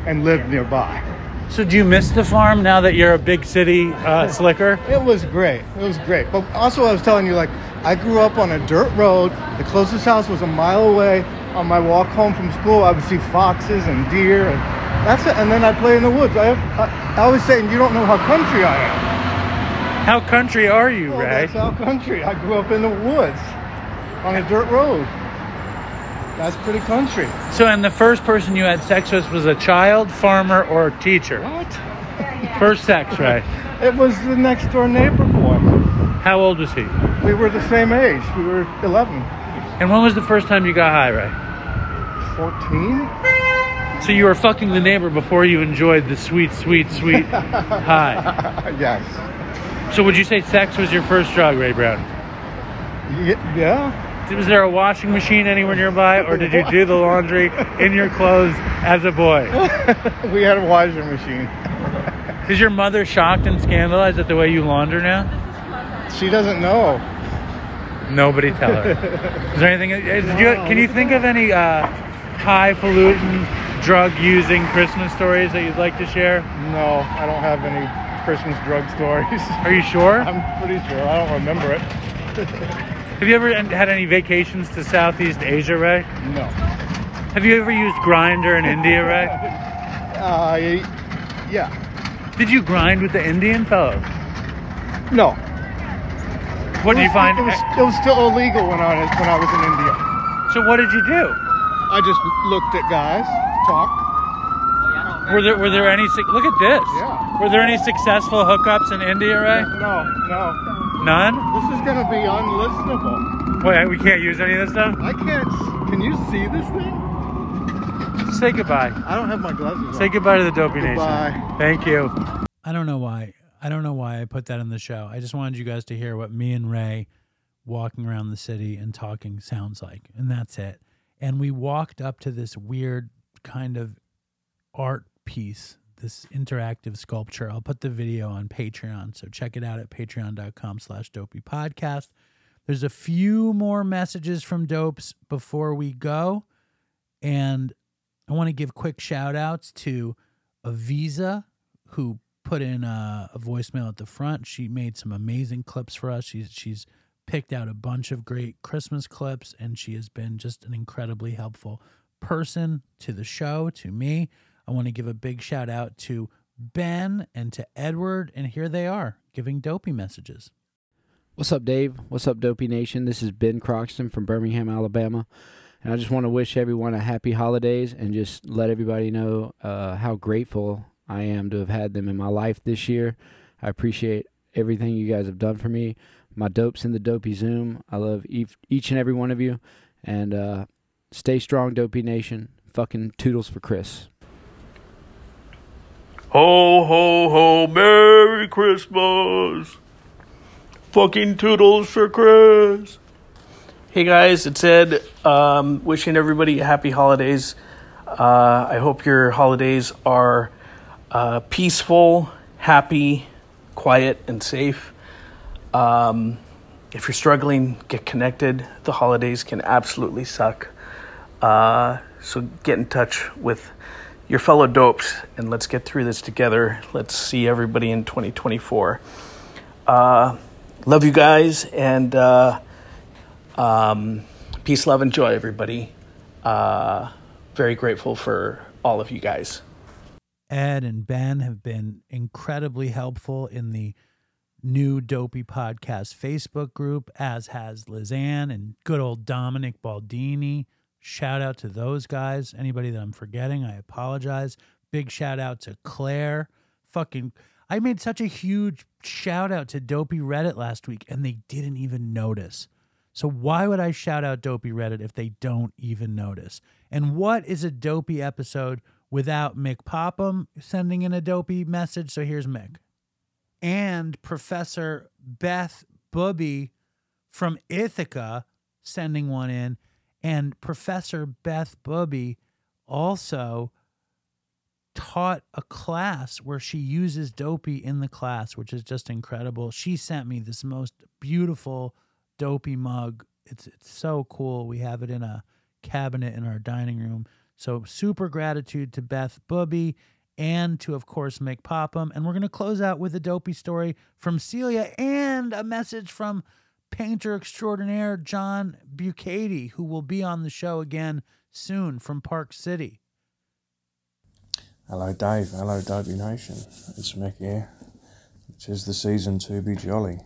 and lived nearby. So do you miss the farm now that you're a big city uh, slicker? It was great. It was great. But also I was telling you, like, I grew up on a dirt road. The closest house was a mile away. On my walk home from school, I would see foxes and deer and... That's it, and then I play in the woods. I, I, I always say, you don't know how country I am. How country are you, well, Ray? That's how country. I grew up in the woods. on a dirt road. That's pretty country. So, and the first person you had sex with was a child, farmer, or a teacher? What? First sex, right? It was the next door neighbor boy. How old was he? We were the same age. We were eleven. And when was the first time you got high, Ray? fourteen. So you were fucking the neighbor before you enjoyed the sweet, sweet, sweet high. Yes. So would you say sex was your first drug, Ray Brown? Y- yeah. Was there a washing machine anywhere nearby, or did you do the laundry in your clothes as a boy? We had a washing machine. Is your mother shocked and scandalized at the way you launder now? She doesn't know. Nobody tell her. Is there anything? Is, no. you, can you think of any uh, highfalutin drug-using Christmas stories that you'd like to share? No, I don't have any Christmas drug stories. Are you sure? I'm pretty sure. I don't remember it. Have you ever had any vacations to Southeast Asia, Ray? No. Have you ever used Grindr in India, Ray? Uh, yeah. Did you grind with the Indian fellow? No. What did you find? It was, it was still illegal when I, when I was in India. So what did you do? I just looked at guys, talked. Were there, were there any... Look at this. Yeah. Were there any successful hookups in India, Ray? No, no. None? This is going to be unlistenable. Wait, we can't use any of this stuff? I can't. Can you see this thing? Say goodbye. I don't have my glasses on. Say goodbye to the Dopey Nation. Goodbye. Thank you. I don't know why. I don't know why I put that in the show. I just wanted you guys to hear what me and Ray walking around the city and talking sounds like. And that's it. And we walked up to this weird kind of art piece, this interactive sculpture. I'll put the video on Patreon, so check it out at patreon.com slash dopey podcast. There's a few more messages from dopes before we go, and I want to give quick shout outs to Aviza, who put in a, a voicemail at the front. She made some amazing clips for us. She's, she's picked out a bunch of great Christmas clips, and she has been just an incredibly helpful person to the show, to me. I want to give a big shout out to Ben and to Edward, and here they are giving Dopey messages. What's up, Dave? What's up, Dopey Nation? This is Ben Croxton from Birmingham, Alabama, and I just want to wish everyone a happy holidays and just let everybody know uh, how grateful I am to have had them in my life this year. I appreciate everything you guys have done for me. My dopes in the Dopey Zoom. I love each and every one of you, and uh, stay strong, Dopey Nation. Fucking toodles for Chris. Ho, ho, ho, Merry Christmas. Fucking toodles for Chris. Hey guys, it's Ed. Um, wishing everybody a happy holidays. Uh, I hope your holidays are uh, peaceful, happy, quiet, and safe. Um, if you're struggling, get connected. The holidays can absolutely suck. Uh, so get in touch with your fellow dopes, and let's get through this together. Let's see everybody in twenty twenty-four. Uh, love you guys, and uh, um, peace, love, and joy, everybody. Uh, very grateful for all of you guys. Ed and Ben have been incredibly helpful in the new Dopey Podcast Facebook group, as has Lizanne and good old Dominic Baldini. Shout out to those guys. Anybody that I'm forgetting, I apologize. Big shout out to Claire. Fucking, I made such a huge shout out to Dopey Reddit last week, and they didn't even notice. So why would I shout out Dopey Reddit if they don't even notice? And what is a Dopey episode without Mick Popham sending in a Dopey message? So here's Mick. And Professor Beth Bubby from Ithaca sending one in. And Professor Beth Bubby also taught a class where she uses Dopey in the class, which is just incredible. She sent me this most beautiful Dopey mug. It's it's so cool. We have it in a cabinet in our dining room. So super gratitude to Beth Bubby and to, of course, Mick Popham. And we're going to close out with a Dopey story from Celia and a message from painter extraordinaire John Bucati, who will be on the show again soon from Park City. Hello, Dave. Hello, Dopey Nation. It's Mick here. It is the season to be jolly.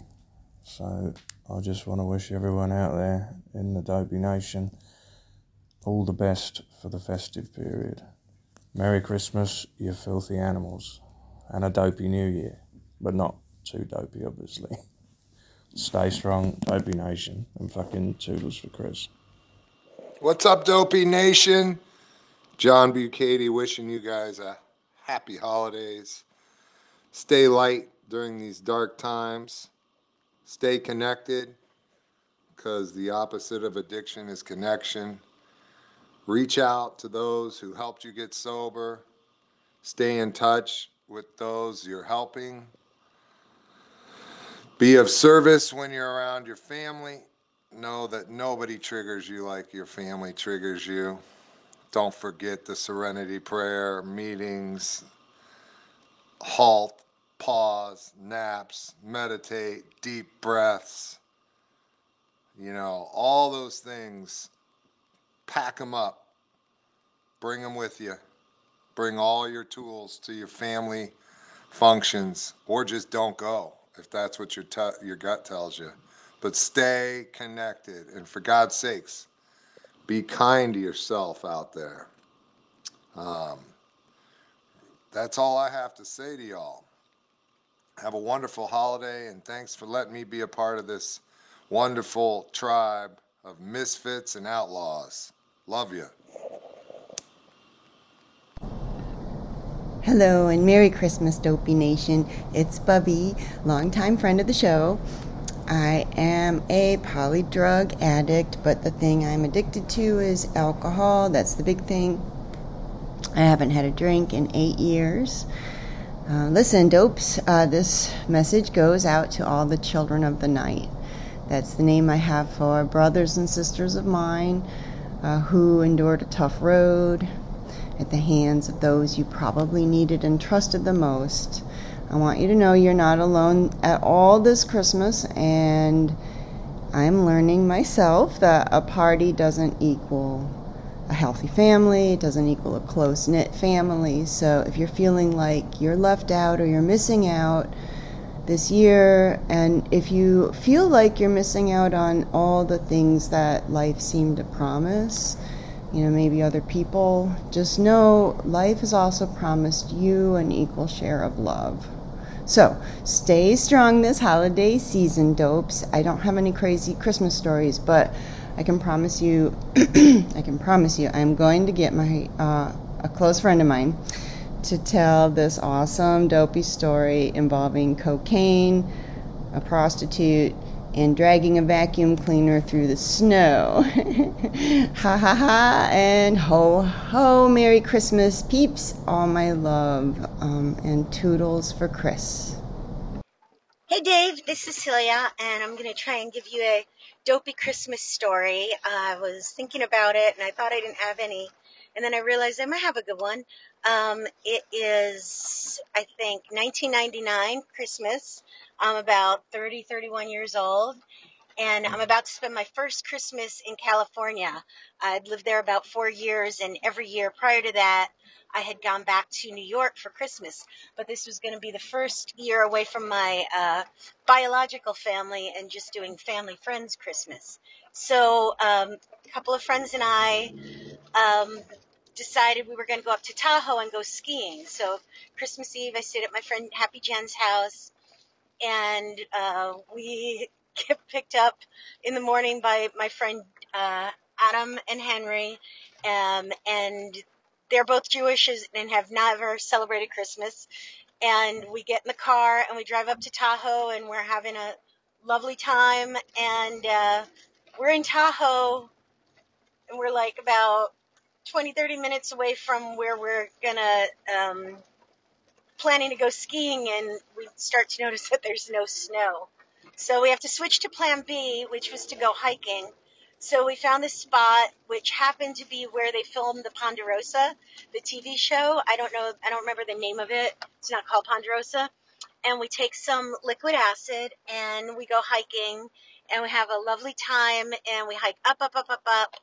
So I just want to wish everyone out there in the Dopey Nation all the best for the festive period. Merry Christmas, you filthy animals, and a Dopey New Year, but not too dopey, obviously. Stay strong, Dopey Nation, and fucking toodles for Chris. What's up, Dopey Nation? John Bucati wishing you guys a happy holidays. Stay light during these dark times. Stay connected, because the opposite of addiction is connection. Reach out to those who helped you get sober. Stay in touch with those you're helping. Be of service when you're around your family. Know that nobody triggers you like your family triggers you. Don't forget the serenity prayer, meetings, halt, pause, naps, meditate, deep breaths. You know, all those things, pack them up, bring them with you. Bring all your tools to your family functions, or just don't go if that's what your t- your gut tells you. But stay connected, and for God's sakes, be kind to yourself out there. Um, that's all I have to say to y'all. Have a wonderful holiday, and thanks for letting me be a part of this wonderful tribe of misfits and outlaws. Love you. Hello, and Merry Christmas, Dopey Nation. It's Bubby, longtime friend of the show. I am a poly drug addict, but the thing I'm addicted to is alcohol. That's the big thing. I haven't had a drink in eight years. Uh, listen, dopes, uh, this message goes out to all the children of the night. That's the name I have for brothers and sisters of mine uh, who endured a tough road at the hands of those you probably needed and trusted the most. I want you to know you're not alone at all this Christmas, and I'm learning myself that a party doesn't equal a healthy family, it doesn't equal a close-knit family. So if you're feeling like you're left out or you're missing out this year, and if you feel like you're missing out on all the things that life seemed to promise, you know, maybe other people, just know life has also promised you an equal share of love. So stay strong this holiday season, dopes. I don't have any crazy Christmas stories, but I can promise you, I can promise you, I'm going to get my uh, a close friend of mine to tell this awesome dopey story involving cocaine, a prostitute, and dragging a vacuum cleaner through the snow. Ha ha ha, and ho ho, Merry Christmas, peeps, all my love, um, and toodles for Chris. Hey Dave, this is Celia, and I'm gonna try and give you a dopey Christmas story. I was thinking about it, and I thought I didn't have any, and then I realized I might have a good one. Um, it is, I think, nineteen ninety-nine Christmas. I'm about thirty, thirty-one years old, and I'm about to spend my first Christmas in California. I'd lived there about four years, and every year prior to that, I had gone back to New York for Christmas. But this was going to be the first year away from my uh, biological family and just doing family friends Christmas. So um, a couple of friends and I um, decided we were going to go up to Tahoe and go skiing. So Christmas Eve, I stayed at my friend Happy Jen's house. And uh, we get picked up in the morning by my friend uh, Adam and Henry, um, and they're both Jewish and have never celebrated Christmas. And we get in the car and we drive up to Tahoe, and we're having a lovely time. And uh, we're in Tahoe, and we're like about twenty, thirty minutes away from where we're gonna. Um, planning to go skiing, and we start to notice that there's no snow. So we have to switch to plan B, which was to go hiking. So we found this spot, which happened to be where they filmed the Ponderosa, the T V show. I don't know, I don't remember the name of it. It's not called Ponderosa. And we take some liquid acid, and we go hiking, and we have a lovely time, and we hike up, up, up, up, up,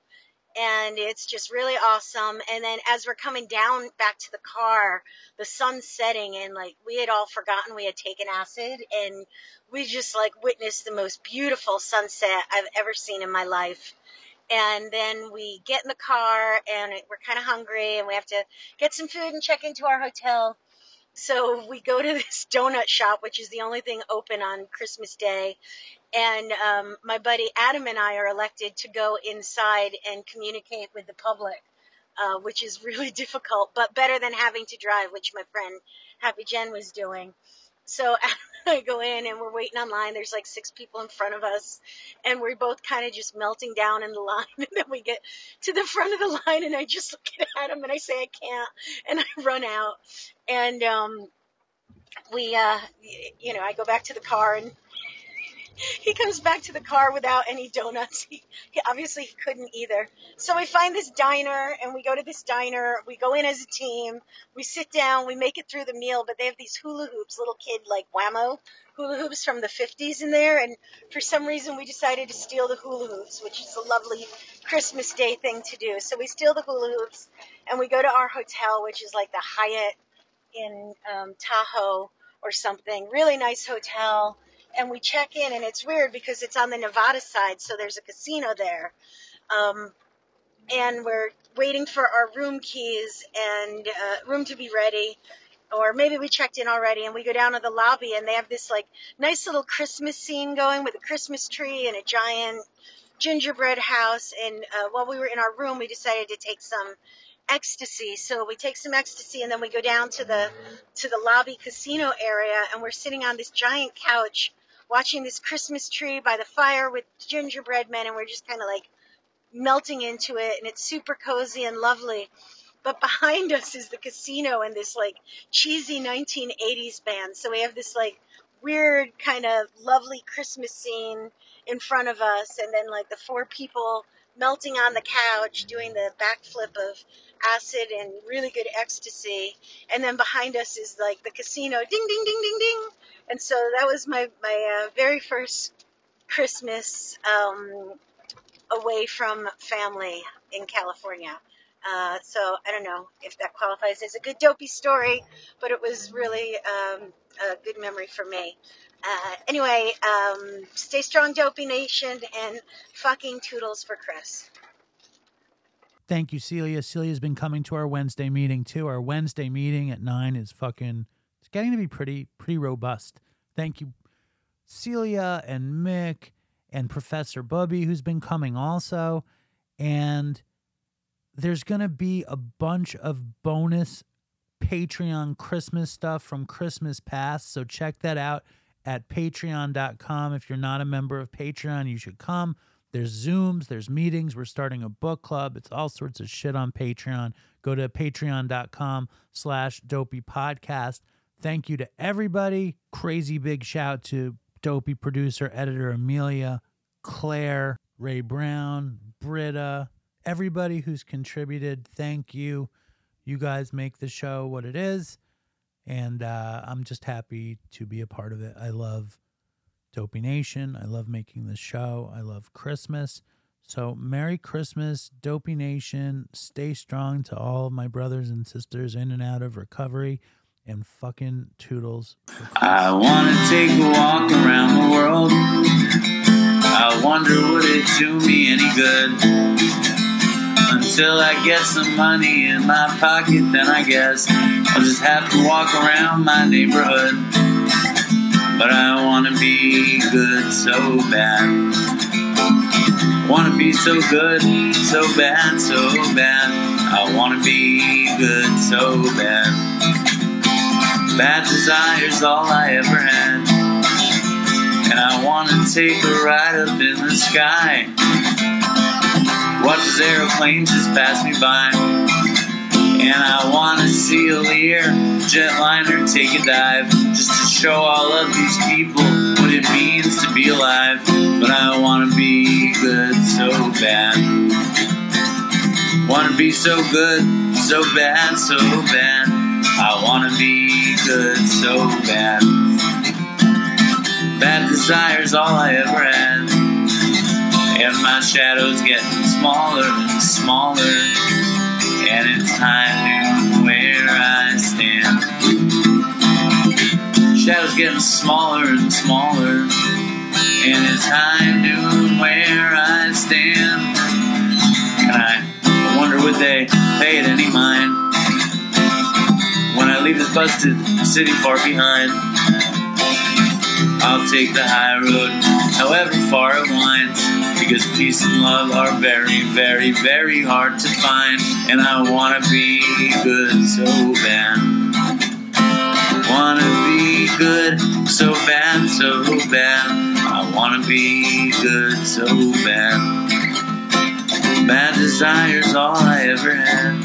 and it's just really awesome. And then as we're coming down back to the car, the sun's setting, and like we had all forgotten we had taken acid, and we just like witnessed the most beautiful sunset I've ever seen in my life. And then we get in the car, and we're kind of hungry, and we have to get some food and check into our hotel. So we go to this donut shop, which is the only thing open on Christmas Day. And um, my buddy Adam and I are elected to go inside and communicate with the public, uh, which is really difficult, but better than having to drive, which my friend Happy Jen was doing. So I go in, and we're waiting online. There's like six people in front of us, and we're both kind of just melting down in the line. And then we get to the front of the line, and I just look at Adam, and I say, I can't, and I run out. And um, we, uh, you know, I go back to the car, and he comes back to the car without any donuts. He, he obviously he couldn't either. So we find this diner, and we go to this diner. We go in as a team. We sit down. We make it through the meal, but they have these hula hoops, little kid like Whammo hula hoops from the fifties in there. And for some reason, we decided to steal the hula hoops, which is a lovely Christmas Day thing to do. So we steal the hula hoops, and we go to our hotel, which is like the Hyatt in um, Tahoe or something. Really nice hotel. And we check in, and it's weird because it's on the Nevada side, so there's a casino there. Um, and we're waiting for our room keys and uh, room to be ready, or maybe we checked in already, and we go down to the lobby, and they have this, like, nice little Christmas scene going with a Christmas tree and a giant gingerbread house. And uh, while we were in our room, we decided to take some ecstasy. So we take some ecstasy, and then we go down to the to the lobby casino area, and we're sitting on this giant couch watching this Christmas tree by the fire with gingerbread men, and we're just kind of like melting into it, and it's super cozy and lovely. But behind us is the casino and this like cheesy nineteen eighties band. So we have this like weird kind of lovely Christmas scene in front of us, and then like the four people melting on the couch doing the backflip of acid and really good ecstasy. And then behind us is like the casino, ding, ding, ding, ding, ding. And so that was my, my uh, very first Christmas um, away from family in California. Uh, so I don't know if that qualifies as a good dopey story, but it was really um, a good memory for me. Uh, anyway, um, stay strong, Dopey Nation, and fucking toodles for Chris. Thank you, Celia. Celia's been coming to our Wednesday meeting, too. Our Wednesday meeting at nine is fucking... It's getting to be pretty pretty robust. Thank you, Celia and Mick and Professor Bubby, who's been coming also. And there's going to be a bunch of bonus Patreon Christmas stuff from Christmas past, so check that out at patreon dot com. If you're not a member of Patreon, you should come. There's Zooms, there's meetings, we're starting a book club. It's all sorts of shit on Patreon. Go to patreon dot com slash dopey podcast. Thank you to everybody. Crazy big shout to Dopey producer, editor Amelia, Claire, Ray Brown, Britta, everybody who's contributed. Thank you. You guys make the show what it is. And uh, I'm just happy to be a part of it. I love Dopey Nation. I love making this show. I love Christmas. So Merry Christmas, Dopey Nation. Stay strong to all of my brothers and sisters in and out of recovery. And fucking toodles. I want to take a walk around the world. I wonder would it do me any good. Until I get some money in my pocket, then I guess I'll just have to walk around my neighborhood. But I want to be good so bad. Want to be so good, so bad, so bad. I want to be good so bad. Bad desire's all I ever had. And I want to take a ride up in the sky. Watch this airplane just pass me by. And I want to see a Lear jetliner take a dive, just to show all of these people what it means to be alive. But I want to be good so bad. Want to be so good, so bad, so bad. I want to be good so bad. Bad desire's all I ever had. And my shadow's getting smaller and smaller, and it's high noon where I stand. Shadow's getting smaller and smaller, and it's high noon where I stand. And I wonder would they pay it any mind when I leave this busted city far behind. I'll take the high road, however far it winds, because peace and love are very, very, very hard to find. And I wanna be good so bad. Wanna be good so bad, so bad. I wanna be good so bad. Bad desire's all I ever had.